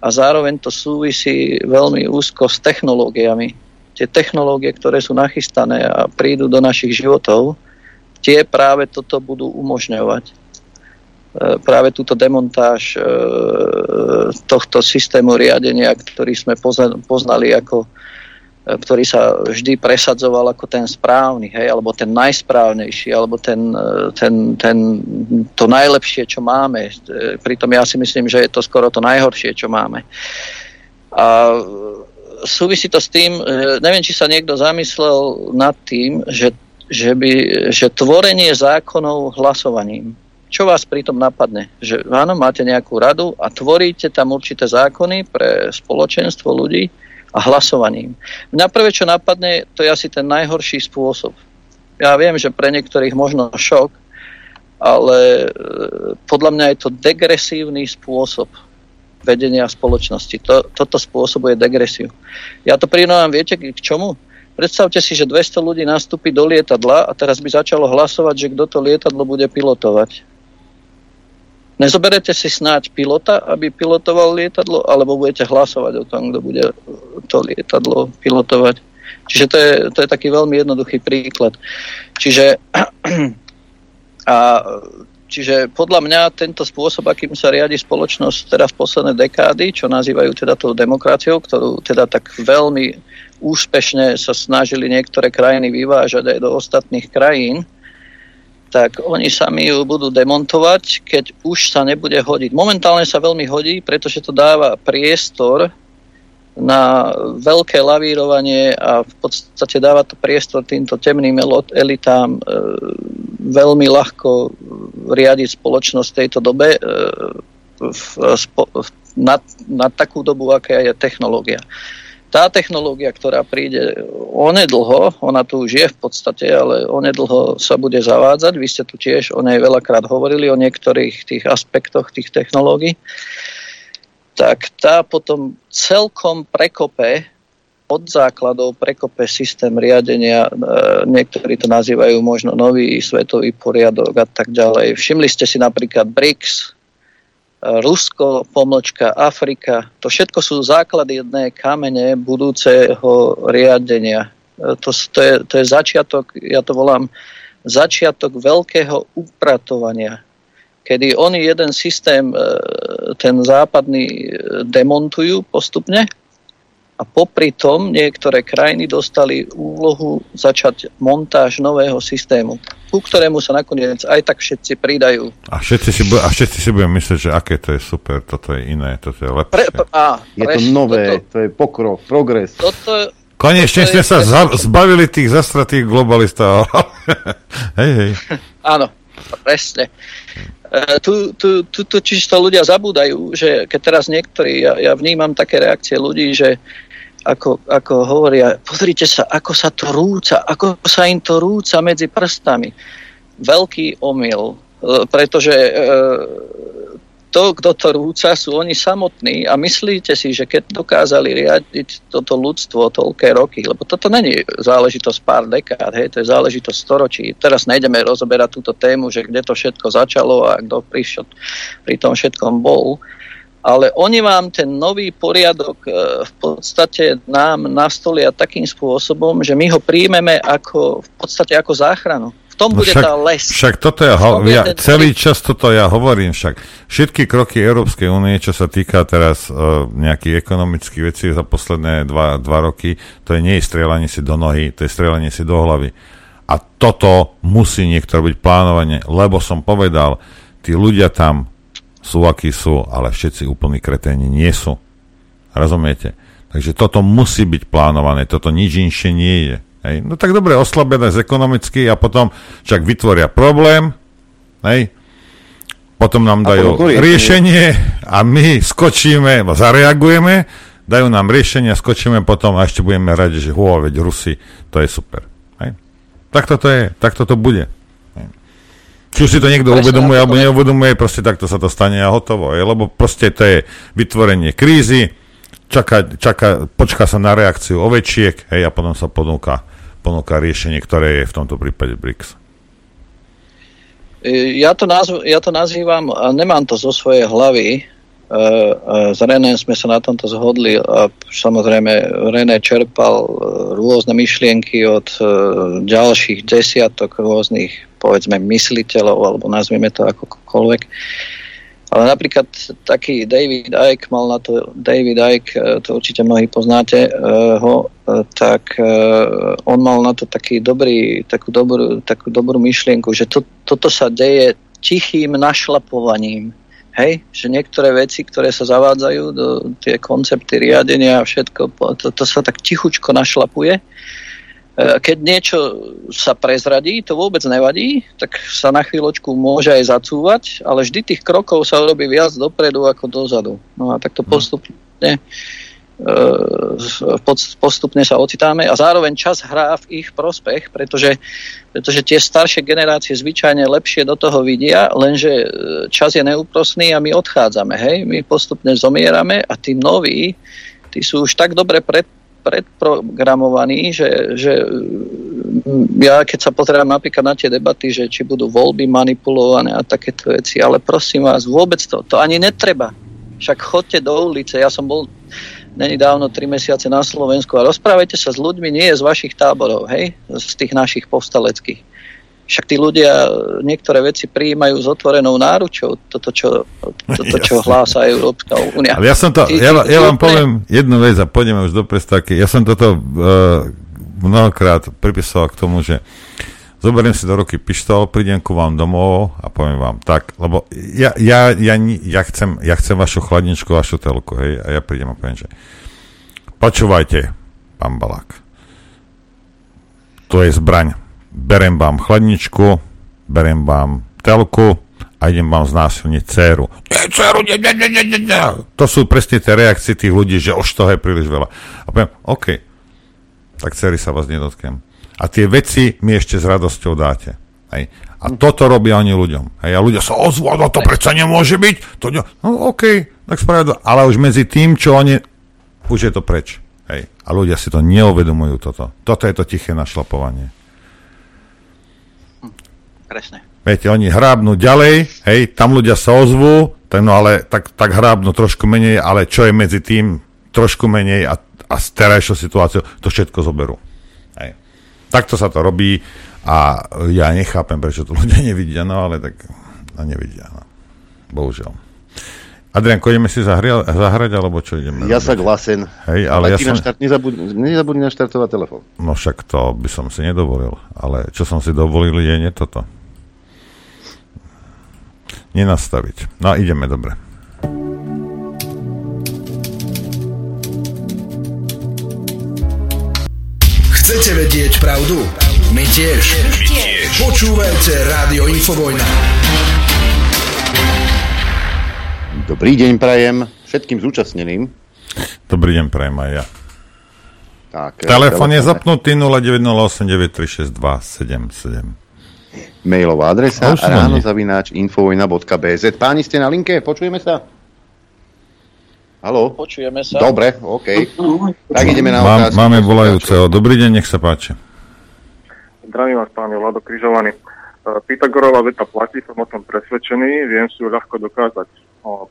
a zároveň to súvisí veľmi úzko s technológiami. Tie technológie, ktoré sú nachystané a prídu do našich životov, tie práve toto budú umožňovať. Práve túto demontáž tohto systému riadenia, ktorý sme poznali ako, ktorý sa vždy presadzoval ako ten správny, hej, alebo ten najsprávnejší, alebo ten, ten, ten, to najlepšie, čo máme. Pritom ja si myslím, že je to skoro to najhoršie, čo máme. A súvisí to s tým, neviem, či sa niekto zamyslel nad tým, že, že, by, že tvorenie zákonov hlasovaním. Čo vás pritom napadne? Že áno, máte nejakú radu a tvoríte tam určité zákony pre spoločenstvo ľudí a hlasovaním. Mňa prvé, čo napadne, to je asi ten najhorší spôsob. Ja viem, že pre niektorých možno šok, ale podľa mňa je to degresívny spôsob vedenia spoločnosti. To, toto spôsobuje degresiu. Ja to prirovnám, viete, k čomu? Predstavte si, že dvesto ľudí nastúpi do lietadla a teraz by začalo hlasovať, že kto to lietadlo bude pilotovať. Nezoberete si snáď pilota, aby pilotoval lietadlo, alebo budete hlasovať o tom, kto bude to lietadlo pilotovať. Čiže to je, to je taký veľmi jednoduchý príklad. Čiže, a, čiže podľa mňa tento spôsob, akým sa riadi spoločnosť teda v posledné dekády, čo nazývajú teda tou demokraciou, ktorú teda tak veľmi úspešne sa snažili niektoré krajiny vyvážať aj do ostatných krajín, tak oni sami ju budú demontovať, keď už sa nebude hodiť. Momentálne sa veľmi hodí, pretože to dáva priestor na veľké lavírovanie a v podstate dáva to priestor týmto temným elitám e, veľmi ľahko riadiť spoločnosť v tejto dobe e, v, spo, na, na takú dobu, aká je technológia. Tá technológia, ktorá príde onedlho, ona tu už je v podstate, ale onedlho sa bude zavádzať. Vy ste tu tiež o nej veľakrát hovorili, o niektorých tých aspektoch tých technológií. Tak tá potom celkom prekope, od základov prekope systém riadenia. Niektorí to nazývajú možno nový svetový poriadok a tak ďalej. Všimli ste si napríklad BRICS, Rusko, pomlčka, Afrika, to všetko sú základy jedné kamene budúceho riadenia. To, to, je, to je začiatok, ja to volám začiatok veľkého upratovania, kedy oni jeden systém, ten západný, demontujú postupne a popri tom niektoré krajiny dostali úlohu začať montáž nového systému, ku ktorému sa nakoniec aj tak všetci pridajú. A všetci si, bu- a všetci si budeme myslieť, že aké to je super, toto je iné, toto je lepšie. Pre, a, je preš, to nové, toto, to je pokrok, progres. Toto, Konečne toto sme je, sa za- zbavili tých zastratých globalistov. hej, hej. Áno, presne. Tu, tu, tu, tu čisto ľudia zabúdajú, že keď teraz niektorí, ja, ja vnímam také reakcie ľudí, že Ako, ako hovoria, pozrite sa, ako sa to rúca, ako sa im to rúca medzi prstami. Veľký omyl, pretože to, kto to rúca, sú oni samotní a myslíte si, že keď dokázali riadiť toto ľudstvo toľké roky, lebo toto není záležitosť pár dekád, hej, to je záležitosť storočí. Teraz nejdeme rozoberať túto tému, že kde to všetko začalo a kto pri, pri tom všetkom bol, ale oni vám ten nový poriadok v podstate nám nastolia takým spôsobom, že my ho príjmeme ako, v podstate ako záchranu. V tom bude však, tá les. Však toto ja, ho- ja celý čas toto ja hovorím, však všetky kroky Európskej únie, čo sa týka teraz uh, nejakých ekonomických vecí za posledné dva, dva roky, to je nie strieľanie si do nohy, to je strieľanie si do hlavy. A toto musí niektoré byť plánovanie, lebo som povedal, tí ľudia tam sú, akí sú, ale všetci úplní kreténi nie sú. Rozumiete? Takže toto musí byť plánované, toto nič inšie nie je. Hej. No tak dobre, oslabené z ekonomicky a potom však vytvoria problém, hej. Potom nám dajú riešenie a my skočíme, zareagujeme, dajú nám riešenie a skočíme potom a ešte budeme radi, že hô, veď Rusi, to je super. Hej. Tak toto je, tak toto bude. Hej. Či už si to niekto Prečo uvedomuje alebo neuvedomuje, proste takto sa to stane a hotovo. Hej. Lebo proste to je vytvorenie krízy, Čaká, čaká, počká sa na reakciu ovečiek, hej, a potom sa ponúka, ponúka riešenie, ktoré je v tomto prípade BRICS. Ja to, nazv, ja to nazývam, nemám to zo svojej hlavy, s René sme sa na tomto zhodli a samozrejme René čerpal rôzne myšlienky od ďalších desiatok rôznych, povedzme, mysliteľov, alebo nazvime to akokoľvek. Ale napríklad taký David Icke mal na to, David Icke, to určite mnohí poznáte ho, tak on mal na to taký dobrý, takú dobrú, takú dobrú myšlienku, že to, toto sa deje tichým našlapovaním. Hej? Že niektoré veci, ktoré sa zavádzajú, do, tie koncepty riadenia a všetko, to, to sa tak tichučko našlapuje. Keď niečo sa prezradí, to vôbec nevadí, tak sa na chvíľočku môže aj zacúvať, ale vždy tých krokov sa robí viac dopredu ako dozadu. No a takto postupne, postupne sa ocitáme a zároveň čas hrá v ich prospech, pretože, pretože tie staršie generácie zvyčajne lepšie do toho vidia, lenže čas je neúprosný a my odchádzame. Hej? My postupne zomierame a tí noví, tí sú už tak dobre pred predprogramovaný, že, že ja keď sa pozerám napríklad na tie debaty, že či budú voľby manipulované a takéto veci, ale prosím vás, vôbec to, to ani netreba. Však chodte do ulice, ja som bol nedávno tri mesiace na Slovensku a rozprávajte sa s ľuďmi, nie z vašich táborov, hej, z tých našich povstaleckých. Však tí ľudia niektoré veci prijímajú s otvorenou náručou, toto, čo, toto, čo hlása Európska únia. Ale ja som to, ja, ja vám poviem jednu vec a pôjdeme už do prestávky. Ja som toto uh, mnohokrát pripisoval k tomu, že zoberiem si do ruky pištol, prídem ku vám domov a poviem vám tak, lebo ja, ja, ja, ja, chcem, ja chcem vašu chladničku, vašu telku, hej, a ja prídem a poviem, že počúvajte, pán Balák, to je zbraň. Berem vám chladničku, berem vám telku a idem vám znásilniť dceru. Nie, dceru, nie, nie, nie, nie, nie. To sú presne tie reakcie tých ľudí, že už toho je príliš veľa. A poviem, OK, tak dcery sa vás nedotkem. A tie veci mi ešte s radosťou dáte. Hej. A toto robia oni ľuďom. Hej. A ľudia sa ozvú, no to predsa nemôže byť. To ne... No OK, tak spravedlo. Ale už medzi tým, čo oni... Už je to preč. Hej. A ľudia si to neuvedomujú toto. Toto je to tiché našlapovanie. Presne. Viete, oni hrábnú ďalej, hej, tam ľudia sa ozvú, tak, no ale, tak, tak hrábnú trošku menej, ale čo je medzi tým trošku menej a, a s terajšou situáciou, to všetko zoberú. Hej. Takto sa to robí a ja nechápem, prečo to ľudia nevidia, no ale tak no, nevidia. No. Bohužiaľ. Adriánko, ideme si zahria- zahrať, alebo čo ideme? Ja robiť? Sa glasen. Hej, ale ja som... Naštart, nezabudni, nezabudni naštartovať telefón. No však to by som si nedovolil, ale čo som si dovolil je nie toto. Nenastaviť. No, ideme, dobre. Chcete vedieť pravdu? My tiež. My tiež. Počúvajte Rádio Infovojna. Dobrý deň prajem všetkým zúčastneným. Dobrý deň prajem aj ja. Tak, telefón je zapnutý nula deväť nula osem deväť tri šesť dva sedem sedem. Mailová adresa ráno zavináč infovojna bodka bé zet. Páni, ste na linke? Počujeme sa? Haló? Počujeme sa. Dobre, OK. Tak ideme na otázku. Mám, máme volajúceho. Dobrý deň, nech sa páči. Zdravím vás, páni, Vlado Križovaný. Pythagorová veta platí, som o tom presvedčený, viem si ju ľahko dokázať.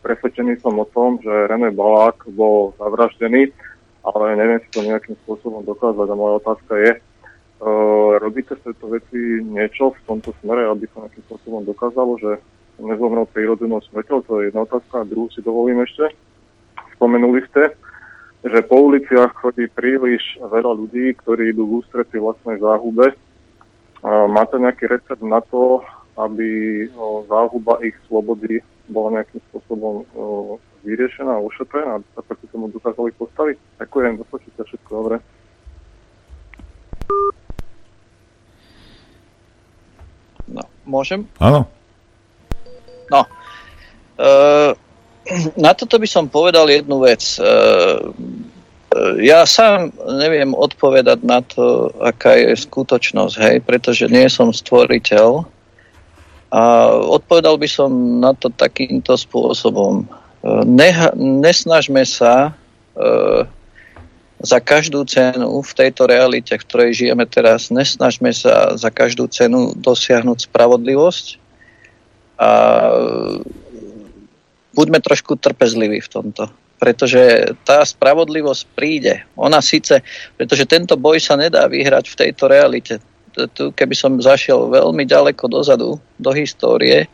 Presvedčený som o tom, že René Balák bol zavraždený, ale neviem si to nejakým spôsobom dokázať. A moja otázka je, e, robíte sa to veci niečo v tomto smere, aby sa nejakým spôsobom dokázalo, že nezomrel prírodzenou smrťou? To je jedna otázka. A druhú si dovolím ešte. Spomenuli ste, že po uliciach chodí príliš veľa ľudí, ktorí idú v ústretí vlastnej záhube. E, máte nejaký recept na to, aby o, záhuba ich slobody bola nejakým spôsobom o, vyriešená a ušetrená, aby sa proti tomu dokázali postaviť? Ďakujem, dopočujte, všetko dobre. No, môžem? Áno. No, uh, na toto by som povedal jednu vec. Uh, ja sám neviem odpovedať na to, aká je skutočnosť, hej, pretože nie som stvoriteľ. A odpovedal by som na to takýmto spôsobom. Neha- nesnažme sa uh, za každú cenu v tejto realite, v ktorej žijeme teraz, nesnažme sa za každú cenu dosiahnuť spravodlivosť. A buďme trošku trpezliví v tomto, pretože tá spravodlivosť príde. Ona síce, pretože tento boj sa nedá vyhrať v tejto realite. Tu, keby som zašiel veľmi ďaleko dozadu, do histórie,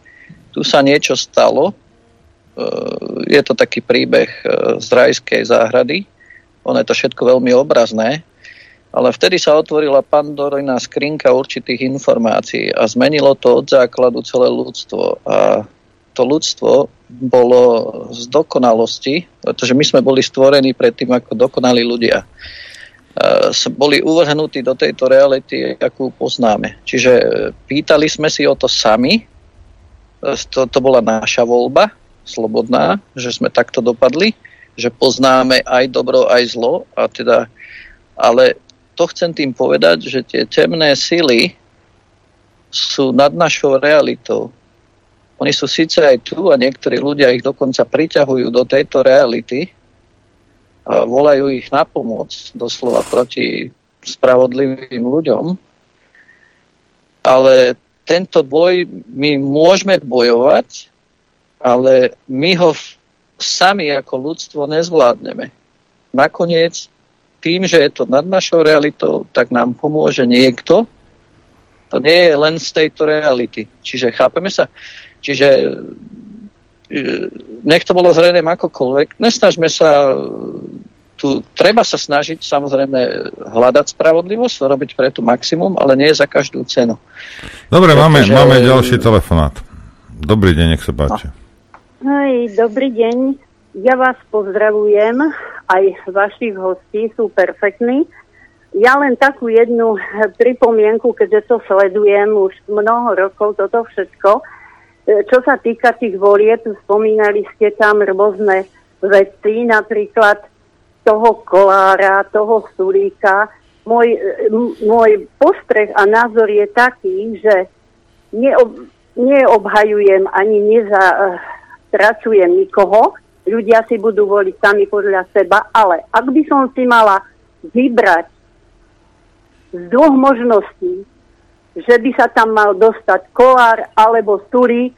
tu sa niečo stalo. Je to taký príbeh z rajskej záhrady. Ono je to všetko veľmi obrazné. Ale vtedy sa otvorila Pandorina skrinka určitých informácií a zmenilo to od základu celé ľudstvo. A to ľudstvo bolo z dokonalosti, pretože my sme boli stvorení pred tým, ako dokonali ľudia. Boli uvrhnutí do tejto reality, akú poznáme. Čiže pýtali sme si o to sami. To, to bola naša voľba, slobodná, že sme takto dopadli, že poznáme aj dobro, aj zlo. A teda, ale to chcem tým povedať, že tie temné sily sú nad našou realitou. Oni sú síce aj tu a niektorí ľudia ich dokonca priťahujú do tejto reality a volajú ich na pomoc, doslova proti spravodlivým ľuďom. Ale tento boj my môžeme bojovať, ale my ho sami ako ľudstvo nezvládneme. Nakoniec tým, že je to nad našou realitou, tak nám pomôže niekto. To nie je len z tejto reality. Čiže chápeme sa. Čiže nech to bolo zrejme akokoľvek. Nesnažme sa tu, treba sa snažiť samozrejme hľadať spravodlivosť, robiť pre tú maximum, ale nie za každú cenu. Dobre, pretože... máme, máme ďalší telefonát. Dobrý deň, nech sa páči. Hej, dobrý deň. Ja vás pozdravujem, aj vašich hostí sú perfektní. Ja len takú jednu pripomienku, keďže to sledujem už mnoho rokov, toto všetko. Čo sa týka tých volieb, spomínali ste tam rôzne veci, napríklad toho Kolára, toho Sulíka. Môj, m- môj postreh a názor je taký, že neob- neobhajujem ani nezatracujem nikoho. Ľudia si budú voliť sami podľa seba, ale ak by som si mala vybrať z dvoch možností, že by sa tam mal dostať Kolár alebo Sulík,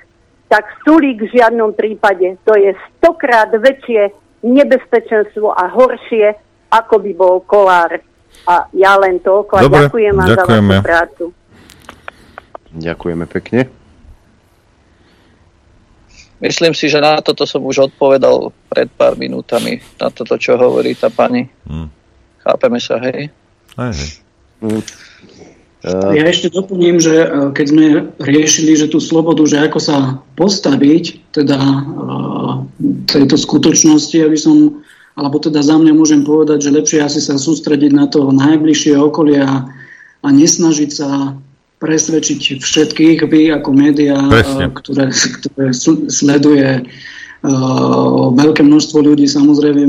tak Sulík v žiadnom prípade. To je stokrát väčšie nebezpečenstvo a horšie, ako by bol Kolár. A ja len toľko. Dobre, ďakujem vám za vašu prácu. Ďakujeme pekne. Myslím si, že na toto som už odpovedal pred pár minútami, na toto, čo hovorí tá pani. Hmm. Chápeme sa, hej? Aj, hej. Hmm. Uh... Ja ešte doplním, že keď sme riešili, že tú slobodu, že ako sa postaviť, teda uh, tejto skutočnosti, aby som, alebo teda za mňa môžem povedať, že lepšie asi sa sústrediť na to najbližšie okolie a, a nesnažiť sa presvedčiť všetkých, vy ako médiá, ktoré, ktoré sleduje uh, veľké množstvo ľudí. Samozrejme,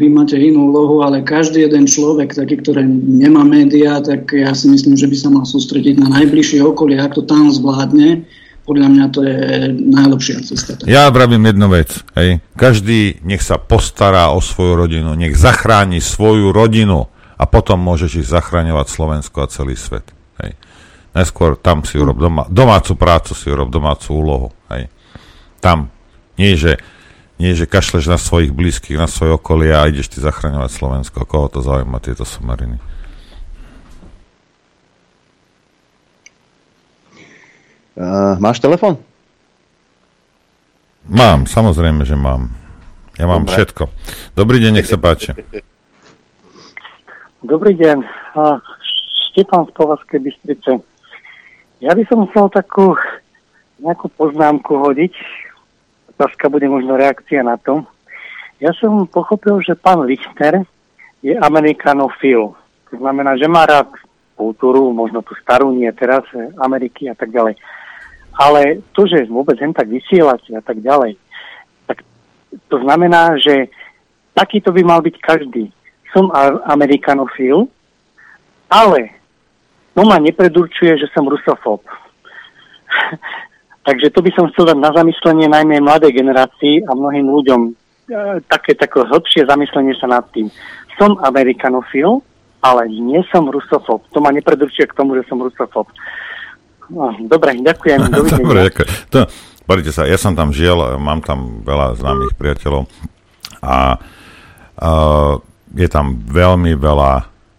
vy máte inú úlohu, ale každý jeden človek, taký, ktorý nemá médiá, tak ja si myslím, že by sa mal sústrediť na najbližšie okolie, ak to tam zvládne. Podľa mňa to je najlepšia cesta. Ja vravím jednu vec. Hej. Každý nech sa postará o svoju rodinu, nech zachráni svoju rodinu a potom môžeš ich zachraňovať Slovensko a celý svet. Hej. Neskôr tam si urob doma, domácu prácu, si urob domácu úlohu. Hej. Tam nie, že nie, že kašleš na svojich blízkych, na svoje okolie a ideš ty zachraňovať Slovensko. Koho to zaujíma tieto somariny? Uh, máš telefon? Mám, samozrejme, že mám. Ja mám Dobre. všetko. Dobrý deň, nech sa páči. Dobrý deň. Uh, Štefan z Považskej Bystrice. Ja by som chcel takú nejakú poznámku hodiť. Otázka bude možno reakcia na to. Ja som pochopil, že pán Lichtner je amerikanofil. To znamená, že má rád kultúru, možno tú starú, nie teraz, Ameriky a tak ďalej. Ale to, že vôbec len tak vysielať a tak ďalej, tak to znamená, že takýto by mal byť každý. Som amerikanofil, ale to ma nepredurčuje, že som rusofób. Takže to by som chcel dať na zamyslenie najmä mladej generácii a mnohým ľuďom e, také, také hlbšie zamyslenie sa nad tým. Som amerikanofil, ale nie som rusofób. To ma nepredurčuje k tomu, že som rusofób. No, dobre, ďakujem. Dovidenia. Dobre, ďakujem. Párite sa, ja som tam žil, mám tam veľa známych priateľov a, a je tam veľmi veľa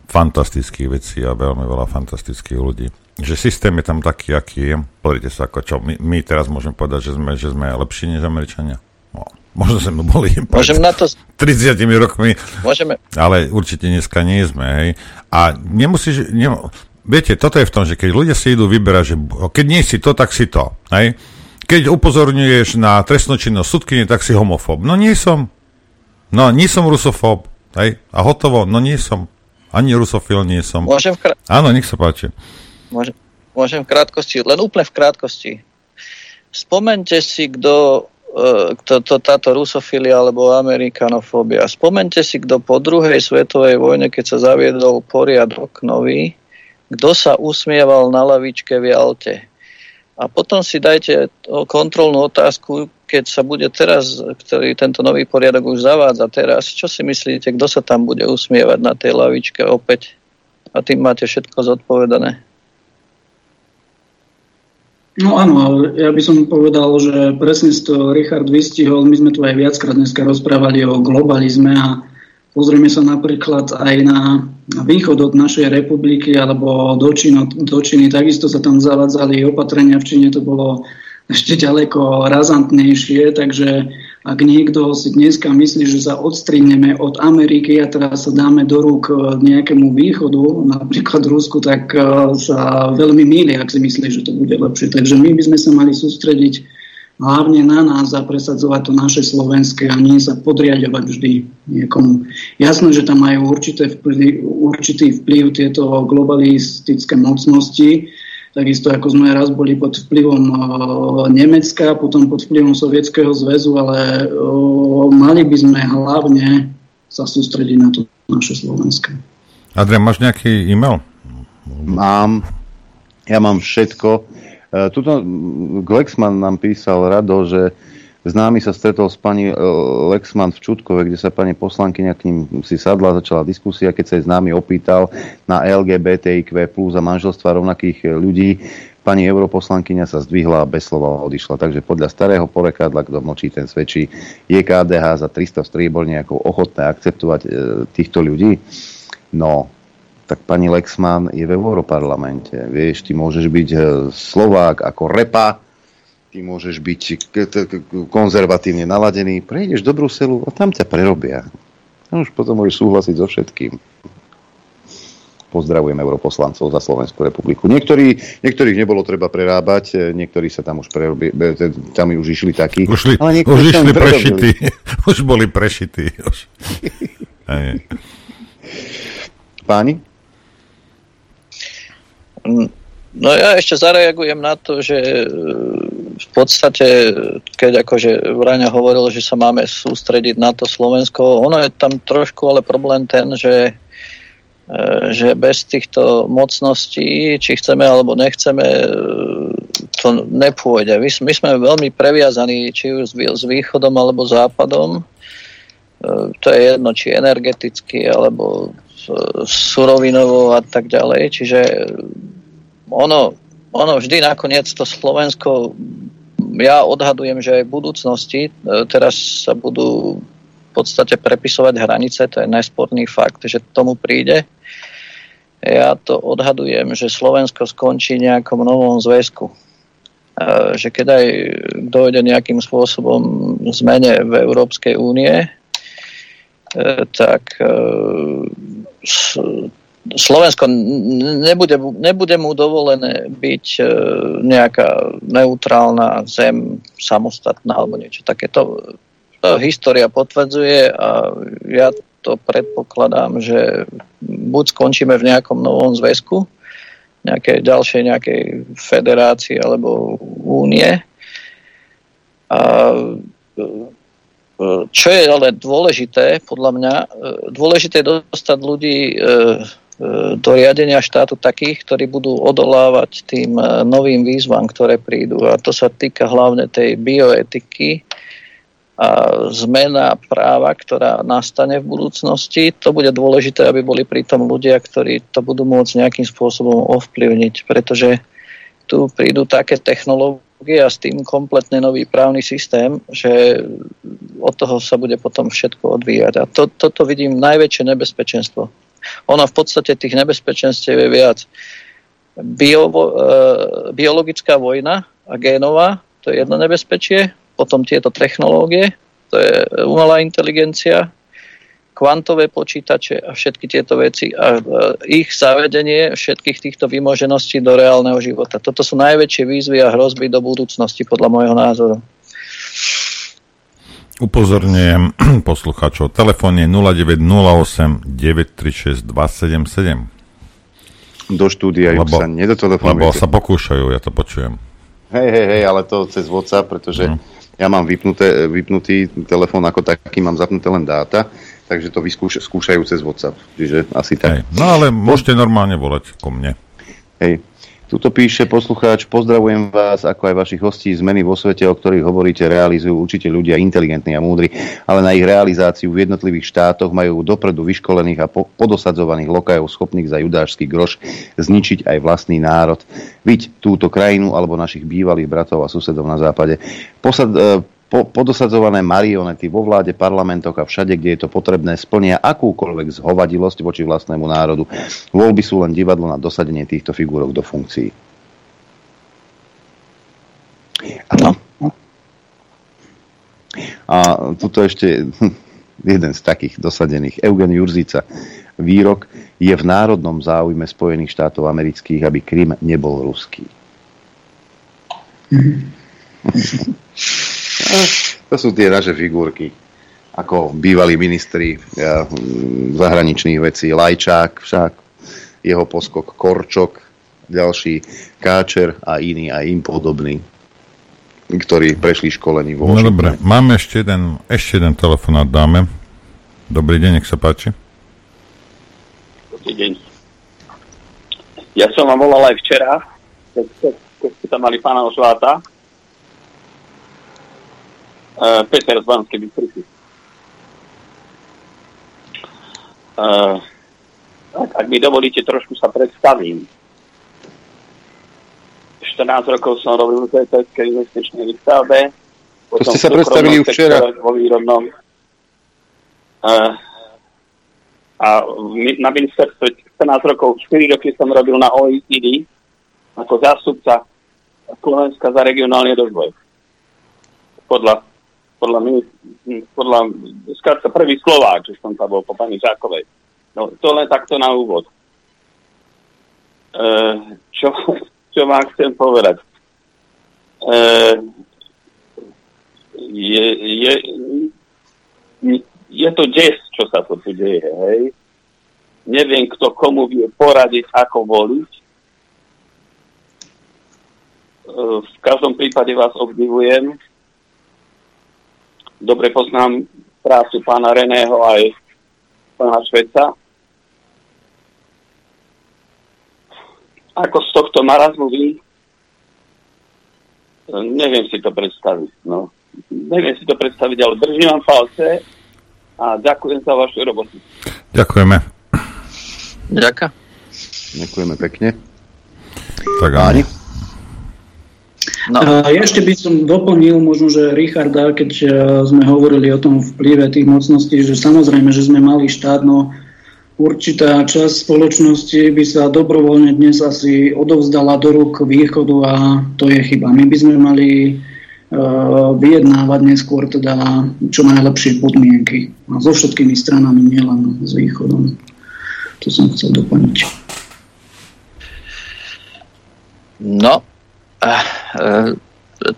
fantastických vecí a veľmi veľa fantastických ľudí. Že systém je tam taký, aký je. Pozrite sa, ako čo, my, my teraz môžeme povedať, že sme, že sme lepší než Američania. No, možno sme boli pred to... tridsiatimi rokmi, môžeme. Ale určite dneska nie sme. Hej. A nemusíš... Nem... Viete, toto je v tom, že keď ľudia si idú vyberať, že keď nie si to, tak si to. Hej. Keď upozorňuješ na trestnočinnosť sudkyne, tak si homofób. No nie som. No nie som rusofób. Hej. A hotovo, no nie som. Ani rusofil nie som. Môžem vkra... Áno, nech sa páči. Môžem, môžem v krátkosti, len úplne v krátkosti. Spomente si, kto e, táto rusofilia alebo amerikanofóbia. Spomente si, kto po druhej svetovej vojne, keď sa zaviedol poriadok nový, kto sa usmieval na lavičke v Jalte. A potom si dajte kontrolnú otázku, keď sa bude teraz, ktorý tento nový poriadok už zavádza teraz, čo si myslíte, kto sa tam bude usmievať na tej lavičke opäť? A tým máte všetko zodpovedané. No áno, ale ja by som povedal, že presne to Richard vystihol, my sme tu aj viackrát dneska rozprávali o globalizme a pozrieme sa napríklad aj na východ od našej republiky alebo do Číny, do Číny, takisto sa tam zavádzali opatrenia, v Číne to bolo ešte ďaleko razantnejšie, takže ak niekto si dneska myslí, že sa odstrihneme od Ameriky a teraz sa dáme do rúk nejakému východu, napríklad Rusku, tak sa veľmi mýli, ak si myslí, že to bude lepšie. Takže my by sme sa mali sústrediť hlavne na nás a presadzovať to naše slovenské a nie sa podriaďovať vždy niekomu. Jasné, že tam majú určité vplyv, určitý vplyv tieto globalistické mocnosti, takisto ako sme raz boli pod vplyvom Nemecka, potom pod vplyvom Sovietskeho zväzu, ale mali by sme hlavne sa sústrediť na to naše slovenské. Adrian, máš nejaký e-mail? Mám. Ja mám všetko. Tuto Lexman nám písal Rado, že známy sa stretol s pani Lexman v Čutkove, kde sa pani poslankyňa k ním si sadla, začala diskusia, keď sa jej známy opýtal na el gé bé té í kvé plus a manželstva rovnakých ľudí. Pani europoslankyňa sa zdvihla a bez slova odišla. Takže podľa starého porekadla, kto mlčí, ten svedčí, je ká dé há za tristo strieborniakov ochotné akceptovať e, týchto ľudí? No, tak pani Lexman je v Europarlamente. Vieš, ty môžeš byť Slovák ako repa, ty môžeš byť konzervatívne naladený, prejdeš do Bruselu a tam ťa prerobia. A už potom môžeš súhlasiť so všetkým. Pozdravujem europoslancov za Slovenskú republiku. Niektorí, niektorých nebolo treba prerábať, niektorí sa tam už prerobi, tam už išli takí. Už, li, ale už išli prešití. Už boli prešití. Už. Páni? No ja ešte zareagujem na to, že v podstate, keď akože Vraňa hovoril, že sa máme sústrediť na to Slovensko, ono je tam trošku, ale problém ten, že že bez týchto mocností, či chceme alebo nechceme, to nepôjde. My sme veľmi previazaní či už s východom alebo západom. To je jedno, či energeticky alebo surovinovo a tak ďalej. Čiže ono, ono vždy nakoniec to Slovensko ja odhadujem, že aj v budúcnosti teraz sa budú v podstate prepisovať hranice, to je nesporný fakt, že tomu príde. Ja to odhadujem, že Slovensko skončí nejakom novom zväzku. Že keď aj dojde nejakým spôsobom zmene v Európskej únie, tak Slovensko nebude, nebude mu dovolené byť nejaká neutrálna zem, samostatná alebo niečo takéto. To história potvrdzuje a ja to predpokladám, že buď skončíme v nejakom novom zväzku, nejakej ďalšej nejakej federácii alebo únie. A čo je ale dôležité, podľa mňa, dôležité je dostať ľudí do riadenia štátu takých, ktorí budú odolávať tým novým výzvam, ktoré prídu. A to sa týka hlavne tej bioetiky a zmena práva, ktorá nastane v budúcnosti. To bude dôležité, aby boli pritom ľudia, ktorí to budú môcť nejakým spôsobom ovplyvniť, pretože tu prídu také technológie a s tým kompletne nový právny systém, že od toho sa bude potom všetko odvíjať. A to, toto vidím najväčšie nebezpečenstvo. Ono v podstate tých nebezpečenstiev je viac. Bio, biologická vojna a génová, to je jedno nebezpečie. Potom tieto technológie, to je umelá inteligencia, kvantové počítače a všetky tieto veci a ich zavedenie všetkých týchto vymožeností do reálneho života. Toto sú najväčšie výzvy a hrozby do budúcnosti, podľa môjho názoru. Upozorňujem poslucháčov. Telefón je nula deväť nula osem deväť tri šesť dva sedem sedem. Do štúdia lebo, sa nedotelefonujete. Lebo sa pokúšajú, ja to počujem. Hej, hej, hej, ale to cez WhatsApp, pretože no. Ja mám vypnuté, vypnutý telefón ako taký, mám zapnuté len dáta, takže to vyskúš, skúšajú cez WhatsApp, čiže asi tak. Hej. No ale môžete normálne volať ko mne. Hej, tuto píše poslucháč, pozdravujem vás, ako aj vašich hostí, zmeny vo svete, o ktorých hovoríte, realizujú určite ľudia inteligentní a múdri, ale na ich realizáciu v jednotlivých štátoch majú dopredu vyškolených a po- podosadzovaných lokajov schopných za judášsky groš zničiť aj vlastný národ. Viď túto krajinu alebo našich bývalých bratov a susedov na západe. Posad... Podosadzované marionety vo vláde, parlamentoch a všade, kde je to potrebné, splnia akúkoľvek zhovadilosť voči vlastnému národu. Voľby sú len divadlo na dosadenie týchto figúrok do funkcií. A, to... a tuto ešte jeden z takých dosadených. Eugen Jurzica. Výrok je v národnom záujme Spojených štátov amerických, aby Krym nebol ruský. To sú tie naše figurky, ako bývalí ministri ja, zahraničných vecí, Lajčák však, jeho poskok Korčok, ďalší Káčer a iní aj im podobní, ktorí prešli školení vo Washingtone. No dobre, máme ešte jeden, ešte jeden telefonát dáme. Dobrý deň, nech sa páči. Dobrý deň. Ja som vám volal aj včera, keď, keď, keď ste tam mali pána Ošváta. Uh, Peter z Banskej Bystrici. Uh, ak mi dovolíte, trošku sa predstavím. štrnásť rokov som robil v T T S-kej investičnej výstavbe. To ste sa predstavili už včera. Vo výrobnom. Uh, a na ministerstve štrnásť rokov, štyri roky som robil na O E C D ako zástupca Slovenska za regionálny rozvoj. Podľa podľa podľa skrátka prvý Slovák, že som tam bol po pani Žákovej. No to len takto na úvod. E, čo, čo vám chcem povedať? E, je, je, je to des, čo sa to tu deje, hej? Neviem, kto komu vie poradiť, ako voliť. E, v každom prípade vás obdivujem. Dobre poznám prácu pána Reného aj pána Šveca. Ako z tohto marazmu vy? Neviem si to predstaviť. No. Neviem si to predstaviť, ale držím vám palce a ďakujem za vašu robotu. Ďakujeme. Ďakujem. Ďakujeme pekne. Tak áno. No. Ja ešte by som doplnil možno, že Richarda, keď sme hovorili o tom vplyve tých mocností, že samozrejme, že sme mali štát, no určitá časť spoločnosti by sa dobrovoľne dnes asi odovzdala do rúk východu a to je chyba. My by sme mali uh, vyjednávať neskôr teda čo najlepšie podmienky. A so všetkými stranami, nielen s východom. To som chcel doplniť. No...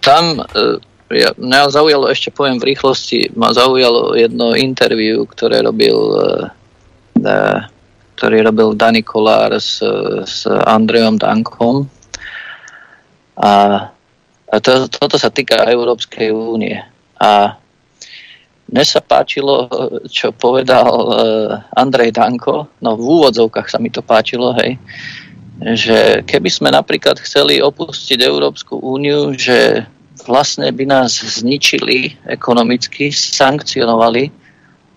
Tam ja, mňa zaujalo, ešte poviem v rýchlosti, ma zaujalo jedno interview, ktoré robil, ktorý robil Dani Kolár s, s Andrejom Dankom. A, a to, toto sa týka Európskej únie. A mne sa páčilo, čo povedal Andrej Danko, no v úvodzovkách sa mi to páčilo, hej, že keby sme napríklad chceli opustiť Európsku úniu, že vlastne by nás zničili ekonomicky, sankcionovali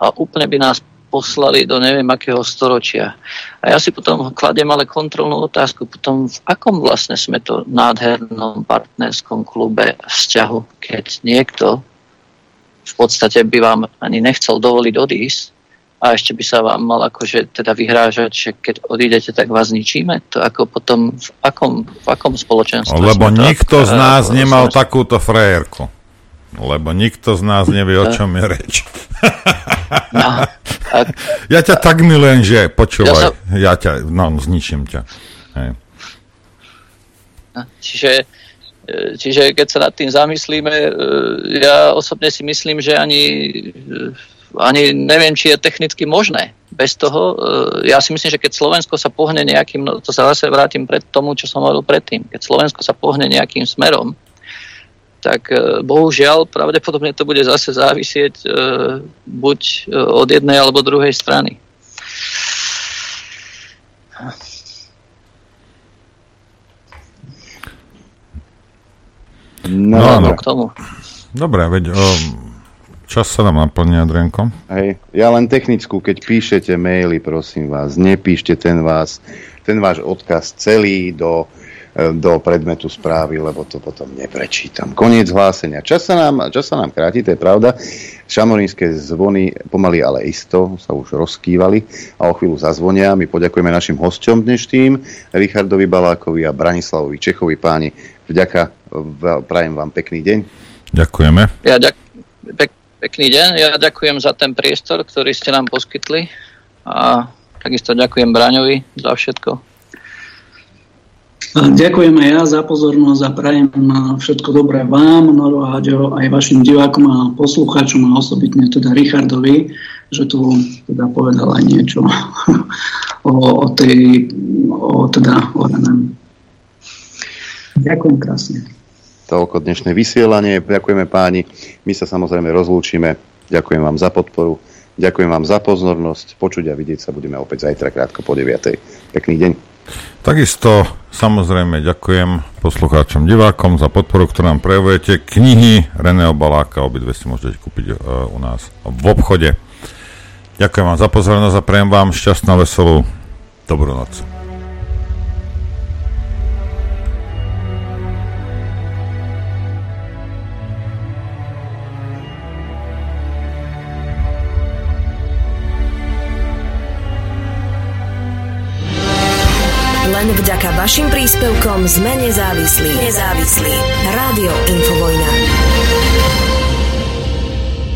a úplne by nás poslali do neviem akého storočia. A ja si potom kladiem ale kontrolnú otázku, potom v akom vlastne sme to nádhernom partnerskom klube vzťahu, keď niekto v podstate by vám ani nechcel dovoliť odísť, a ešte by sa vám mal akože teda vyhrážať, že keď odídete, tak vás ničíme. To ako potom v akom, v akom spoločenstve... Lebo nikto tak, z nás uh, nemal spoločenstv... takúto frajerku. Lebo nikto z nás nevie, o čom je reč. No, a, ja ťa a, tak milujem, že počúvaj. Ja, sa... ja ťa, no, zničím ťa. Hej. Čiže... Čiže keď sa nad tým zamyslíme, ja osobne si myslím, že ani... Ani neviem, či je technicky možné. Bez toho, ja si myslím, že keď Slovensko sa pohne nejakým, no to sa zase vrátim pred tomu, čo som hovoril predtým, keď Slovensko sa pohne nejakým smerom, tak bohužiaľ pravdepodobne to bude zase závisieť buď od jednej alebo druhej strany. No, no, no. K tomu. Dobre, veď... Um... Čas sa nám naplňa, Adrianko. Hej, ja len technickú, keď píšete maily, prosím vás, nepíšte ten, vás, ten váš odkaz celý do, do predmetu správy, lebo to potom neprečítam. Koniec hlásenia. Čas sa nám, čas sa nám kráti, to je pravda. Šamorínske zvony pomaly, ale isto sa už rozkývali a o chvíľu zazvonia. My poďakujeme našim hosťom dnešným, Richardovi Balákovi a Branislavovi Čechovi. Páni, vďaka, prajem vám pekný deň. Ďakujeme. Ja ďakujem. Pekný deň, ja ďakujem za ten priestor, ktorý ste nám poskytli a takisto ďakujem Braňovi za všetko. Ďakujem aj ja za pozornosť a prajem všetko dobré vám, Noro a Haďo, aj vašim divákom a poslucháčom a osobitne teda Richardovi, že tu teda povedal aj niečo o, o tej, o teda o nám. Ďakujem krásne. Toľko dnešné vysielanie. Ďakujeme páni. My sa samozrejme rozlúčime. Ďakujem vám za podporu. Ďakujem vám za pozornosť. Počuť a vidieť sa budeme opäť zajtra krátko po deviatej. Pekný deň. Takisto samozrejme ďakujem poslucháčom, divákom za podporu, ktorú nám prejavujete. Knihy Reného Baláka obidve si môžete kúpiť uh, u nás v obchode. Ďakujem vám za pozornosť a prejem vám šťastnú, veselú dobrú noc. Len vďaka vašim príspevkom sme nezávislí. Nezávislí. Rádio Infovojna.